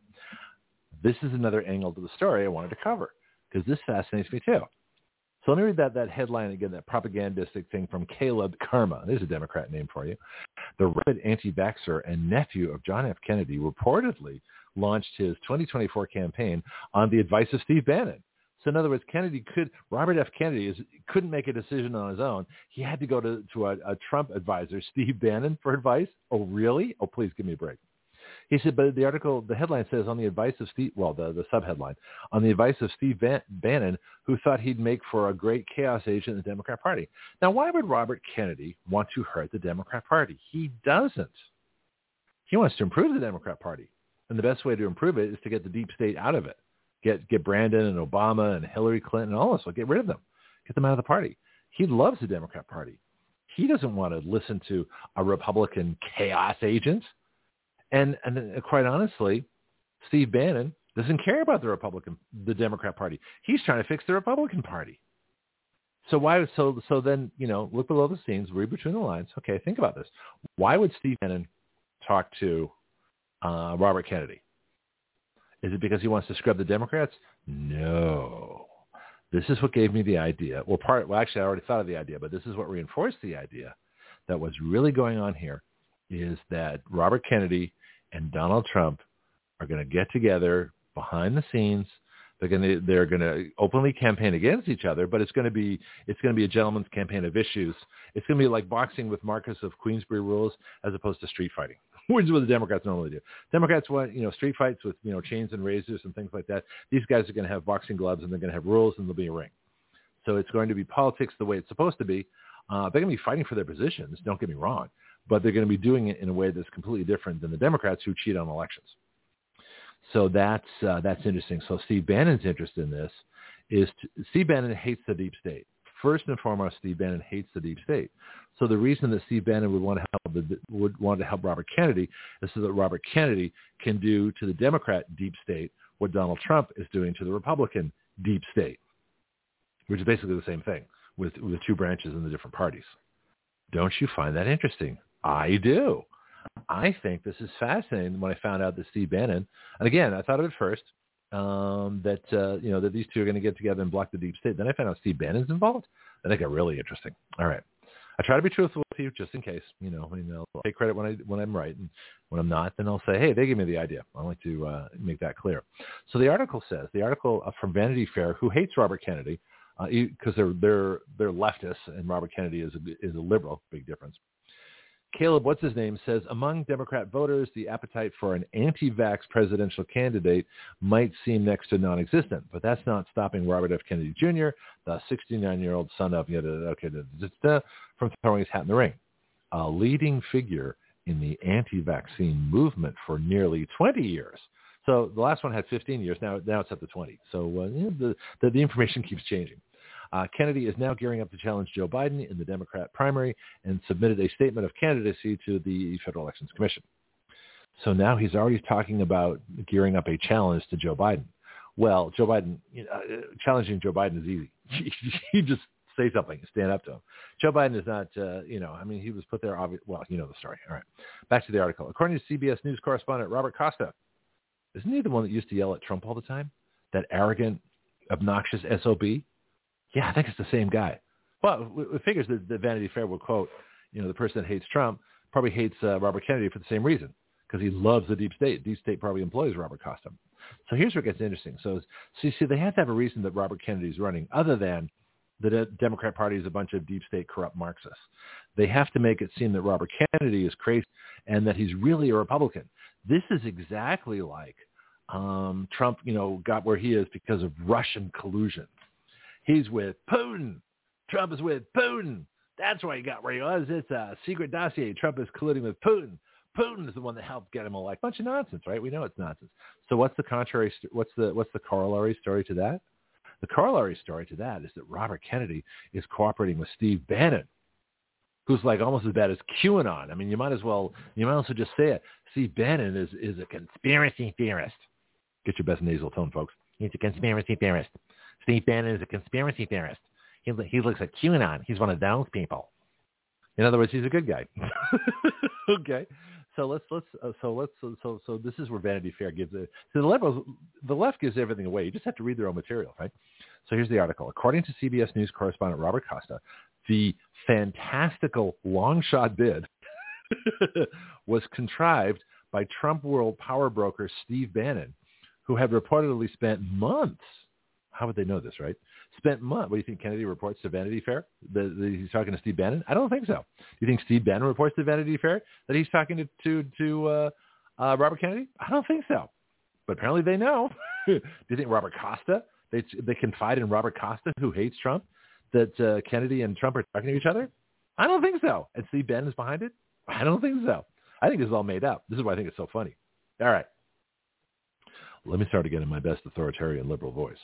This is another angle to the story I wanted to cover because this fascinates me too. So let me read that, that headline again, that propagandistic thing from Caleb Karma. There's a Democrat name for you. The rabid anti-vaxxer and nephew of John F. Kennedy reportedly launched his twenty twenty-four campaign on the advice of Steve Bannon. So in other words, Kennedy could Robert F. Kennedy is, couldn't make a decision on his own. He had to go to, to a, a Trump advisor, Steve Bannon, for advice. Oh, really? Oh, please give me a break. He said, but the article, the headline says on the advice of Steve, well, the, the subheadline, on the advice of Steve Ban- Bannon, who thought he'd make for a great chaos agent in the Democrat Party. Now, why would Robert Kennedy want to hurt the Democrat Party? He doesn't. He wants to improve the Democrat Party. And the best way to improve it is to get the deep state out of it. Get get Brandon and Obama and Hillary Clinton and all this. So get rid of them. Get them out of the party. He loves the Democrat Party. He doesn't want to listen to a Republican chaos agent. And, and quite honestly, Steve Bannon doesn't care about the Republican, the Democrat Party. He's trying to fix the Republican Party. So why would so so then, you know, look below the scenes, read between the lines. Okay, think about this. Why would Steve Bannon talk to uh, Robert Kennedy? Is it because he wants to scrub the Democrats? No. This is what gave me the idea. Well, part well, actually, I already thought of the idea, but this is what reinforced the idea that what's really going on here is that Robert Kennedy and Donald Trump are going to get together behind the scenes. They're going to they're going to openly campaign against each other, but it's going to be it's going to be a gentleman's campaign of issues. It's going to be like boxing with Marcus of Queensbury rules as opposed to street fighting, which is what the Democrats normally do. Democrats want, you know, street fights with, you know, chains and razors and things like that. These guys are going to have boxing gloves and they're going to have rules and there'll be a ring. So it's going to be politics the way it's supposed to be. Uh, they're going to be fighting for their positions. Don't get me wrong, but they're going to be doing it in a way that's completely different than the Democrats who cheat on elections. So that's uh, that's interesting. So Steve Bannon's interest in this is to, Steve Bannon hates the deep state. First and foremost, Steve Bannon hates the deep state. So the reason that Steve Bannon would want to help the, would want to help Robert Kennedy is so that Robert Kennedy can do to the Democrat deep state what Donald Trump is doing to the Republican deep state, which is basically the same thing with, with the two branches in the different parties. Don't you find that interesting? I do. I think this is fascinating when I found out that Steve Bannon, and again, I thought of it first, um, that, uh, you know, that these two are going to get together and block the deep state. Then I found out Steve Bannon's involved. That got really interesting. All right. I try to be truthful with you just in case, you know, and I'll take credit when, I, when I'm right. And when I'm not, then I'll say, hey, they gave me the idea. I like to uh, make that clear. So the article says, the article from Vanity Fair, who hates Robert Kennedy because uh, they're, they're, they're leftists and Robert Kennedy is a, is a liberal, big difference. Caleb, what's his name, says, among Democrat voters, the appetite for an anti-vax presidential candidate might seem next to non-existent, but that's not stopping Robert F. Kennedy Junior, the sixty-nine-year-old son of, you know, okay, from throwing his hat in the ring. A leading figure in the anti-vaccine movement for nearly twenty years. So the last one had fifteen years. Now, now it's up to twenty. So uh, the, the, the information keeps changing. Uh, Kennedy is now gearing up to challenge Joe Biden in the Democrat primary and submitted a statement of candidacy to the Federal Elections Commission. So now he's already talking about gearing up a challenge to Joe Biden. Well, Joe Biden, you know, uh, challenging Joe Biden is easy. You just say something, stand up to him. Joe Biden is not, uh, you know, I mean, he was put there, obvi- well, you know the story. All right. Back to the article. According to C B S News correspondent Robert Costa, isn't he the one that used to yell at Trump all the time? That arrogant, obnoxious S O B? Yeah, I think it's the same guy. Well, it figures that the Vanity Fair will quote, you know, the person that hates Trump probably hates uh, Robert Kennedy for the same reason, because he loves the deep state. Deep state probably employs Robert Costa. So here's where it gets interesting. So, so you see, they have to have a reason that Robert Kennedy's running, other than the De- Democrat Party is a bunch of deep state corrupt Marxists. They have to make it seem that Robert Kennedy is crazy and that he's really a Republican. This is exactly like um, Trump, you know, got where he is because of Russian collusion. He's with Putin. Trump is with Putin. That's why he got where he was. It's a secret dossier. Trump is colluding with Putin. Putin is the one that helped get him elected. Bunch of nonsense, right? We know it's nonsense. So what's the contrary? What's the what's the corollary story to that? The corollary story to that is that Robert Kennedy is cooperating with Steve Bannon, who's like almost as bad as QAnon. I mean, you might as well you might as well just say it. Steve Bannon is is a conspiracy theorist. Get your best nasal tone, folks. He's a conspiracy theorist. Steve Bannon is a conspiracy theorist. He, he looks at QAnon. He's one of those people. In other words, he's a good guy. Okay. So let's let's uh, so let's so, so so this is where Vanity Fair gives it. So the liberals, the left gives everything away. You just have to read their own material, right? So here's the article. According to C B S News correspondent Robert Costa, the fantastical long shot bid was contrived by Trump world power broker Steve Bannon, who had reportedly spent months. How would they know this, right? Spent months. What do you think Kennedy reports to Vanity Fair? That he's talking to Steve Bannon? I don't think so. You think Steve Bannon reports to Vanity Fair that he's talking to to, to uh, uh, Robert Kennedy? I don't think so. But apparently they know. Do you think Robert Costa? They they confide in Robert Costa, who hates Trump, that uh, Kennedy and Trump are talking to each other? I don't think so. And Steve Bannon's behind it? I don't think so. I think this is all made up. This is why I think it's so funny. All right. Let me start again in my best authoritarian liberal voice.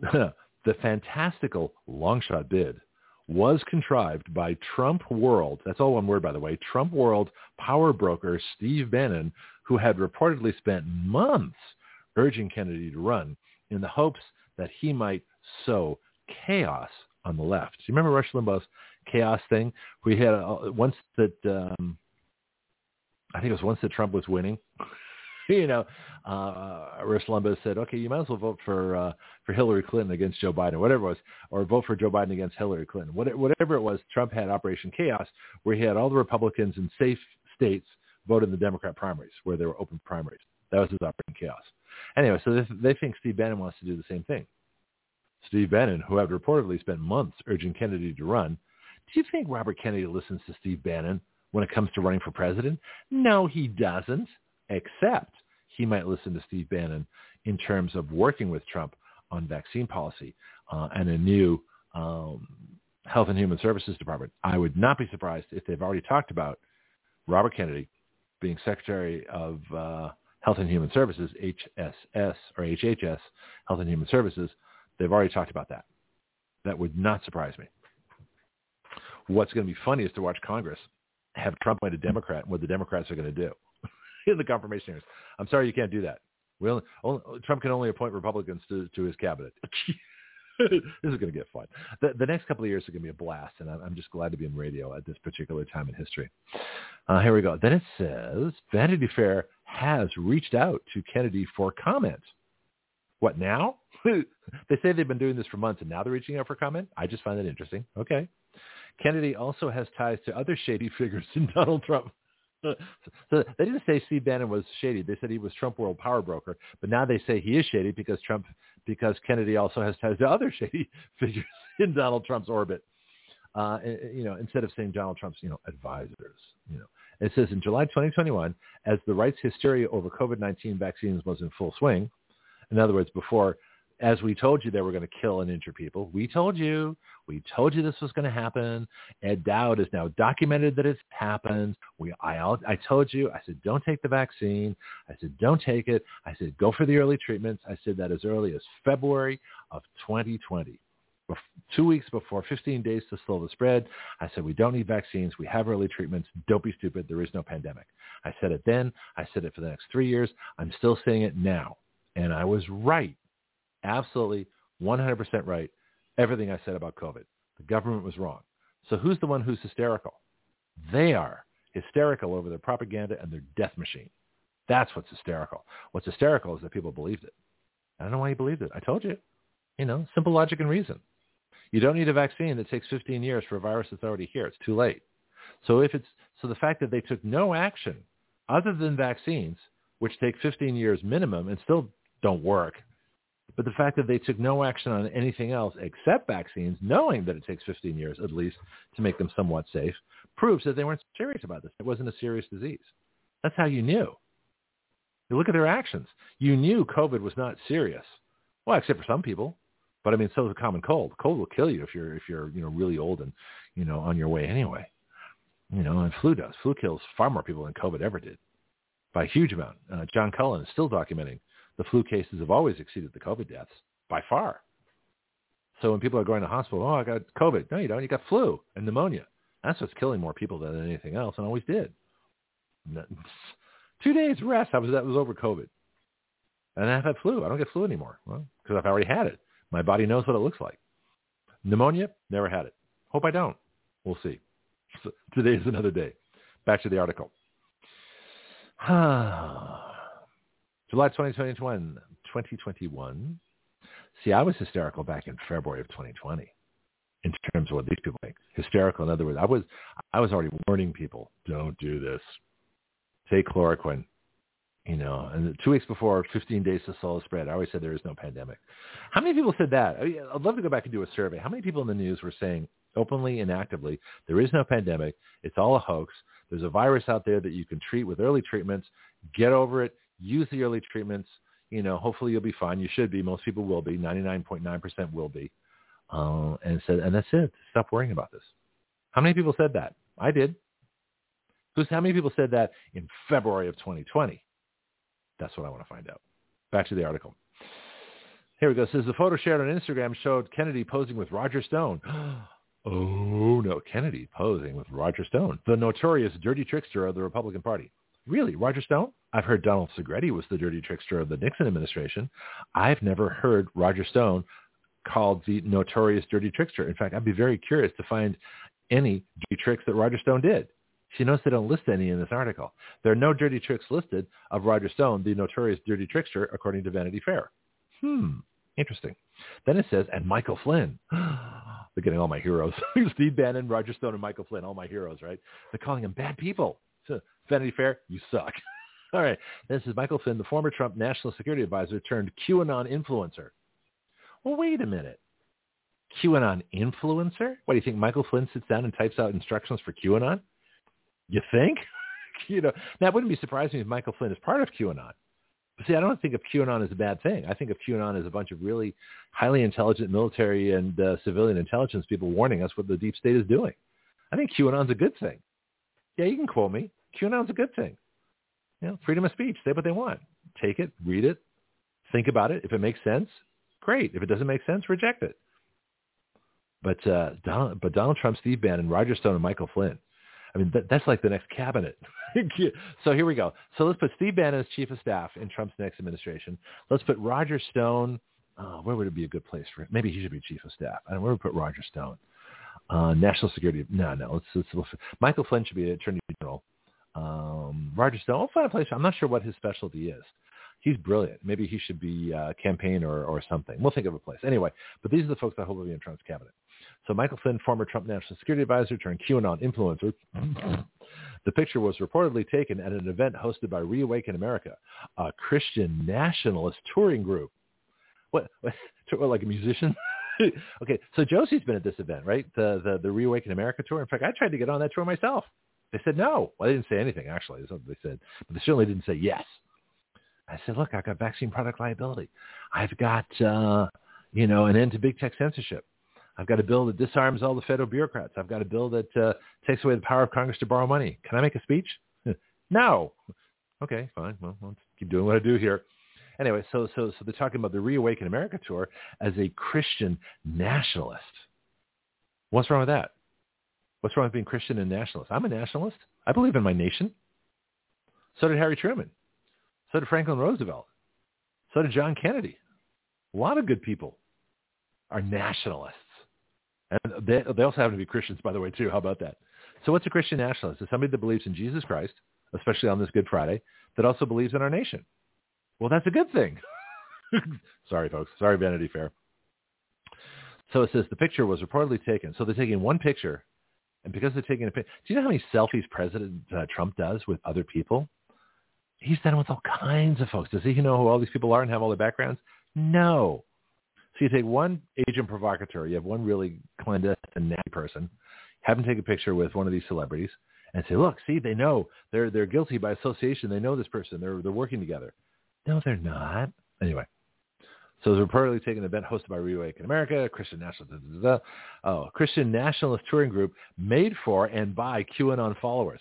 The fantastical long-shot bid was contrived by Trump World, that's all one word, by the way, Trump World power broker Steve Bannon, who had reportedly spent months urging Kennedy to run in the hopes that he might sow chaos on the left. Do you remember Rush Limbaugh's chaos thing? We had a, once that um, I think it was once that Trump was winning. You know, uh, Rush Limbaugh said, okay, you might as well vote for uh, for Hillary Clinton against Joe Biden, whatever it was, or vote for Joe Biden against Hillary Clinton. What, whatever it was, Trump had Operation Chaos, where he had all the Republicans in safe states vote in the Democrat primaries, where there were open primaries. That was his Operation Chaos. Anyway, so they, they think Steve Bannon wants to do the same thing. Steve Bannon, who had reportedly spent months urging Kennedy to run. Do you think Robert Kennedy listens to Steve Bannon when it comes to running for president? No, he doesn't. Except he might listen to Steve Bannon in terms of working with Trump on vaccine policy uh, and a new um, Health and Human Services Department. I would not be surprised if they've already talked about Robert Kennedy being Secretary of uh, Health and Human Services, H S S or H H S, Health and Human Services. They've already talked about that. That would not surprise me. What's going to be funny is to watch Congress have Trump appoint a Democrat and what the Democrats are going to do. In the confirmation hearings, I'm sorry, you can't do that. We only, only Trump can only appoint Republicans to, to his cabinet. This is going to get fun. The, the next couple of years are going to be a blast, and I'm, I'm just glad to be in radio at this particular time in history. Uh, here we go. Then it says, Vanity Fair has reached out to Kennedy for comment. What, now? They say they've been doing this for months, and now they're reaching out for comment? I just find that interesting. Okay. Kennedy also has ties to other shady figures in Donald Trump. So they didn't say Steve Bannon was shady. They said he was Trump world power broker. But now they say he is shady because Trump, because Kennedy also has ties to other shady figures in Donald Trump's orbit. Uh, you know, instead of saying Donald Trump's, you know, advisors. You know, it says in July twenty twenty-one, as the right's hysteria over COVID nineteen vaccines was in full swing. In other words, before, as we told you they were going to kill and injure people. We told you. We told you this was going to happen. Ed Dowd has now documented that it's happened. We, I, I told you. I said, don't take the vaccine. I said, don't take it. I said, go for the early treatments. I said that as early as February of twenty twenty, two weeks before, fifteen days to slow the spread. I said, we don't need vaccines. We have early treatments. Don't be stupid. There is no pandemic. I said it then. I said it for the next three years. I'm still saying it now. And I was right. Absolutely, one hundred percent right, everything I said about COVID. The government was wrong. So who's the one who's hysterical? They are hysterical over their propaganda and their death machine. That's what's hysterical. What's hysterical is that people believed it. I don't know why you believed it. I told you. You know, simple logic and reason. You don't need a vaccine that takes fifteen years for a virus that's already here. It's too late. So if it's so the fact that they took no action other than vaccines, which take fifteen years minimum and still don't work, but the fact that they took no action on anything else except vaccines, knowing that it takes fifteen years at least to make them somewhat safe, proves that they weren't serious about this. It wasn't a serious disease. That's how you knew. You look at their actions. You knew COVID was not serious. Well, except for some people. But I mean, so is a common cold. Cold will kill you if you're, if you're, you know, really old and, you know, on your way anyway. You know, and flu does. Flu kills far more people than COVID ever did by a huge amount. Uh, John Cullen is still documenting the flu cases have always exceeded the COVID deaths by far. So when people are going to the hospital, oh, I got COVID. No, you don't. You got flu and pneumonia. That's what's killing more people than anything else and always did. Two days rest. I was, that was over COVID. And I've had flu. I don't get flu anymore. Well, because I've already had it. My body knows what it looks like. Pneumonia, never had it. Hope I don't. We'll see. So today is another day. Back to the article. July twenty twenty-one, twenty twenty-one. See, I was hysterical back in February of twenty twenty in terms of what these people think. Hysterical, in other words, I was I was already warning people, don't do this. Take chloroquine. You know, and two weeks before, fifteen days to slow the spread, I always said there is no pandemic. How many people said that? I mean, I'd love to go back and do a survey. How many people in the news were saying openly and actively, there is no pandemic, it's all a hoax, there's a virus out there that you can treat with early treatments, get over it, use the early treatments, you know, hopefully you'll be fine. You should be. Most people will be. ninety-nine point nine percent will be. Uh, and said, and that's it. Stop worrying about this. How many people said that? I did. Who's, how many people said that in February of twenty twenty? That's what I want to find out. Back to the article. Here we go. It says the photo shared on Instagram showed Kennedy posing with Roger Stone. Oh, no. Kennedy posing with Roger Stone, the notorious dirty trickster of the Republican Party. Really? Roger Stone? I've heard Donald Segretti was the dirty trickster of the Nixon administration. I've never heard Roger Stone called the notorious dirty trickster. In fact, I'd be very curious to find any dirty tricks that Roger Stone did. She knows they don't list any in this article. There are no dirty tricks listed of Roger Stone, the notorious dirty trickster, according to Vanity Fair. Hmm, interesting. Then it says, and Michael Flynn. They're getting all my heroes. Steve Bannon, Roger Stone, and Michael Flynn, all my heroes, right? They're calling them bad people. So, Vanity Fair, you suck. All right. This is Michael Flynn, the former Trump national security advisor turned QAnon influencer. Well, wait a minute. QAnon influencer? What, do you think Michael Flynn sits down and types out instructions for QAnon? You think? You know, now it wouldn't be surprising if Michael Flynn is part of QAnon. But see, I don't think of QAnon as a bad thing. I think of QAnon as a bunch of really highly intelligent military and uh, civilian intelligence people warning us what the deep state is doing. I think QAnon's a good thing. Yeah, you can quote me. QAnon's a good thing. You know, freedom of speech. Say what they want. Take it, read it, think about it. If it makes sense, great. If it doesn't make sense, reject it. But uh, Donald, but Donald Trump, Steve Bannon, Roger Stone, and Michael Flynn. I mean, that, that's like the next cabinet. So here we go. So let's put Steve Bannon as chief of staff in Trump's next administration. Let's put Roger Stone. Uh, where would it be a good place for him? Maybe he should be chief of staff. I don't know where we put Roger Stone. Uh, national security. No, no. Let's, let's, let's, Michael Flynn should be attorney general. Um, Roger Stone. We'll find a place. I'm not sure what his specialty is. He's brilliant. Maybe he should be uh, campaign or, or something. We'll think of a place. Anyway, but these are the folks I hope will be in Trump's cabinet. So Michael Flynn, former Trump national security advisor turned QAnon influencer. The picture was reportedly taken at an event hosted by Reawaken America, a Christian nationalist touring group. What, what, what like a musician? Okay, so Josie's been at this event, right? The, the the Reawaken America tour. In fact, I tried to get on that tour myself. They said no. Well, they didn't say anything, actually. That's what they said. But they certainly didn't say yes. I said, look, I've got vaccine product liability. I've got, uh, you know, an end to big tech censorship. I've got a bill that disarms all the federal bureaucrats. I've got a bill that uh, takes away the power of Congress to borrow money. Can I make a speech? No. Okay, fine. Well, let's keep doing what I do here. Anyway, so so so they're talking about the Reawaken America tour as a Christian nationalist. What's wrong with that? What's wrong with being Christian and nationalist? I'm a nationalist. I believe in my nation. So did Harry Truman. So did Franklin Roosevelt. So did John Kennedy. A lot of good people are nationalists. And they, they also happen to be Christians, by the way, too. How about that? So what's a Christian nationalist? It's somebody that believes in Jesus Christ, especially on this Good Friday, that also believes in our nation. Well, that's a good thing. Sorry, folks. Sorry, Vanity Fair. So it says the picture was reportedly taken. So they're taking one picture, and because they're taking a picture, do you know how many selfies President uh, Trump does with other people? He's done with all kinds of folks. Does he know who all these people are and have all their backgrounds? No. So you take one agent provocateur, you have one really clandestine nasty person, have them take a picture with one of these celebrities and say, look, see, they know they're they're guilty by association. They know this person. They're they're working together. No, they're not. Anyway. So it's reportedly taken an event hosted by Reawaken America, Christian nationalist, da, da, da. Oh, Christian nationalist touring group made for and by QAnon followers,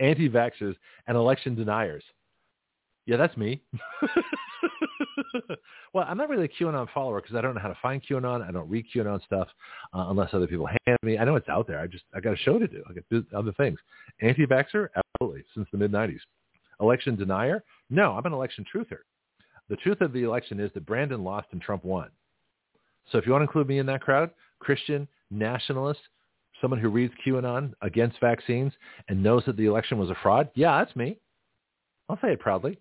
anti-vaxxers, and election deniers. Yeah, that's me. Well, I'm not really a QAnon follower because I don't know how to find QAnon. I don't read QAnon stuff uh, unless other people hand me. I know it's out there. I just I got a show to do. I got to do other things. Anti-vaxxer? Absolutely, since the mid nineties. Election denier? No, I'm an election truther. The truth of the election is that Brandon lost and Trump won. So if you want to include me in that crowd, Christian, nationalist, someone who reads QAnon against vaccines and knows that the election was a fraud, yeah, that's me. I'll say it proudly.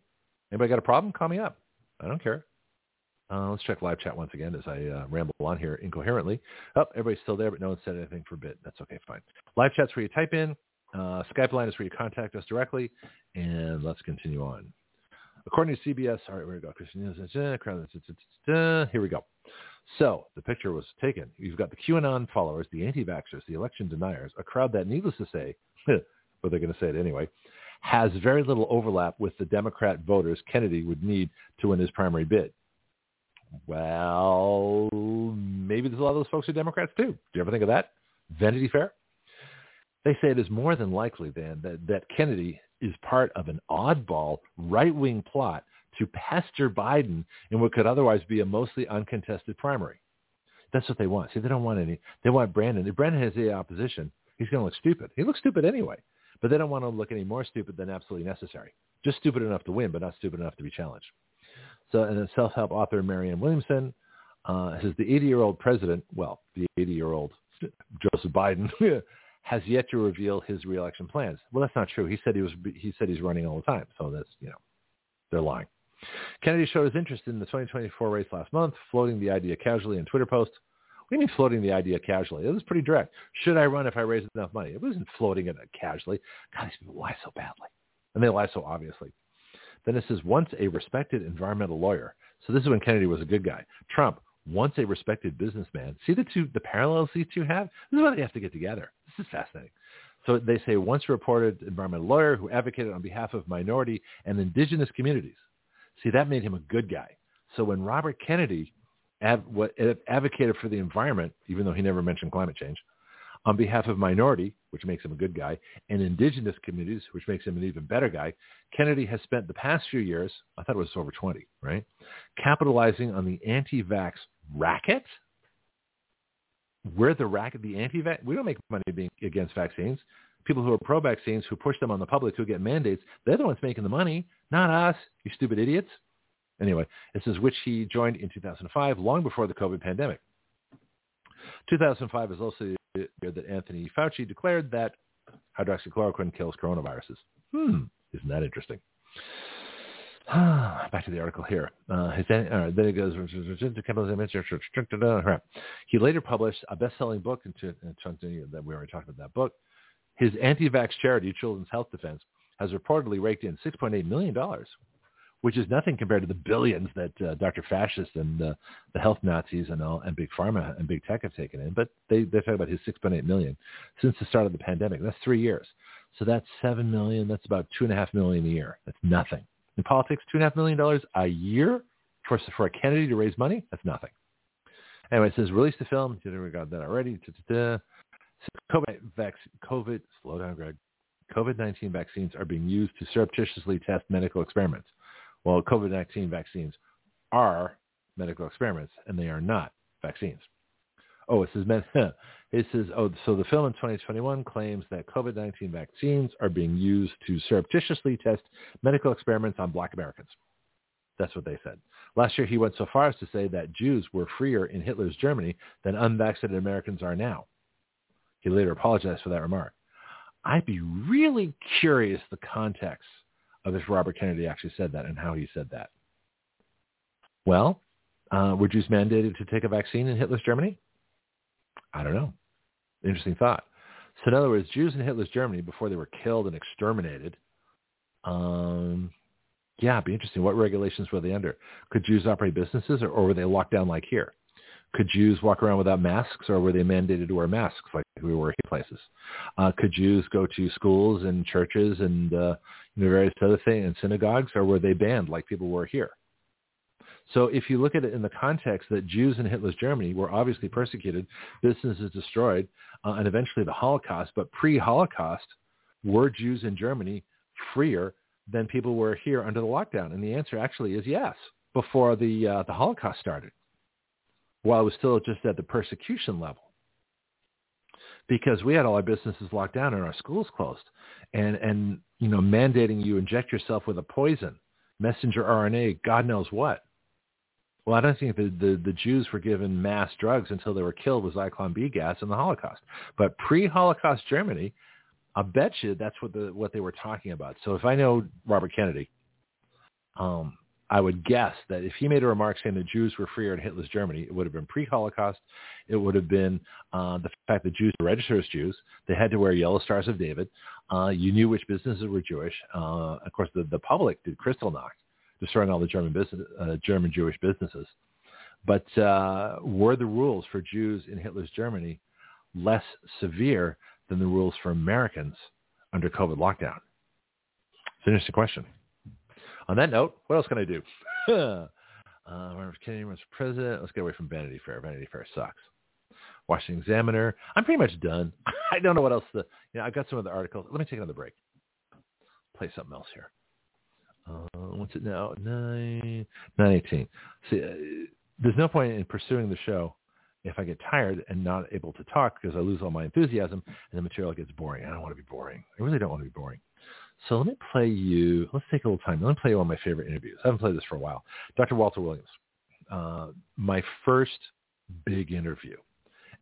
Anybody got a problem? Call me up. I don't care. Uh, let's check live chat once again as I uh, ramble on here incoherently. Oh, everybody's still there, but no one said anything for a bit. That's okay, fine. Live chat's where you type in. Uh, Skype line is where you contact us directly. And let's continue on. According to C B S, all right, here we go. Here we go. So the picture was taken. You've got the QAnon followers, the anti-vaxxers, the election deniers, a crowd that, needless to say, but they're going to say it anyway, has very little overlap with the Democrat voters Kennedy would need to win his primary bid. Well, maybe there's a lot of those folks who are Democrats too. Do you ever think of that? Vanity Fair? They say it is more than likely, then, that, that Kennedy is part of an oddball right-wing plot to pester Biden in what could otherwise be a mostly uncontested primary. That's what they want. See, they don't want any. They want Brandon. If Brandon has the opposition, he's going to look stupid. He looks stupid anyway. But they don't want to look any more stupid than absolutely necessary. Just stupid enough to win, but not stupid enough to be challenged. So, and then self-help author Marianne Williamson Uh, says the eighty-year-old president, well, the eighty-year-old Joseph Biden has yet to reveal his reelection plans. Well, that's not true. He said he was. He said he's running all the time. So that's, you know, they're lying. Kennedy showed his interest in the twenty twenty-four race last month, floating the idea casually in Twitter posts. What do you mean floating the idea casually? It was pretty direct. Should I run if I raise enough money? It wasn't floating it casually. God, these people lie so badly. And they lie so obviously. Then it says, once a respected environmental lawyer. So this is when Kennedy was a good guy. Trump, once a respected businessman. See the two, the parallels these two have? This is why they have to get together. This is fascinating. So they say, once a reported environmental lawyer who advocated on behalf of minority and indigenous communities. See, that made him a good guy. So when Robert Kennedy advocated for the environment, even though he never mentioned climate change, on behalf of minority, which makes him a good guy, and indigenous communities, which makes him an even better guy, Kennedy has spent the past few years, I thought it was over twenty, right, capitalizing on the anti-vax racket. We're the racket, the anti-vax. We don't make money being against vaccines. People who are pro-vaccines, who push them on the public, who get mandates, they're the ones making the money, not us, you stupid idiots. Anyway, this is which he joined in two thousand five, long before the COVID pandemic. two thousand five is also the year that Anthony Fauci declared that hydroxychloroquine kills coronaviruses. Hmm, isn't that interesting? Back to the article here. Uh, his, uh, then it goes. He later published a best-selling book in two thousand, that we already talked about that book. His anti-vax charity, Children's Health Defense, has reportedly raked in six point eight million dollars, which is nothing compared to the billions that uh, Doctor Fascist and uh, the health Nazis and all and big pharma and big tech have taken in. But they, they're talking about his six point eight million dollars since the start of the pandemic. That's three years. So that's seven million dollars. That's about two point five million dollars a year. That's nothing. In politics, two point five million dollars a year for, for a Kennedy to raise money? That's nothing. Anyway, it says release the film. We got that already. Da-da-da. COVID, vac- COVID, slow down, Greg. COVID nineteen vaccines are being used to surreptitiously test medical experiments. Well, COVID nineteen vaccines are medical experiments, and they are not vaccines. Oh, it says, it says, oh, so the film in twenty twenty-one claims that COVID nineteen vaccines are being used to surreptitiously test medical experiments on Black Americans. That's what they said. Last year, he went so far as to say that Jews were freer in Hitler's Germany than unvaccinated Americans are now. He later apologized for that remark. I'd be really curious the context of if Robert Kennedy actually said that and how he said that. Well, uh, were Jews mandated to take a vaccine in Hitler's Germany? I don't know. Interesting thought. So in other words, Jews in Hitler's Germany, before they were killed and exterminated, um, yeah, it'd be interesting. What regulations were they under? Could Jews operate businesses, or, or were they locked down like here? Could Jews walk around without masks, or were they mandated to wear masks like we were in places? Uh, could Jews go to schools and churches and uh, you know, various other things and synagogues, or were they banned like people were here? So if you look at it in the context that Jews in Hitler's Germany were obviously persecuted, businesses destroyed, uh, and eventually the Holocaust, but pre-Holocaust, were Jews in Germany freer than people were here under the lockdown? And the answer actually is yes, before the uh, the Holocaust started, while it was still just at the persecution level. Because we had all our businesses locked down and our schools closed. And, and you know, mandating you inject yourself with a poison, messenger R N A, God knows what. Well, I don't think the, the, the Jews were given mass drugs until they were killed with Zyklon B gas in the Holocaust. But pre-Holocaust Germany, I bet you that's what the what they were talking about. So if I know Robert Kennedy, um, I would guess that if he made a remark saying the Jews were freer in Hitler's Germany, it would have been pre-Holocaust. It would have been uh, the fact that Jews were registered as Jews. They had to wear yellow stars of David. Uh, you knew which businesses were Jewish. Uh, of course, the, the public did Kristallnacht, destroying all the German business, uh, German Jewish businesses. But uh, were the rules for Jews in Hitler's Germany less severe than the rules for Americans under COVID lockdown? It's an interesting question. On that note, what else can I do? uh, Robert Kennedy was president. Let's get away from Vanity Fair. Vanity Fair sucks. Washington Examiner. I'm pretty much done. I don't know what else. The, you know, I've got some of the articles. Let me take another break. Play something else here. Uh, what's it now? Nine, nine eighteen. See, uh, there's no point in pursuing the show if I get tired and not able to talk, because I lose all my enthusiasm and the material gets boring. I don't want to be boring. I really don't want to be boring. So let me play you, let's take a little time. Let me play you one of my favorite interviews. I haven't played this for a while. Doctor Walter Williams. uh, my first big interview.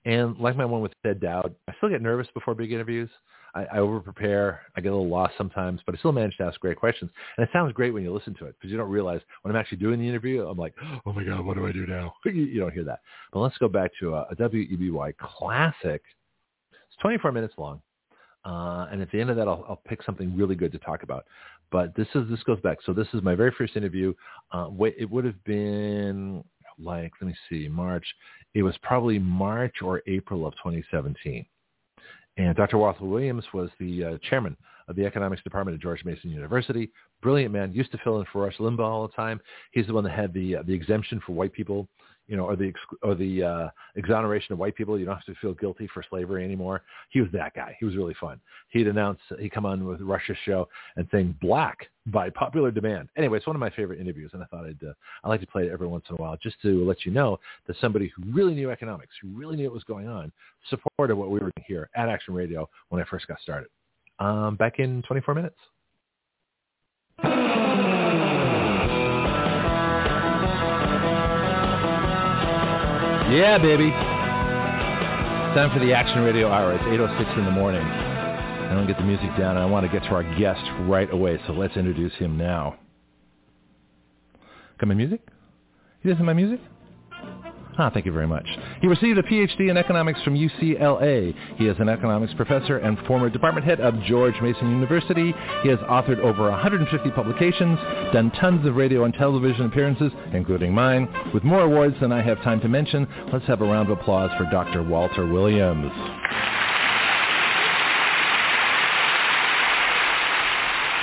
And like my one with Ed Dowd, I still get nervous before big interviews. I, I over-prepare. I get a little lost sometimes, but I still manage to ask great questions. And it sounds great when you listen to it because you don't realize when I'm actually doing the interview, I'm like, oh, my God, what do I do now? You, you don't hear that. But let's go back to a, a W E B Y classic. It's twenty-four minutes long. Uh, and at the end of that, I'll, I'll pick something really good to talk about. But this is this goes back. So this is my very first interview. Uh, it would have been like, let me see, March. It was probably March or April of twenty seventeen. And Doctor Walter Williams was the uh, chairman of the economics department at George Mason University. Brilliant man. Used to fill in for Rush Limbaugh all the time. He's the one that had the uh, the exemption for white people, you know, or the or the uh, exoneration of white people. You don't have to feel guilty for slavery anymore. He was that guy. He was really fun. He'd announce, he'd come on with Rush's show and sing Black by popular demand. Anyway, it's one of my favorite interviews, and I thought I'd uh, I like to play it every once in a while just to let you know that somebody who really knew economics, who really knew what was going on, supported what we were doing here at Action Radio when I first got started. Um, back in twenty-four minutes. Yeah, baby. Time for the Action Radio Hour. It's eight oh six in the morning. I don't get the music down, and I want to get to our guest right away, so let's introduce him now. Got my music? You listen to my music? Ah, thank you very much. He received a P H D in economics from U C L A. He is an economics professor and former department head of George Mason University. He has authored over one hundred fifty publications, done tons of radio and television appearances, including mine, with more awards than I have time to mention. Let's have a round of applause for Doctor Walter Williams.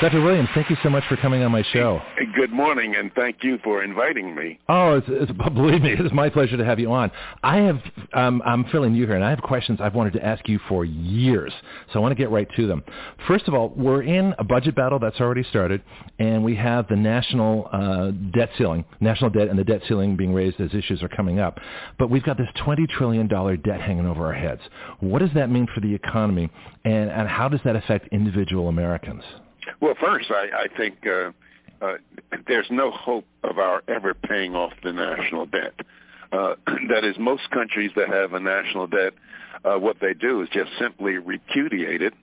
Doctor Williams, thank you so much for coming on my show. Good morning, and thank you for inviting me. Oh, it's, it's, believe me, it's my pleasure to have you on. I have, um, I'm filling you here, and I have questions I've wanted to ask you for years, so I want to get right to them. First of all, we're in a budget battle that's already started, and we have the national uh, debt ceiling, national debt and the debt ceiling being raised as issues are coming up. But we've got this twenty trillion dollars debt hanging over our heads. What does that mean for the economy, and, and how does that affect individual Americans? Well, first, I, I think uh, uh, there's no hope of our ever paying off the national debt. Uh, that is, most countries that have a national debt, uh, what they do is just simply repudiate it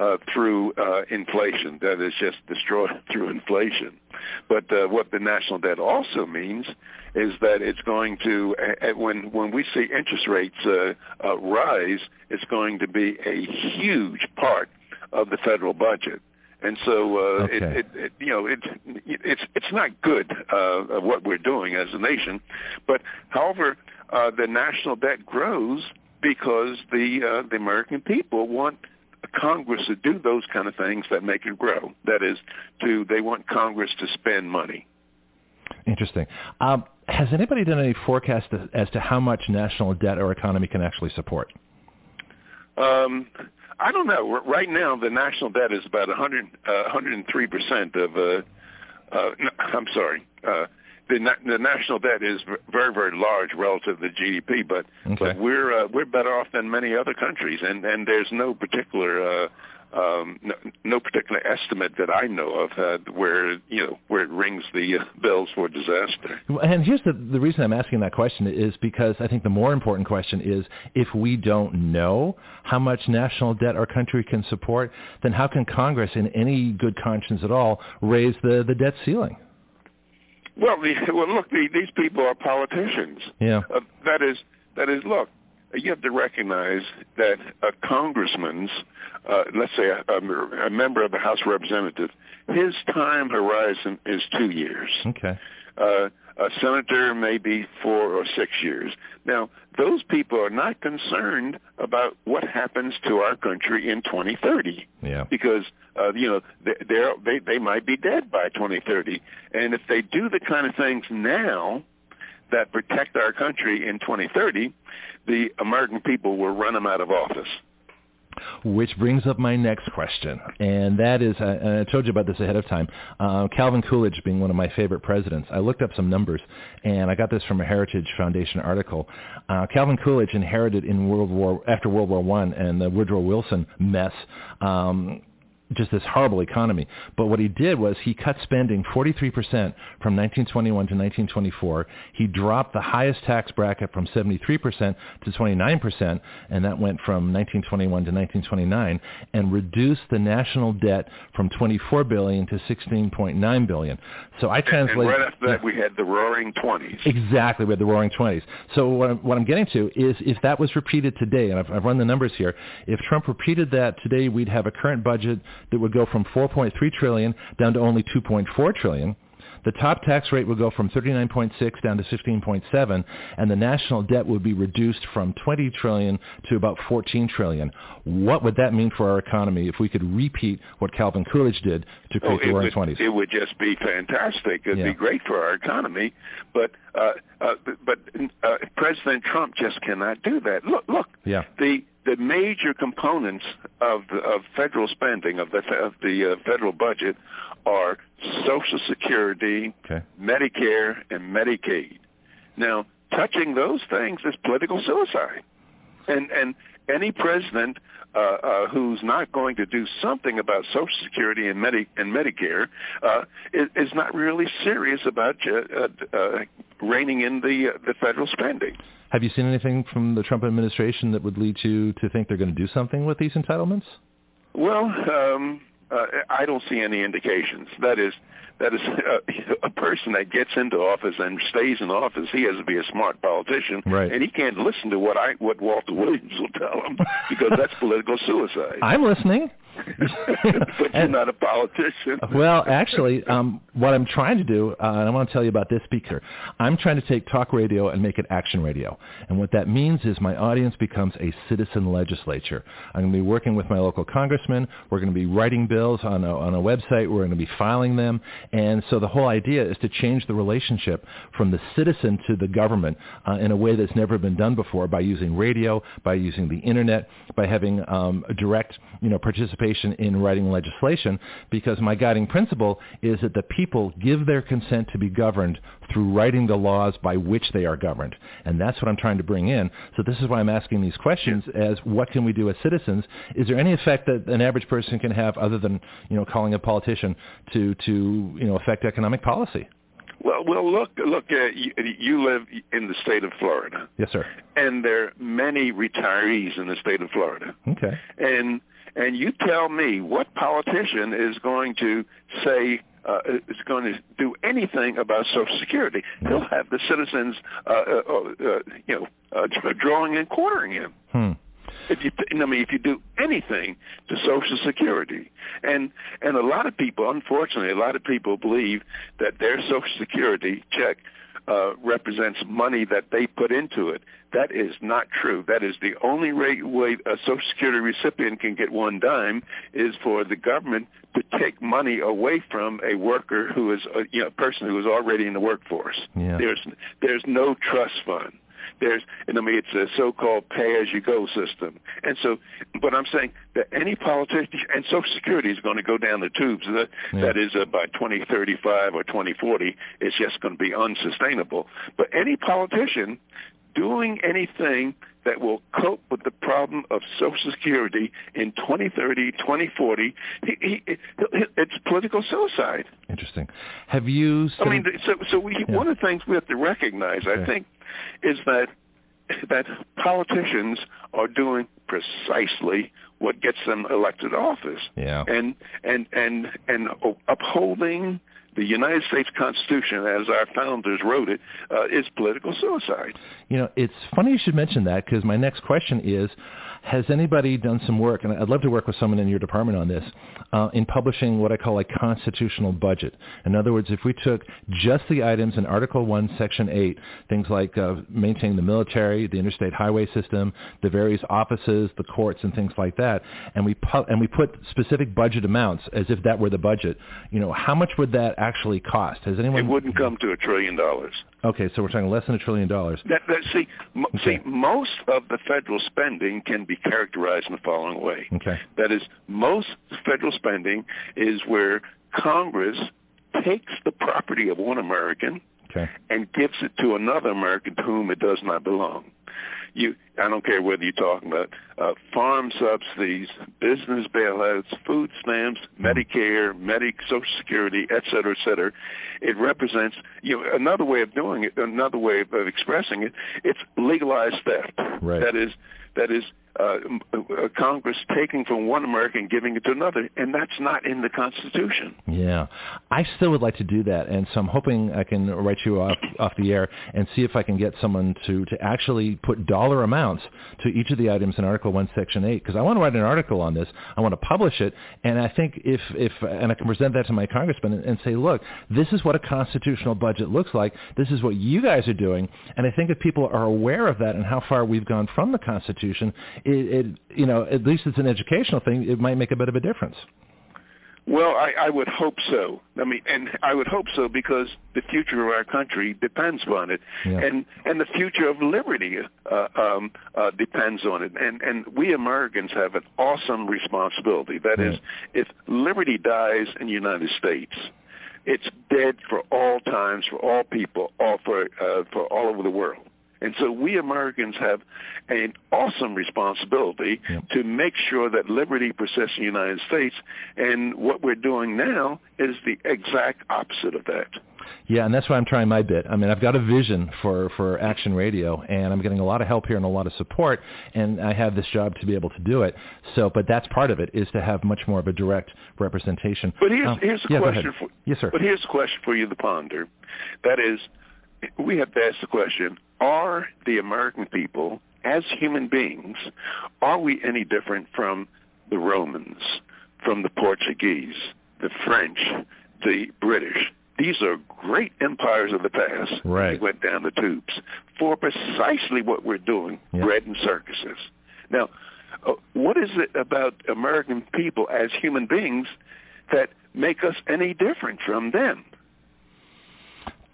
uh, through uh, inflation. That is, just destroyed through inflation. But uh, what the national debt also means is that it's going to, uh, when when we see interest rates uh, uh, rise, it's going to be a huge part of the federal budget. And so, uh, okay. it, it, it, you know, it, it's it's not good uh, what we're doing as a nation. But, however, uh, the national debt grows because the uh, the American people want Congress to do those kind of things that make it grow. That is, to they want Congress to spend money. Interesting. Um, has anybody done any forecast as to how much national debt our economy can actually support? Um. I don't know. Right now, the national debt is about one hundred, uh, one hundred three percent of, uh, uh, no, I'm sorry, uh, the, na- the national debt is very, very large relative to G D P, but, okay. but we're uh, we're better off than many other countries, and, and there's no particular uh, um, no, no particular estimate that I know of uh, where you know where it rings the bells for disaster. And here's the the reason I'm asking that question is because I think the more important question is if we don't know how much national debt our country can support, then how can Congress, in any good conscience at all, raise the, the debt ceiling? Well, the, well, look, the, these people are politicians. Yeah, uh, that is that is look. You have to recognize that a congressman's, uh, let's say a, a, a member of the House of Representatives, his time horizon is two years. Okay. Uh, a senator may be four or six years. Now, those people are not concerned about what happens to our country in twenty thirty. Yeah. Because, uh, you know, they, they, they might be dead by twenty thirty. And if they do the kind of things now that protect our country in twenty thirty, the American people will run them out of office. Which brings up my next question, and that is, uh, and I told you about this ahead of time, uh, Calvin Coolidge being one of my favorite presidents. I looked up some numbers, and I got this from a Heritage Foundation article. Uh, Calvin Coolidge inherited in World War after World War One and the Woodrow Wilson mess, um, just this horrible economy. But what he did was he cut spending forty-three percent from nineteen twenty-one to nineteen twenty-four. He dropped the highest tax bracket from seventy-three percent to twenty-nine percent, and that went from nineteen twenty-one to nineteen twenty-nine, and reduced the national debt from twenty-four billion dollars to sixteen point nine billion dollars. So I translate... And right after that, we had the Roaring Twenties. Exactly, we had the Roaring Twenties. So what I'm, what I'm getting to is if that was repeated today, and I've, I've run the numbers here, if Trump repeated that today, we'd have a current budget that would go from four point three trillion dollars down to only two point four trillion dollars. The top tax rate would go from thirty-nine point six down to fifteen point seven, and the national debt would be reduced from twenty trillion dollars to about fourteen trillion dollars. What would that mean for our economy if we could repeat what Calvin Coolidge did to create oh, the Roaring Twenties? It would just be fantastic. It'd yeah. be great for our economy, but uh, uh, but uh, President Trump just cannot do that. Look, look. Yeah. The the major components of the, of federal spending of the of the uh, federal budget are Social Security, okay, Medicare, and Medicaid. Now, touching those things is political suicide. And and any president uh, uh, who's not going to do something about Social Security and Medi- and Medicare uh, is, is not really serious about uh, uh, reining in the uh, the federal spending. Have you seen anything from the Trump administration that would lead you to think they're going to do something with these entitlements? Well, um, Uh, I don't see any indications. That is, that is uh, a person that gets into office and stays in office, he has to be a smart politician, right, and he can't listen to what I, what Walter Williams will tell him, because that's political suicide. I'm listening. But you're not a politician. Well, actually, um, what I'm trying to do, uh, and I want to tell you about this speaker, I'm trying to take talk radio and make it action radio. And what that means is my audience becomes a citizen legislature. I'm going to be working with my local congressman. We're going to be writing bills on a, on a website. We're going to be filing them. And so the whole idea is to change the relationship from the citizen to the government uh, in a way that's never been done before, by using radio, by using the internet, by having um, a direct, you know, participation in writing legislation, because my guiding principle is that the people give their consent to be governed through writing the laws by which they are governed. And that's what I'm trying to bring in. So this is why I'm asking these questions, as what can we do as citizens? Is there any effect that an average person can have other than, you know, calling a politician to, to you know, affect economic policy? Well, well, look, look. Uh, you, you live in the state of Florida. Yes, sir. And there are many retirees in the state of Florida. Okay. And and you tell me what politician is going to say uh, is going to do anything about Social Security? He'll have the citizens, uh, uh, uh, you know, uh, drawing and quartering him. Hmm. If you, I mean, if you do anything to Social Security, and and a lot of people, unfortunately, a lot of people believe that their Social Security check uh, represents money that they put into it. That is not true. That is the only way a Social Security recipient can get one dime, is for the government to take money away from a worker who is a, you know, person who is already in the workforce. Yeah. There's there's no trust fund. There's, and I mean, it's a so-called pay-as-you-go system. And so, but I'm saying that any politician, and Social Security is going to go down the tubes. That, yeah. that is, uh, by twenty thirty-five or twenty forty, it's just going to be unsustainable. But any politician doing anything that will cope with the problem of Social Security in twenty thirty, twenty forty, he, he, it's political suicide. Interesting. Have you... Some... I mean, so, so we, yeah. one of the things we have to recognize, okay, I think, is that that politicians are doing precisely what gets them elected to office, yeah. and and and and upholding the United States Constitution, as our founders wrote it, uh, is political suicide. You know, it's funny you should mention that, because my next question is, has anybody done some work, and I'd love to work with someone in your department on this, uh, in publishing what I call a constitutional budget? In other words, if we took just the items in Article one, Section eight, things like uh, maintaining the military, the interstate highway system, the various offices, the courts, and things like that, and we pu- and we put specific budget amounts as if that were the budget, you know, how much would that actually cost? Has anyone? It wouldn't come to a trillion dollars. Okay, so we're talking less than a trillion dollars. That, that, see, m- okay. see, most of the federal spending can be characterized in the following way. Okay. That is, most federal spending is where Congress takes the property of one American, okay, and gives it to another American to whom it does not belong. you, I don't care whether you're talking about uh, farm subsidies, business bailouts, food stamps, Medicare, Medic, Social Security, et cetera, et cetera. It represents, you know, another way of doing it, another way of expressing it. It's legalized theft. Right. That is, that is uh, Congress taking from one American and giving it to another, and that's not in the Constitution. Yeah. I still would like to do that, and so I'm hoping I can write you off, off the air and see if I can get someone to, to actually put dollar amounts to each of the items in Article one, Section eight, because I want to write an article on this. I want to publish it, and I think if, if and I can present that to my congressman and, and say, look, this is what a constitutional budget looks like. This is what you guys are doing, and I think if people are aware of that and how far we've gone from the Constitution, It, it, you know, at least it's an educational thing. It might make a bit of a difference. Well, I, I would hope so. I mean, and I would hope so because the future of our country depends on it, yeah. and and the future of liberty uh, um, uh, depends on it. And and we Americans have an awesome responsibility. That yeah. is, if liberty dies in the United States, it's dead for all times, for all people, all for uh, for all over the world. And so we Americans have an awesome responsibility yep. to make sure that liberty persists in the United States, and what we're doing now is the exact opposite of that. Yeah, and that's why I'm trying my bit. I mean, I've got a vision for, for Action Radio, and I'm getting a lot of help here and a lot of support, and I have this job to be able to do it. So, but that's part of it, is to have much more of a direct representation. But here's, oh, here's a yeah, question for yes, sir. But here's a question for you to ponder. That is, we have to ask the question, are the American people, as human beings, are we any different from the Romans, from the Portuguese, the French, the British? These are great empires of the past. Right. They went down the tubes for precisely what we're doing, yeah. bread and circuses. Now, uh, what is it about American people as human beings that make us any different from them?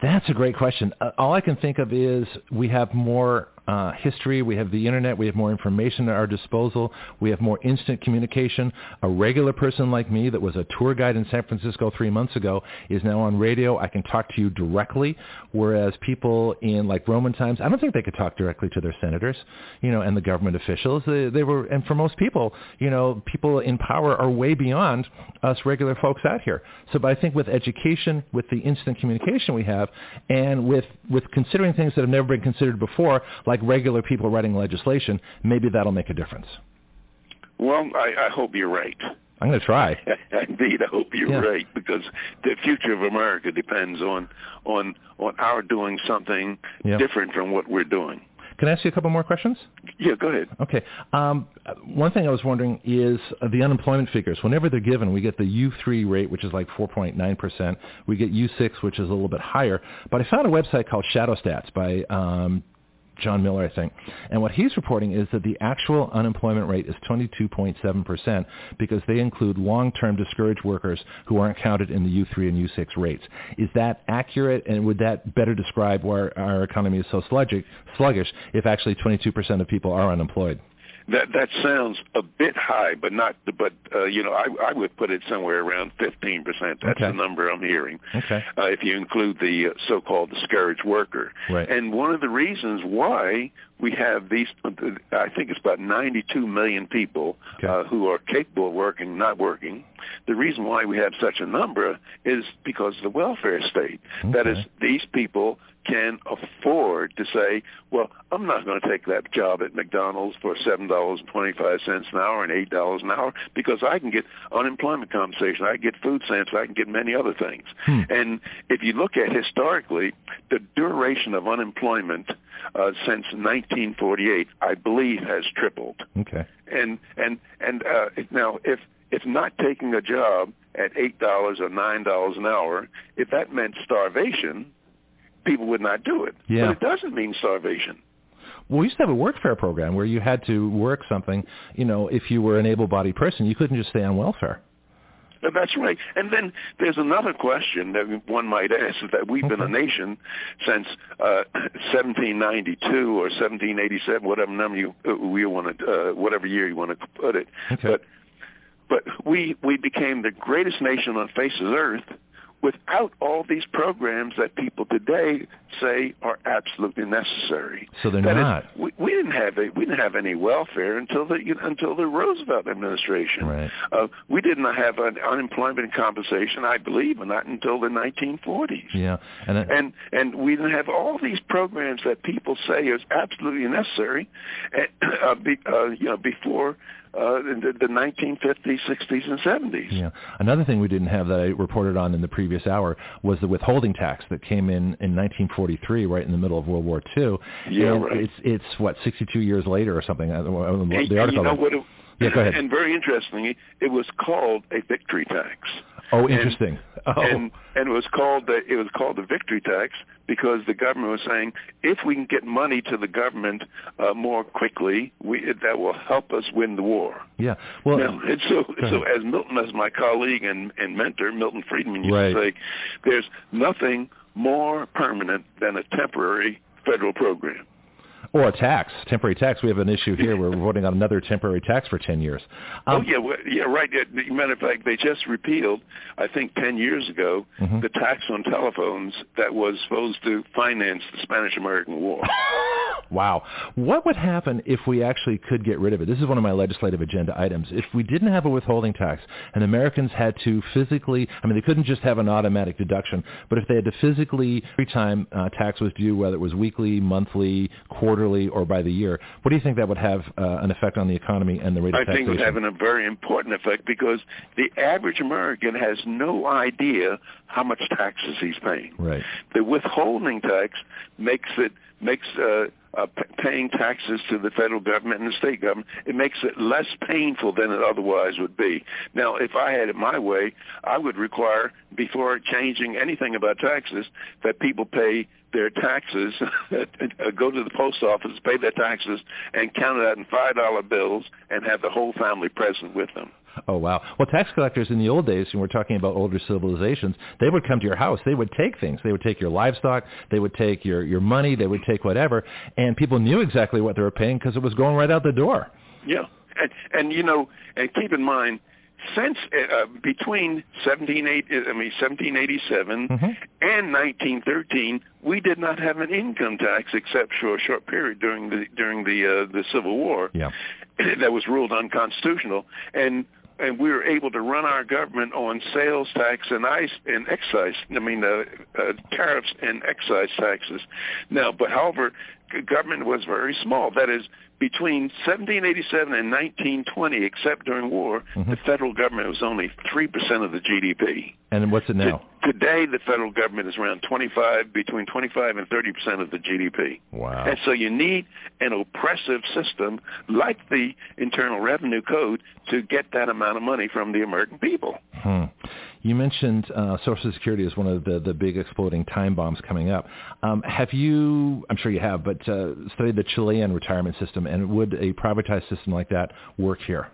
That's a great question. Uh, all I can think of is we have more uh, history, we have the internet, we have more information at our disposal, we have more instant communication. A regular person like me that was a tour guide in San Francisco three months ago is now on radio. I can talk to you directly, whereas people in like Roman times, I don't think they could talk directly to their senators, you know, and the government officials. They, they were, and for most people, you know, people in power are way beyond us regular folks out here. So, but I think with education, with the instant communication we have, and with, with considering things that have never been considered before, like regular people writing legislation, maybe that'll make a difference. Well, I, I hope you're right. I'm going to try. Indeed, I hope you're yeah. right, because the future of America depends on on, on our doing something yeah. different from what we're doing. Can I ask you a couple more questions? Yeah, go ahead. Okay. Um, one thing I was wondering is the unemployment figures. Whenever they're given, we get the U three rate, which is like four point nine percent. We get U six, which is a little bit higher. But I found a website called Shadow Stats by um, John Miller, I think. And what he's reporting is that the actual unemployment rate is twenty-two point seven percent because they include long-term discouraged workers who aren't counted in the U three and U six rates. Is that accurate, and would that better describe why our economy is so sluggish, sluggish if actually twenty-two percent of people are unemployed? That that sounds a bit high, but not. But uh, you know, I, I would put it somewhere around fifteen percent. That's okay. The number I'm hearing. Okay. Uh, if you include the so-called discouraged worker, right. And one of the reasons why we have these, I think it's about ninety-two million people okay. uh, who are capable of working, not working. The reason why we have such a number is because of the welfare state. Okay. That is, these people can afford to say, well, I'm not going to take that job at McDonald's for seven dollars and twenty-five cents an hour and eight dollars an hour because I can get unemployment compensation, I can get food stamps, I can get many other things. Hmm. And if you look at historically, the duration of unemployment uh, since nineteen forty-eight, I believe, has tripled. Okay. And and and uh, now if if not taking a job at eight dollars or nine dollars an hour, if that meant starvation, people would not do it. Yeah. But it doesn't mean starvation. Well, we used to have a workfare program where you had to work something, you know, if you were an able-bodied person, you couldn't just stay on welfare. That's right. And then there's another question that one might ask, is that we've okay. been a nation since uh, seventeen ninety-two or seventeen eighty-seven, whatever number you, you want to, uh, whatever year you want to put it. Okay. But but we we became the greatest nation on the face of the earth without all these programs that people today say are absolutely necessary. So they're that not. Is, we, we didn't have a, we didn't have any welfare until the you know, until the Roosevelt administration. Right. Uh, we did not have an unemployment compensation, I believe, not until the nineteen forties. Yeah. And, that, and and we didn't have all these programs that people say is absolutely necessary, and, uh, be, uh, you know, before. Uh, the, the nineteen fifties, sixties, and seventies. Yeah. Another thing we didn't have that I reported on in the previous hour was the withholding tax that came in in nineteen forty-three, right in the middle of World War Two. Yeah, and right. It's, it's, what, sixty-two years later or something? I, the the article. You know what it, yeah, go ahead. And very interestingly, it was called a victory tax. Oh, interesting. And, oh. and, and it was called the, it was called the victory tax because the government was saying, if we can get money to the government uh, more quickly, we, that will help us win the war. Yeah. Well, now, and so, so as Milton, as my colleague and, and mentor, Milton Friedman, used right. to say, there's nothing more permanent than a temporary federal program. Or a tax, temporary tax. We have an issue here where we're voting on another temporary tax for ten years. Um, oh, yeah, well, yeah, right. As a matter of fact, they just repealed, I think ten years ago, mm-hmm. the tax on telephones that was supposed to finance the Spanish-American War. Wow. What would happen if we actually could get rid of it? This is one of my legislative agenda items. If we didn't have a withholding tax and Americans had to physically, I mean, they couldn't just have an automatic deduction, but if they had to physically, every time uh, tax was due, whether it was weekly, monthly, quarterly, or by the year, what do you think that would have uh, an effect on the economy and the rate of taxation? I think it would have a very important effect because the average American has no idea how much taxes he's paying. Right. The withholding tax makes it makes uh, uh, p- paying taxes to the federal government and the state government, it makes it less painful than it otherwise would be. Now, if I had it my way, I would require, before changing anything about taxes, that people pay their taxes, go to the post office, pay their taxes, and count it out in five dollar bills and have the whole family present with them. Oh, wow. Well, tax collectors in the old days, when we're talking about older civilizations, they would come to your house. They would take things. They would take your livestock. They would take your, your money. They would take whatever. And people knew exactly what they were paying because it was going right out the door. Yeah. And, and you know, and keep in mind, since uh, between seventeen eighty, I mean, seventeen eighty-seven mm-hmm. and nineteen thirteen, we did not have an income tax except for a short period during the during the uh, the Civil War. Yeah. That was ruled unconstitutional. And And we were able to run our government on sales tax and ice and excise. I mean, uh, uh, tariffs and excise taxes. Now, but however, government was very small. That is, between seventeen eighty-seven and nineteen twenty, except during war, mm-hmm. the federal government was only three percent of the G D P. And what's it now? To- today, the federal government is around twenty-five, between twenty-five and thirty percent of the G D P. Wow! And so you need an oppressive system like the Internal Revenue Code to get that amount of money from the American people. Hmm. You mentioned uh, Social Security is one of the, the big exploding time bombs coming up. Um, have you, I'm sure you have, but uh, studied the Chilean retirement system, and would a privatized system like that work here?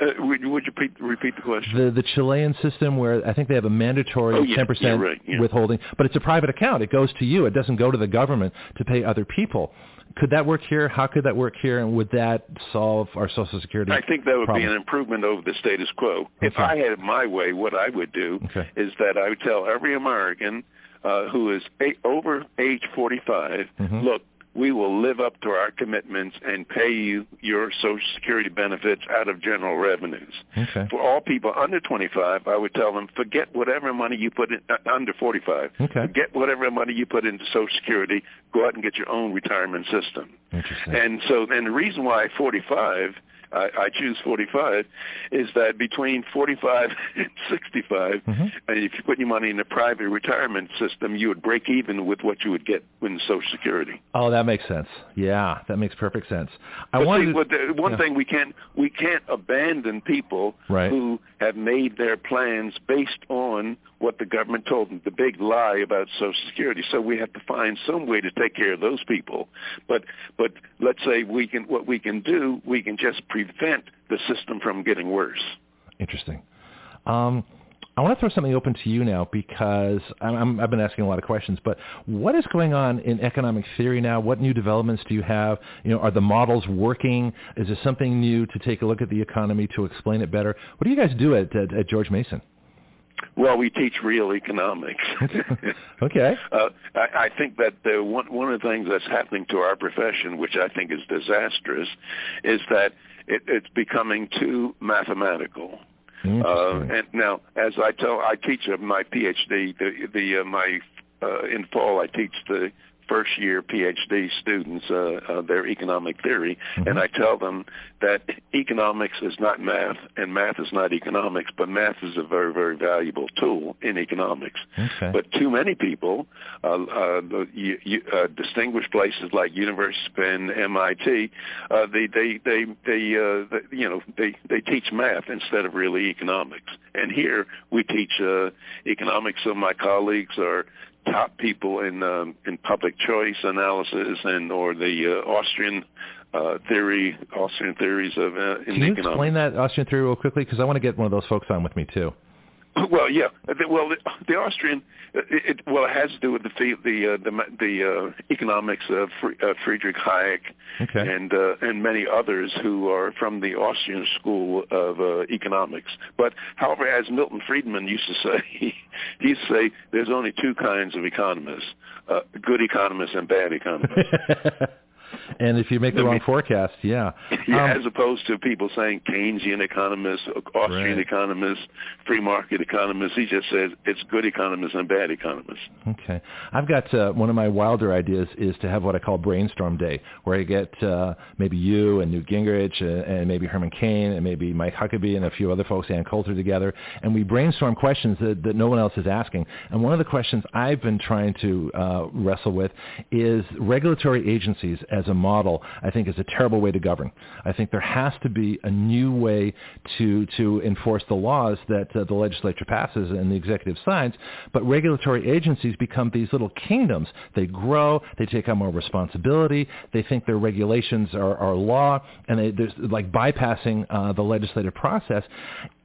Uh, would, would you repeat, repeat the question? The, the Chilean system where I think they have a mandatory oh, yeah, ten percent yeah, right, yeah. withholding, but it's a private account. It goes to you. It doesn't go to the government to pay other people. Could that work here? How could that work here? And would that solve our Social Security problem? I think that would problem? be an improvement over the status quo. Okay. If I had it my way, what I would do okay. is that I would tell every American uh, who is eight, over age forty-five, mm-hmm. look, we will live up to our commitments and pay you your Social Security benefits out of general revenues. Okay. For all people under twenty-five, I would tell them, forget whatever money you put in, uh, under forty-five, okay. forget whatever money you put into Social Security, go out and get your own retirement system. Interesting. And so, and the reason why forty-five, I, I choose forty-five, is that between forty-five and sixty-five, mm-hmm. and if you put your money in the private retirement system, you would break even with what you would get in Social Security. Oh, that makes sense. Yeah, that makes perfect sense. I but wanted see, to, but the, one yeah. thing we can't we can't abandon people right. who have made their plans based on what the government told them, the big lie about Social Security. So we have to find some way to take care of those people. But but let's say we can what we can do, we can just prevent the system from getting worse. Interesting. Um, I want to throw something open to you now because I'm, I'm, I've been asking a lot of questions, but what is going on in economic theory now? What new developments do you have? You know, are the models working? Is there something new to take a look at the economy to explain it better? What do you guys do at, at, at George Mason? Well, we teach real economics. Okay. Uh, I, I think that the, one, one of the things that's happening to our profession, which I think is disastrous, is that it, it's becoming too mathematical. Uh, and now, as I tell, I teach my PhD. The, the uh, my uh, in fall, I teach the first-year PhD students uh, uh, their economic theory, mm-hmm. and I tell them that economics is not math, and math is not economics, but math is a very, very valuable tool in economics. Okay. But too many people uh, uh, you, you, uh, distinguish places like University and M I T. Uh, they, they, they, they, uh, they, you know, they, they teach math instead of really economics. And here we teach uh, economics, so my colleagues are top people in um, in public choice analysis and or the uh, Austrian uh, theory, Austrian theories of uh, in economics. Can you explain that Austrian theory real quickly? Because I want to get one of those folks on with me too. Well, yeah. Well, the, the Austrian, it, it, well, it has to do with the the uh, the, the uh, economics of Friedrich Hayek okay. and uh, and many others who are from the Austrian school of uh, economics. But, however, as Milton Friedman used to say, he, he used to say there's only two kinds of economists: uh, good economists and bad economists. And if you make the I mean, wrong forecast, yeah. yeah um, as opposed to people saying Keynesian economists, Austrian right. economists, free market economists, he just says it's good economists and bad economists. Okay. I've got uh, one of my wilder ideas is to have what I call brainstorm day, where I get uh, maybe you and Newt Gingrich and, and maybe Herman Cain and maybe Mike Huckabee and a few other folks, Ann Coulter, together, and we brainstorm questions that, that no one else is asking. And one of the questions I've been trying to uh, wrestle with is regulatory agencies as a model, I think, is a terrible way to govern. I think there has to be a new way to to enforce the laws that uh, the legislature passes and the executive signs, but regulatory agencies become these little kingdoms. They grow, they take on more responsibility, they think their regulations are, are law, and they, there's like bypassing uh, the legislative process.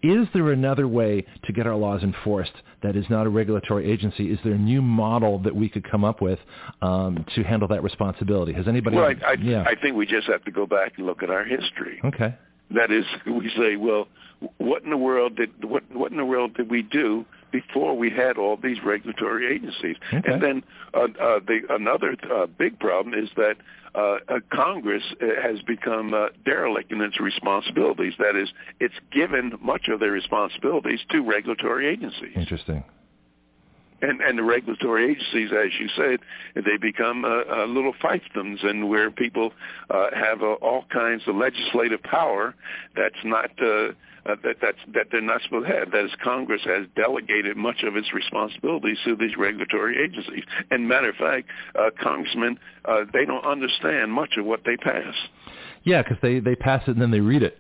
Is there another way to get our laws enforced that is not a regulatory agency? Is there a new model that we could come up with um, to handle that responsibility? Has anybody? Well, I, I, yeah. I think we just have to go back and look at our history. Okay. That is, we say, well, what in the world did what what in the world did we do before we had all these regulatory agencies? Okay. And then uh, uh, the, another uh, big problem is that uh, uh, Congress has become uh, derelict in its responsibilities. That is, it's given much of their responsibilities to regulatory agencies. Interesting. And, and the regulatory agencies, as you said, they become uh, uh, little fiefdoms, and where people uh, have uh, all kinds of legislative power that's not uh, uh, that that's, that they're not supposed to have. That is, Congress has delegated much of its responsibilities to these regulatory agencies. And matter of fact, uh, congressmen uh, they don't understand much of what they pass. Yeah, because they they pass it and then they read it.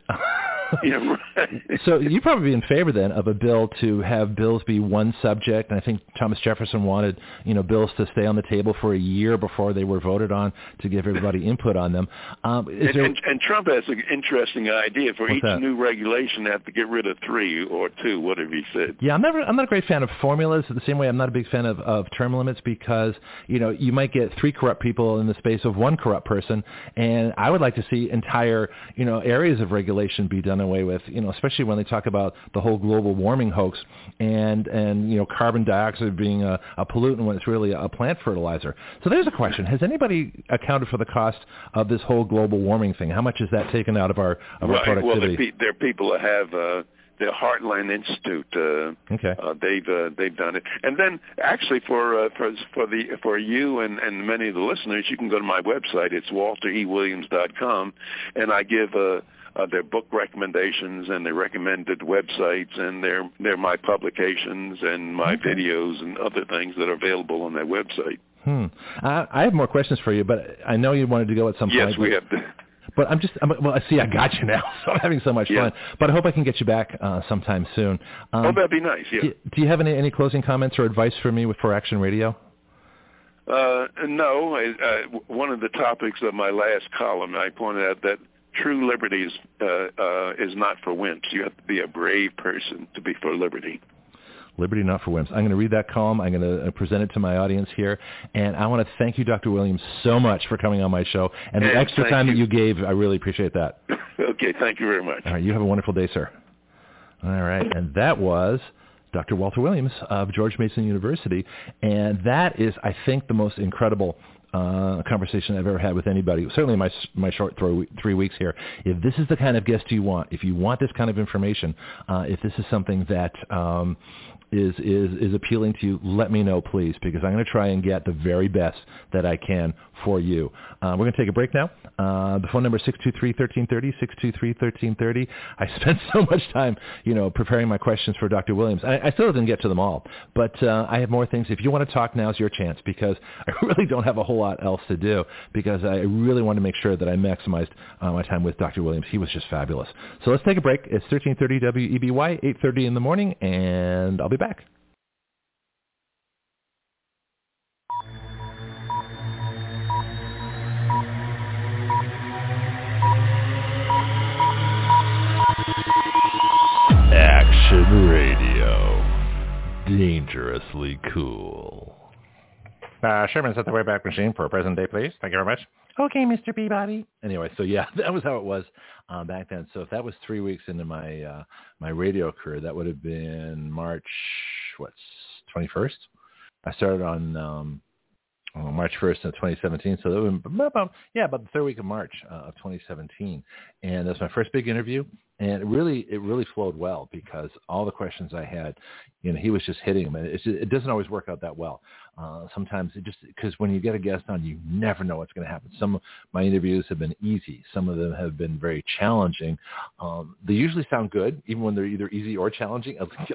Yeah, right. So you'd probably be in favor then of a bill to have bills be one subject, and I think Thomas Jefferson wanted, you know, bills to stay on the table for a year before they were voted on to give everybody input on them. Um, is and, there... and, and Trump has an interesting idea for What's each that? new regulation to have to get rid of three or two, whatever he said. Yeah, I'm never I'm not a great fan of formulas. The same way I'm not a big fan of, of term limits, because you know you might get three corrupt people in the space of one corrupt person, and I would like to see entire you know areas of regulation be done away with, you know, especially when they talk about the whole global warming hoax and, and you know, carbon dioxide being a, a pollutant when it's really a plant fertilizer. So there's a question. Has anybody accounted for the cost of this whole global warming thing? How much is that taken out of our, of right. our productivity? Well, there, there are people that have uh, the Heartland Institute. Uh, okay. Uh, they've, uh, they've done it. And then actually for, uh, for, for, the, for you and, and many of the listeners, you can go to my website. It's walter e williams dot com, and I give a uh, Uh, their book recommendations and their recommended websites, and their, their my publications and my okay. videos and other things that are available on their website. Hmm. I, I have more questions for you, but I know you wanted to go at some yes, point. Yes, we have to. But I'm just, I'm, well, see, I got you now, so I'm having so much yeah. fun. But I hope I can get you back uh, sometime soon. Um, oh, that'd be nice, yeah. Do, do you have any, any closing comments or advice for me with, for Action Radio? Uh, no. I, uh, one of the topics of my last column, I pointed out that true liberty is, uh, uh, is not for wimps. You have to be a brave person to be for liberty. Liberty, not for wimps. I'm going to read that column. I'm going to present it to my audience here. And I want to thank you, Doctor Williams, so much for coming on my show. And, and the extra time you. that you gave, I really appreciate that. Okay, thank you very much. All right, you have a wonderful day, sir. All right, and that was Doctor Walter Williams of George Mason University. And that is, I think, the most incredible uh, conversation I've ever had with anybody, certainly in my, my short th- three weeks here. If this is the kind of guest you want, if you want this kind of information, uh, if this is something that um, is, is, is appealing to you, let me know, please, because I'm going to try and get the very best that I can for you. Uh, we're going to take a break now. Uh, the phone number is six two three, one three three zero, six two three, one three three zero. I spent so much time, you know, preparing my questions for Doctor Williams. I, I still didn't get to them all, but uh, I have more things. If you want to talk, now's your chance, because I really don't have a whole lot else to do, because I really want to make sure that I maximized uh, my time with Doctor Williams. He was just fabulous. So let's take a break. It's thirteen thirty W E B Y, eight thirty in the morning, and I'll be back. Action Radio, dangerously cool. Uh, Sherman, set the Wayback Machine for present day, please. Thank you very much. Okay, Mister Peabody. Anyway, so yeah, that was how it was uh, back then. So if that was three weeks into my uh, my radio career, that would have been March, what, twenty-first? I started on um, on March first of twenty seventeen. So that would have been about, yeah, about the third week of March uh, of twenty seventeen. And that was my first big interview. And it really, it really flowed well, because all the questions I had, you know, he was just hitting them. And it's just, it doesn't always work out that well. Uh, sometimes it just, because when you get a guest on, you never know what's going to happen. Some of my interviews have been easy. Some of them have been very challenging. Um, they usually sound good, even when they're either easy or challenging. I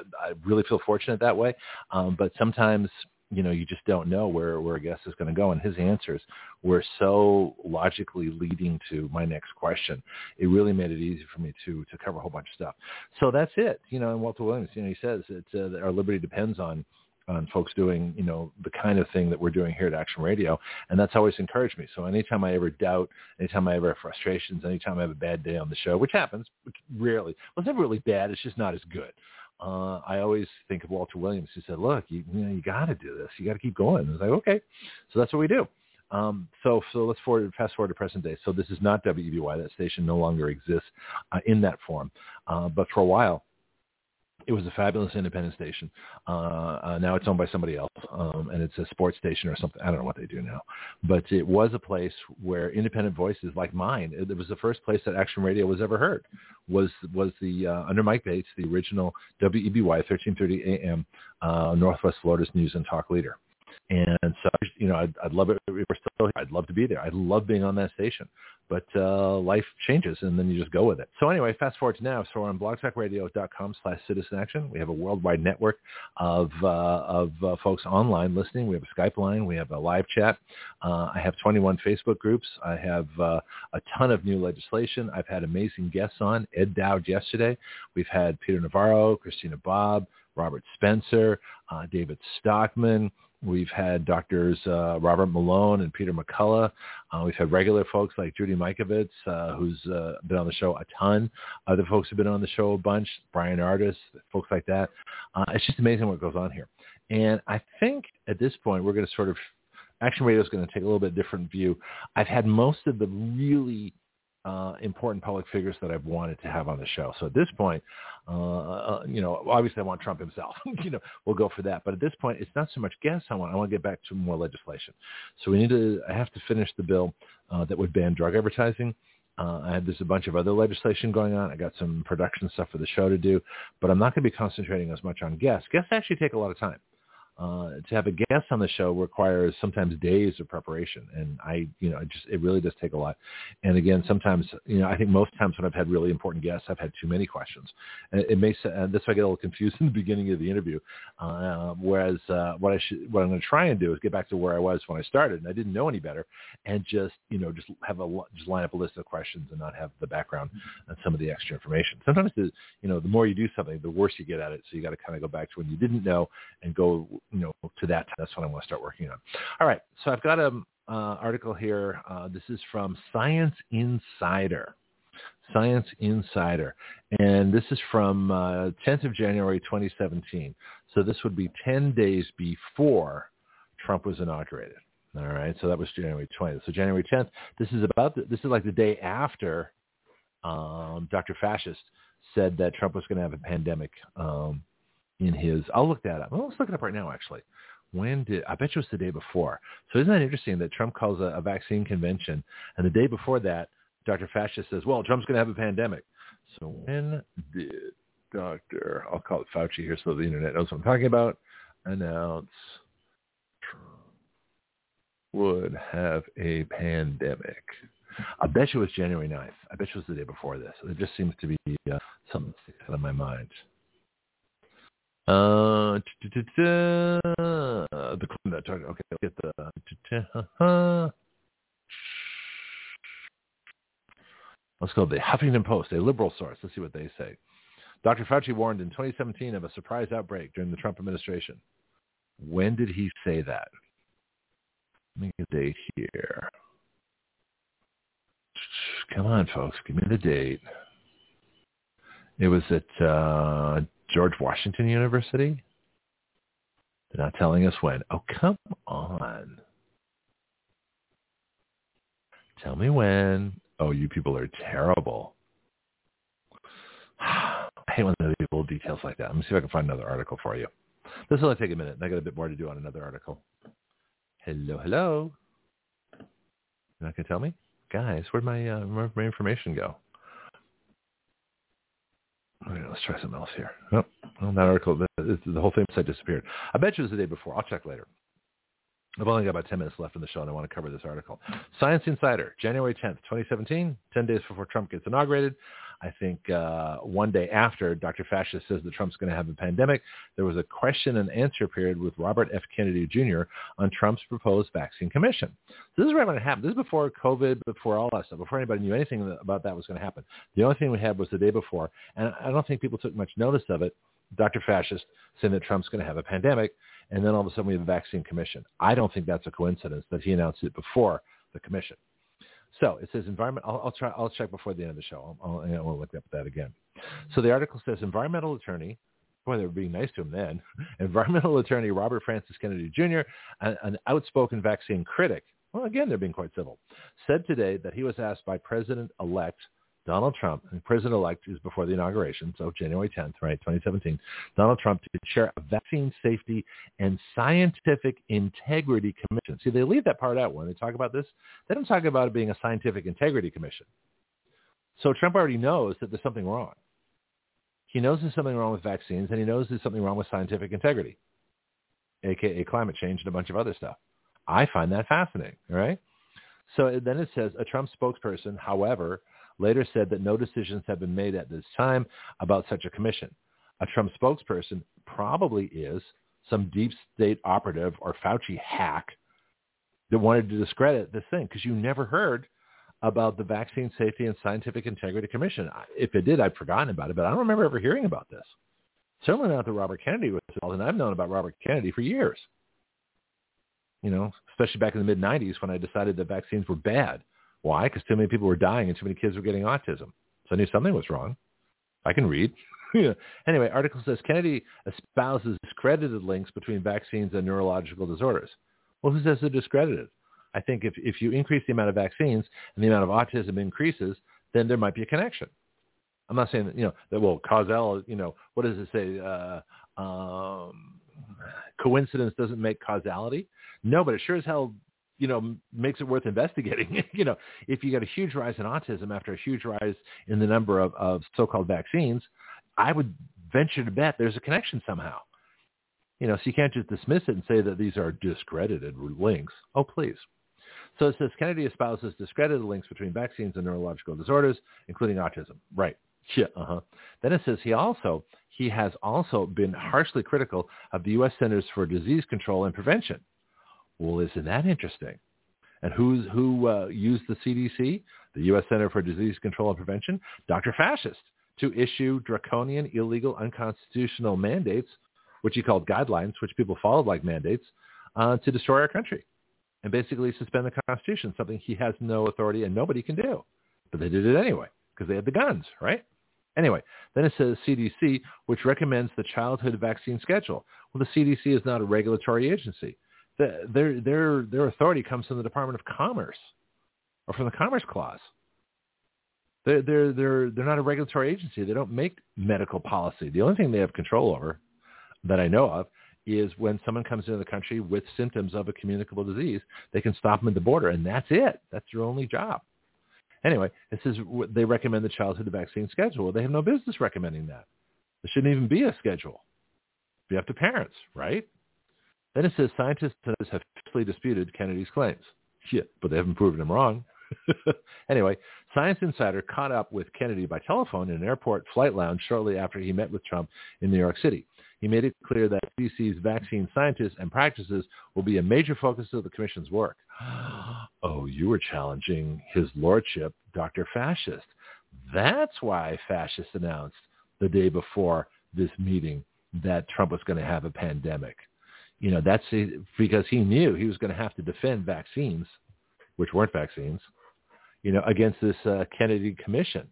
really feel fortunate that way. Um, but sometimes, you know, you just don't know where, where a guest is going to go. And his answers were so logically leading to my next question. It really made it easy for me to, to cover a whole bunch of stuff. So that's it. You know, and Walter Williams, you know, he says that, uh, that our liberty depends on, on folks doing, you know, the kind of thing that we're doing here at Action Radio. And that's always encouraged me. So anytime I ever doubt, anytime I ever have frustrations, anytime I have a bad day on the show, which happens rarely. Well, it's never really bad. It's just not as good. Uh, I always think of Walter Williams, who said, look, you, you know, you got to do this. You got to keep going. And I was like, okay. So that's what we do. Um, so so let's forward, fast forward to present day. So this is not W E B Y. That station no longer exists uh, in that form. Uh, but for a while, it was a fabulous independent station. Uh, uh, now it's owned by somebody else, um, and it's a sports station or something. I don't know what they do now. But it was a place where independent voices like mine, it, it was the first place that Action Radio was ever heard, was was the uh, under Mike Bates, the original W E B Y thirteen thirty A M uh, Northwest Florida's news and talk leader. And so, you know, I'd, I'd love it. We're still here. I'd love to be there. I love being on that station. But uh, life changes, and then you just go with it. So anyway, fast forward to now. So we're on blogtalkradio.com slash citizen action. We have a worldwide network of uh, of uh, folks online listening. We have a Skype line. We have a live chat. Uh, I have twenty-one Facebook groups. I have uh, a ton of new legislation. I've had amazing guests on. Ed Dowd yesterday. We've had Peter Navarro, Christina Bob, Robert Spencer, uh, David Stockman. We've had doctors uh, Robert Malone and Peter McCullough. Uh, we've had regular folks like Judy Mikovits, uh, who's uh, been on the show a ton. Other folks have been on the show a bunch, Brian Artis, folks like that. Uh, it's just amazing what goes on here. And I think at this point, we're going to sort of, Action Radio is going to take a little bit different view. I've had most of the really uh, important public figures that I've wanted to have on the show. So at this point, Uh, you know, obviously I want Trump himself, you know, we'll go for that. But at this point, it's not so much guests I want. I want to get back to more legislation. So we need to, I have to finish the bill uh, that would ban drug advertising. Uh, I had, there's a bunch of other legislation going on. I got some production stuff for the show to do, but I'm not going to be concentrating as much on guests. Guests actually take a lot of time. Uh, to have a guest on the show requires sometimes days of preparation. And I, you know, it just, it really does take a lot. And again, sometimes, you know, I think most times when I've had really important guests, I've had too many questions. And it makes, and that's why I get a little confused in the beginning of the interview. Uh, whereas uh, what I should, what I'm going to try and do is get back to where I was when I started and I didn't know any better, and just, you know, just have a, just line up a list of questions and not have the background and some of the extra information. Sometimes the, you know, the more you do something, the worse you get at it. So you got to kind of go back to when you didn't know and go, you know, to that. That's what I want to start working on. All right. So I've got an uh, article here. Uh, this is from Science Insider. Science Insider. And this is from uh, tenth of January, twenty seventeen. So this would be ten days before Trump was inaugurated. All right. So that was January twentieth. So January tenth, this is about, the, this is like the day after um, Doctor Fascist said that Trump was going to have a pandemic um in his, I'll look that up. Well, let's look it up right now, actually. When did, I bet you it was the day before. So isn't that interesting that Trump calls a, a vaccine convention, and the day before that, Doctor Fauci says, well, Trump's going to have a pandemic. So when did Doctor, I'll call it Fauci here so the internet knows what I'm talking about, announce Trump would have a pandemic? I bet you it was January ninth. I bet you it was the day before this. It just seems to be uh, something that sticks out of my mind. Uh, the okay, let's get the. Let's go to the Huffington Post, a liberal source. Let's see what they say. Doctor Fauci warned in twenty seventeen of a surprise outbreak during the Trump administration. When did he say that? Let me get a date here. Come on, folks. Give me the date. It was at uh, George Washington University. They're not telling us when. Oh, come on. Tell me when. Oh, you people are terrible. I hate when there's little details like that. Let me see if I can find another article for you. This will only take a minute. I got a bit more to do on another article. Hello, hello. You're not going to tell me? Guys, where'd my, uh, where'd my information go? Okay, let's try something else here. Oh, well, that article, the, the whole thing site disappeared. I bet you it was the day before. I'll check later. I've only got about ten minutes left in the show, and I want to cover this article. Science Insider, January tenth, twenty seventeen, ten days before Trump gets inaugurated. I think uh, one day after Doctor Fauci says that Trump's going to have a pandemic, there was a question and answer period with Robert F. Kennedy Junior on Trump's proposed vaccine commission. So this is right when it happened. This is before COVID, before all that stuff, before anybody knew anything about that was going to happen. The only thing we had was the day before, and I don't think people took much notice of it. Doctor Fauci saying that Trump's going to have a pandemic, and then all of a sudden we have a vaccine commission. I don't think that's a coincidence that he announced it before the commission. So it says environment. I'll, I'll try. I'll check before the end of the show. I'll, I'll, I'll look up that again. So the article says environmental attorney. Boy, they were being nice to him then. Environmental attorney Robert Francis Kennedy Junior, an, an outspoken vaccine critic. Well, again, they're being quite civil. Said today that he was asked by President-elect Donald Trump, and President-elect is before the inauguration, so January tenth, right, twenty seventeen, Donald Trump to chair a vaccine safety and scientific integrity commission. See, they leave that part out when they talk about this. They don't talk about it being a scientific integrity commission. So Trump already knows that there's something wrong. He knows there's something wrong with vaccines, and he knows there's something wrong with scientific integrity, a k a climate change and a bunch of other stuff. I find that fascinating, all right? So then it says, a Trump spokesperson, however, later said that no decisions have been made at this time about such a commission. A Trump spokesperson probably is some deep state operative or Fauci hack that wanted to discredit this thing, because you never heard about the Vaccine Safety and Scientific Integrity Commission. If it did, I'd forgotten about it, but I don't remember ever hearing about this. Certainly not that Robert Kennedy was involved, and I've known about Robert Kennedy for years. You know, especially back in the mid nineties when I decided that vaccines were bad. Why? Because too many people were dying and too many kids were getting autism. So I knew something was wrong. I can read. Anyway, article says Kennedy espouses discredited links between vaccines and neurological disorders. Well, who says they're discredited? I think if, if you increase the amount of vaccines and the amount of autism increases, then there might be a connection. I'm not saying that, you know, that will causal, you know, what does it say? Uh, um, coincidence doesn't make causality. No, but it sure as hell, you know, makes it worth investigating. You know, if you got a huge rise in autism after a huge rise in the number of, of so-called vaccines, I would venture to bet there's a connection somehow. You know, so you can't just dismiss it and say that these are discredited links. Oh, please. So it says Kennedy espouses discredited links between vaccines and neurological disorders, including autism. Right. Yeah. Uh-huh. Then it says he also, he has also been harshly critical of the U S Centers for Disease Control and Prevention. Well, isn't that interesting? And who's, who uh, used the C D C, the U S Center for Disease Control and Prevention, Doctor Fascist, to issue draconian, illegal, unconstitutional mandates, which he called guidelines, which people followed like mandates, uh, to destroy our country and basically suspend the Constitution, something he has no authority and nobody can do. But they did it anyway because they had the guns, right? Anyway, then it says C D C, which recommends the childhood vaccine schedule. Well, the C D C is not a regulatory agency. The, their their their authority comes from the Department of Commerce, or from the Commerce Clause. They're they're they're they're not a regulatory agency. They don't make medical policy. The only thing they have control over that I know of is when someone comes into the country with symptoms of a communicable disease, they can stop them at the border, and that's it. That's their only job. Anyway, it says they recommend the childhood vaccine schedule. Well, they have no business recommending that. There shouldn't even be a schedule. It'd be up to parents, right? Then it says scientists have officially disputed Kennedy's claims. Shit, but they haven't proven him wrong. Anyway, Science Insider caught up with Kennedy by telephone in an airport flight lounge shortly after he met with Trump in New York City. He made it clear that C D C's vaccine scientists and practices will be a major focus of the commission's work. Oh, you were challenging his lordship, Doctor Fascist. That's why Fascist announced the day before this meeting that Trump was going to have a pandemic. You know, that's because he knew he was going to have to defend vaccines, which weren't vaccines, you know, against this uh, Kennedy Commission.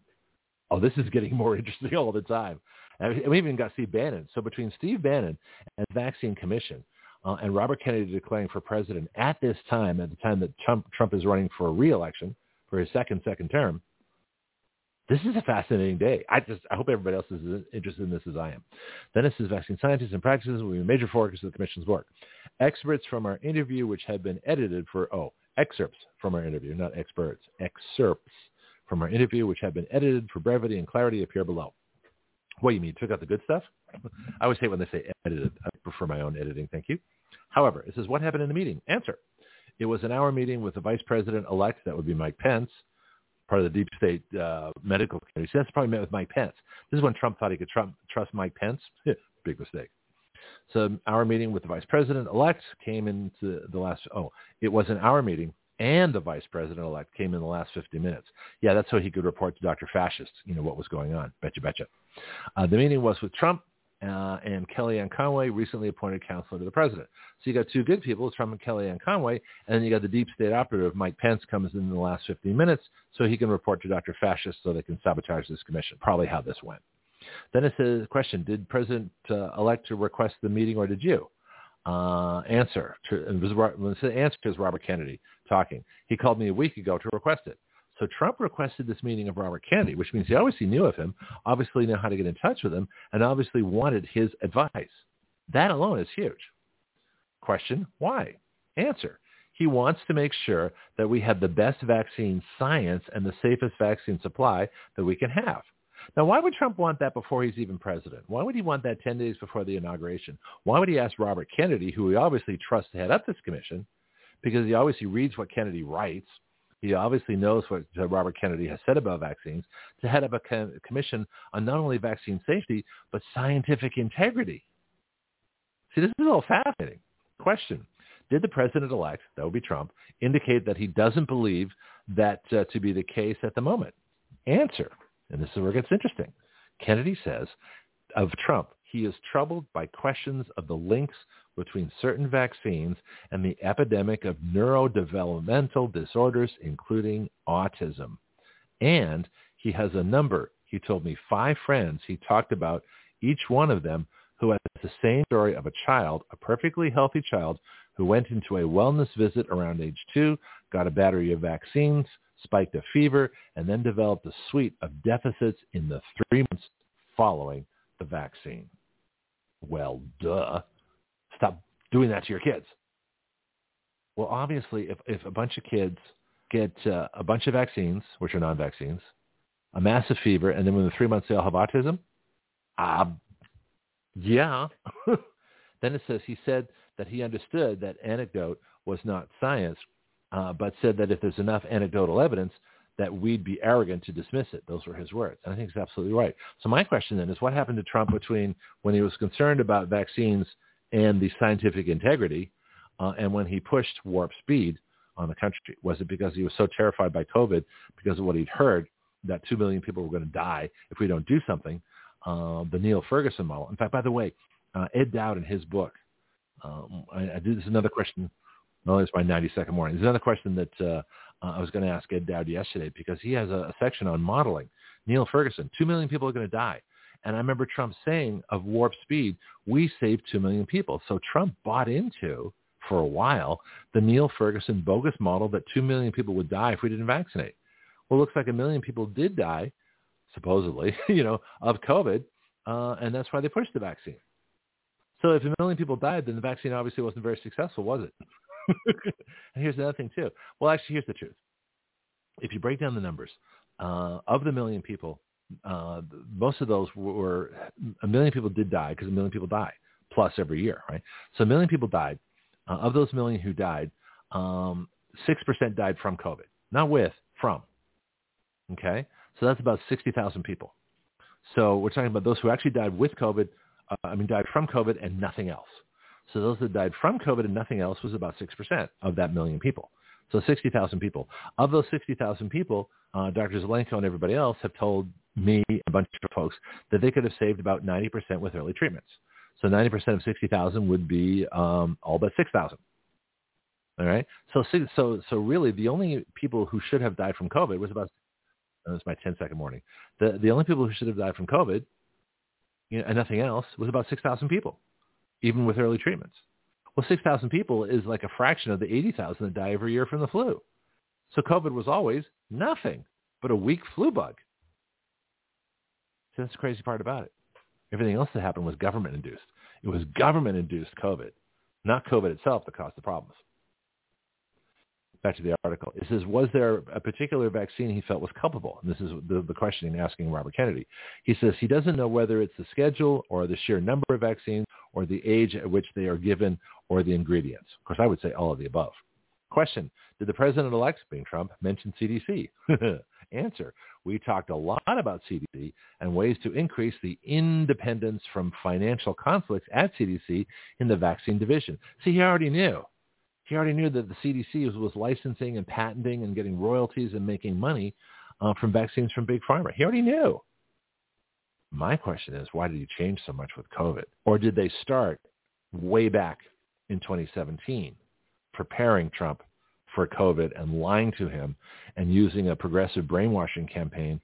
Oh, this is getting more interesting all the time. And we even got Steve Bannon. So between Steve Bannon and the Vaccine Commission uh, and Robert Kennedy declaring for president at this time, at the time that Trump, Trump is running for re-election for his second, second term, this is a fascinating day. I just I hope everybody else is as interested in this as I am. Then it says vaccine scientists and practices will be a major focus of the commission's work. Experts from our interview, which had been edited for, oh, excerpts from our interview, not experts, excerpts from our interview, which have been edited for brevity and clarity, appear below. What do you mean? You took out the good stuff? I always hate when they say edited. I prefer my own editing. Thank you. However, it says, what happened in the meeting? Answer. It was an hour meeting with the vice president-elect. That would be Mike Pence, part of the deep state uh, medical community. So that's probably met with Mike Pence. This is when Trump thought he could Trump, trust Mike Pence. Big mistake. So our meeting with the vice president-elect came into the last, oh, it was an hour meeting and the vice president-elect came in the last fifty minutes. Yeah, that's so he could report to Doctor Fascist, you know, what was going on. Betcha, betcha. Uh, the meeting was with Trump uh, and Kellyanne Conway, recently appointed counselor to the president. So you got two good people, Trump and Kellyanne Conway, and then you got the deep state operative, Mike Pence, comes in the last fifteen minutes so he can report to Doctor Fascist so they can sabotage this commission. Probably how this went. Then it says, question, did President-elect uh, request the meeting or did you? Uh, answer, to, and was, the answer is Robert Kennedy talking. He called me a week ago to request it. So Trump requested this meeting of Robert Kennedy, which means he obviously knew of him, obviously knew how to get in touch with him, and obviously wanted his advice. That alone is huge. Question, why? Answer, he wants to make sure that we have the best vaccine science and the safest vaccine supply that we can have. Now, why would Trump want that before he's even president? Why would he want that ten days before the inauguration? Why would he ask Robert Kennedy, who he obviously trusts to head up this commission, because he obviously reads what Kennedy writes. He obviously knows what Robert Kennedy has said about vaccines, to head up a com- commission on not only vaccine safety, but scientific integrity. See, this is all fascinating. Question, did the president-elect, that would be Trump, indicate that he doesn't believe that uh, to be the case at the moment? Answer. And this is where it gets interesting. Kennedy says of Trump, he is troubled by questions of the links between certain vaccines and the epidemic of neurodevelopmental disorders, including autism. And he has a number. He told me five friends he talked about, each one of them who has the same story of a child, a perfectly healthy child, who went into a wellness visit around age two, got a battery of vaccines, spiked a fever, and then developed a suite of deficits in the three months following the vaccine. Well, duh. Stop doing that to your kids. Well, obviously, if, if a bunch of kids get uh, a bunch of vaccines, which are non-vaccines, a massive fever, and then within three months they all have autism, uh, yeah. Then it says he said that he understood that anecdote was not science, Uh, but said that if there's enough anecdotal evidence that we'd be arrogant to dismiss it. Those were his words. And I think he's absolutely right. So my question then is, what happened to Trump between when he was concerned about vaccines and the scientific integrity uh, and when he pushed warp speed on the country? Was it because he was so terrified by COVID because of what he'd heard that two million people were going to die if we don't do something? Uh, the Neil Ferguson model. In fact, by the way, uh, Ed Dowd in his book, um, I, I did this another question. No, it's my ninety-second warning. There's another question that uh, I was going to ask Ed Dowd yesterday because he has a, a section on modeling. Neil Ferguson, two million people are going to die. And I remember Trump saying of warp speed, we saved two million people. So Trump bought into, for a while, the Neil Ferguson bogus model that two million people would die if we didn't vaccinate. Well, it looks like a million people did die, supposedly, you know, of COVID, uh, and that's why they pushed the vaccine. So if a million people died, then the vaccine obviously wasn't very successful, was it? And here's another thing, too. Well, actually, here's the truth. If you break down the numbers, uh, of the million people, uh, most of those were, a million people did die because a million people die, plus every year, right? So a million people died. Uh, of those million who died, um, six percent died from COVID. Not with, from. Okay? So that's about sixty thousand people. So we're talking about those who actually died with COVID, uh, I mean, died from COVID and nothing else. So those that died from COVID and nothing else was about six percent of that million people. So sixty thousand people. Of those sixty thousand people, uh, Doctor Zelenko and everybody else have told me, a bunch of folks, that they could have saved about ninety percent with early treatments. So ninety percent of sixty thousand would be um, all but six thousand. All right? So so so really the only people who should have died from COVID was about, that was my ten-second warning. The, the only people who should have died from COVID, you know, and nothing else was about six thousand people, even with early treatments. Well, six thousand people is like a fraction of the eighty thousand that die every year from the flu. So COVID was always nothing but a weak flu bug. So that's the crazy part about it. Everything else that happened was government-induced. It was government-induced COVID, not COVID itself that caused the problems. Back to the article. It says, was there a particular vaccine he felt was culpable? And this is the, the question asking Robert Kennedy. He says he doesn't know whether it's the schedule or the sheer number of vaccines or the age at which they are given or the ingredients. Of course, I would say all of the above. Question, did the president-elect, being Trump, mention C D C? Answer, we talked a lot about C D C and ways to increase the independence from financial conflicts at C D C in the vaccine division. See, he already knew. He already knew that the C D C was, was licensing and patenting and getting royalties and making money uh, from vaccines from Big Pharma. He already knew. My question is, why did he change so much with COVID? Or did they start way back in twenty seventeen preparing Trump for COVID and lying to him and using a progressive brainwashing campaign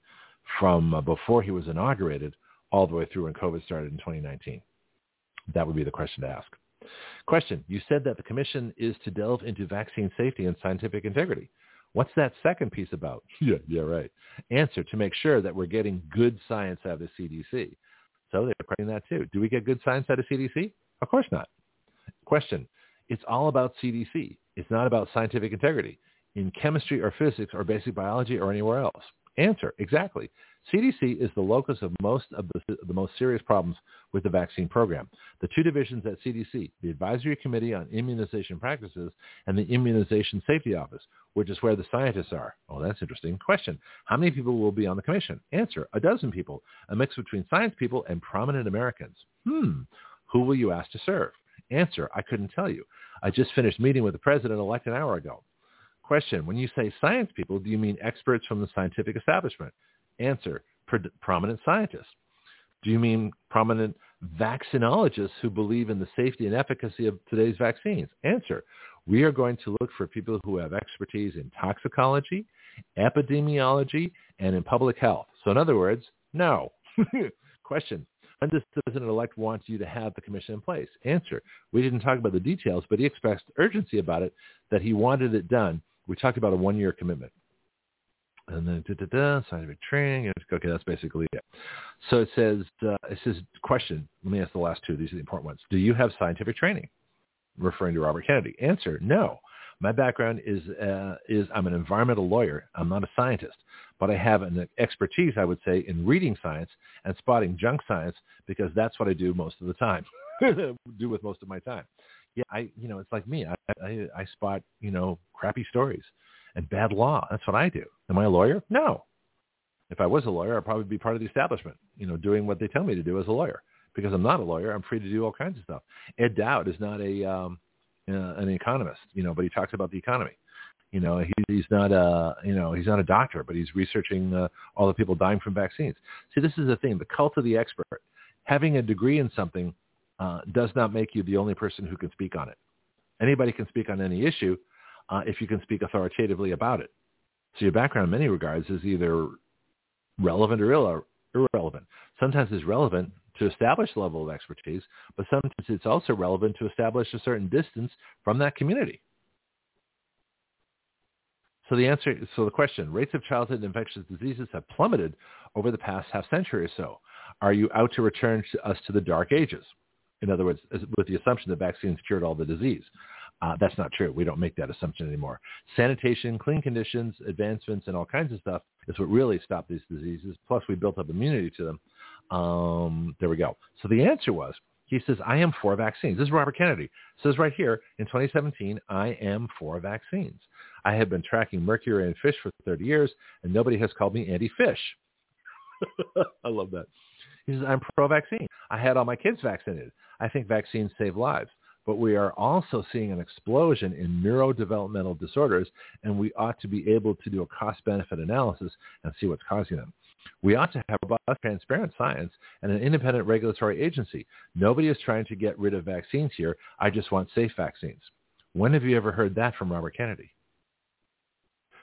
from uh, before he was inaugurated all the way through when COVID started in twenty nineteen? That would be the question to ask. Question, you said that the commission is to delve into vaccine safety and scientific integrity. What's that second piece about? Yeah, yeah, right. Answer, to make sure that we're getting good science out of the C D C. So they're cracking that too. Do we get good science out of C D C? Of course not. Question, it's all about C D C. It's not about scientific integrity in chemistry or physics or basic biology or anywhere else. Answer, exactly. C D C is the locus of most of the, the most serious problems with the vaccine program. The two divisions at C D C, the Advisory Committee on Immunization Practices and the Immunization Safety Office, which is where the scientists are. Oh, that's interesting. Question, how many people will be on the commission? Answer, a dozen people, a mix between science people and prominent Americans. Hmm, who will you ask to serve? Answer, I couldn't tell you. I just finished meeting with the president-elect an hour ago. Question, when you say science people, do you mean experts from the scientific establishment? Answer, pr- prominent scientists. Do you mean prominent vaccinologists who believe in the safety and efficacy of today's vaccines? Answer, we are going to look for people who have expertise in toxicology, epidemiology, and in public health. So in other words, no. Question, when does the president-elect want you to have the commission in place? Answer, we didn't talk about the details, but he expressed urgency about it, that he wanted it done. We talked about a one-year commitment. And then da, da, da, scientific training. Okay, that's basically it. So it says, uh, it says, question, let me ask the last two. These are the important ones. Do you have scientific training? Referring to Robert Kennedy. Answer, no. My background is uh, is I'm an environmental lawyer. I'm not a scientist, but I have an expertise, I would say, in reading science and spotting junk science because that's what I do most of the time, do with most of my time. Yeah, I, you know, it's like me. I, I I spot, you know, crappy stories and bad law. That's what I do. Am I a lawyer? No. If I was a lawyer, I'd probably be part of the establishment, you know, doing what they tell me to do as a lawyer. Because I'm not a lawyer, I'm free to do all kinds of stuff. Ed Dowd is not a um, uh, an economist, you know, but he talks about the economy. You know, he, he's not a you know he's not a doctor, but he's researching uh, all the people dying from vaccines. See, this is the thing: the cult of the expert. Having a degree in something Uh, does not make you the only person who can speak on it. Anybody can speak on any issue uh, if you can speak authoritatively about it. So your background in many regards is either relevant or irrelevant. Sometimes it's relevant to establish a level of expertise, but sometimes it's also relevant to establish a certain distance from that community. So the answer, so the question, rates of childhood infectious diseases have plummeted over the past half century or so. Are you out to return to us to the dark ages? In other words, with the assumption that vaccines cured all the disease. Uh, that's not true. We don't make that assumption anymore. Sanitation, clean conditions, advancements, and all kinds of stuff is what really stopped these diseases. Plus, we built up immunity to them. Um, there we go. So the answer was, he says, I am for vaccines. This is Robert Kennedy. It says right here, in twenty seventeen, I am for vaccines. I have been tracking mercury in fish for thirty years, and nobody has called me anti-fish. I love that. He says, I'm pro-vaccine. I had all my kids vaccinated. I think vaccines save lives. But we are also seeing an explosion in neurodevelopmental disorders, and we ought to be able to do a cost-benefit analysis and see what's causing them. We ought to have robust, transparent science and an independent regulatory agency. Nobody is trying to get rid of vaccines here. I just want safe vaccines. When have you ever heard that from Robert Kennedy?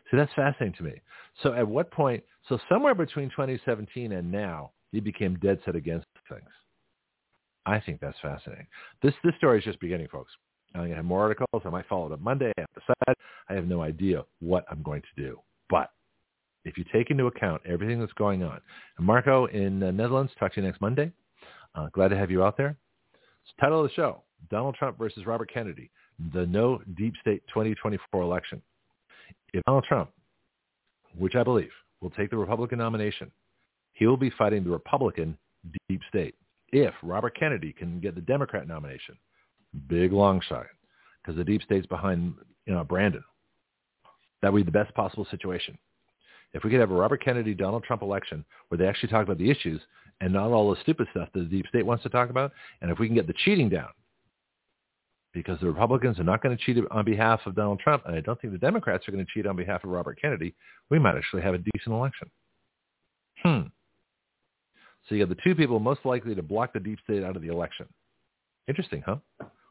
See, that's fascinating to me. So at what point, so somewhere between twenty seventeen and now, he became dead set against things. I think that's fascinating. This this story is just beginning, folks. I'm going to have more articles. I might follow it up Monday. I have to decide. I have no idea what I'm going to do. But if you take into account everything that's going on, and Marco in the Netherlands, talk to you next Monday. Uh, glad to have you out there. It's the title of the show, Donald Trump versus Robert Kennedy, the No Deep State twenty twenty-four election. If Donald Trump, which I believe, will take the Republican nomination, he will be fighting the Republican deep state. If Robert Kennedy can get the Democrat nomination, big long shot, because the deep state's behind, you know, Brandon. That would be the best possible situation. If we could have a Robert Kennedy, Donald Trump election where they actually talk about the issues and not all the stupid stuff that the deep state wants to talk about, and if we can get the cheating down, because the Republicans are not going to cheat on behalf of Donald Trump, and I don't think the Democrats are going to cheat on behalf of Robert Kennedy, we might actually have a decent election. Hmm. So you have the two people most likely to block the deep state out of the election. Interesting, huh?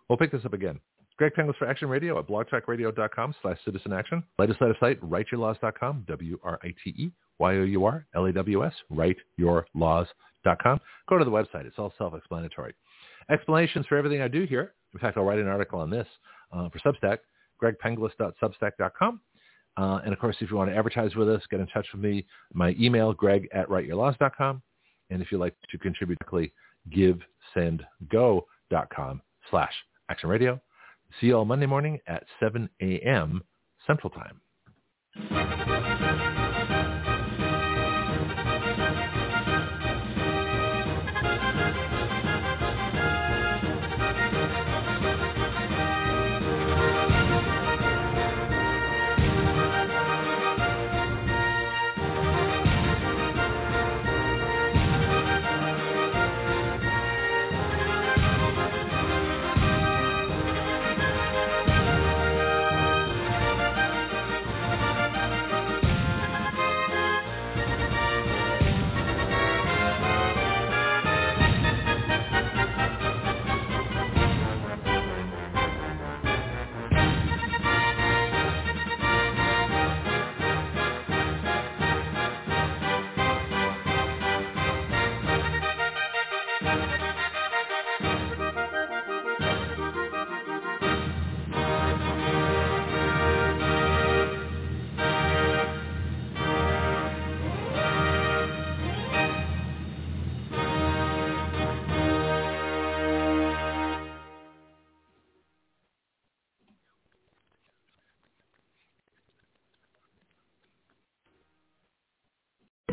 We'll pick this up again. Greg Penglis for Action Radio at blogtalkradio.com slash citizen action. Legislative site, write your laws dot com, W R I T E Y O U R L A W S, write your laws dot com. Go to the website. It's all self-explanatory. Explanations for everything I do here. In fact, I'll write an article on this uh, for Substack, greg penglis dot substack dot com. Uh, and, of course, if you want to advertise with us, get in touch with me. My email, greg at write your laws dot com. And if you'd like to contribute directly, givesendgo.com slash action radio. See you all Monday morning at seven a.m. Central Time.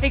Hey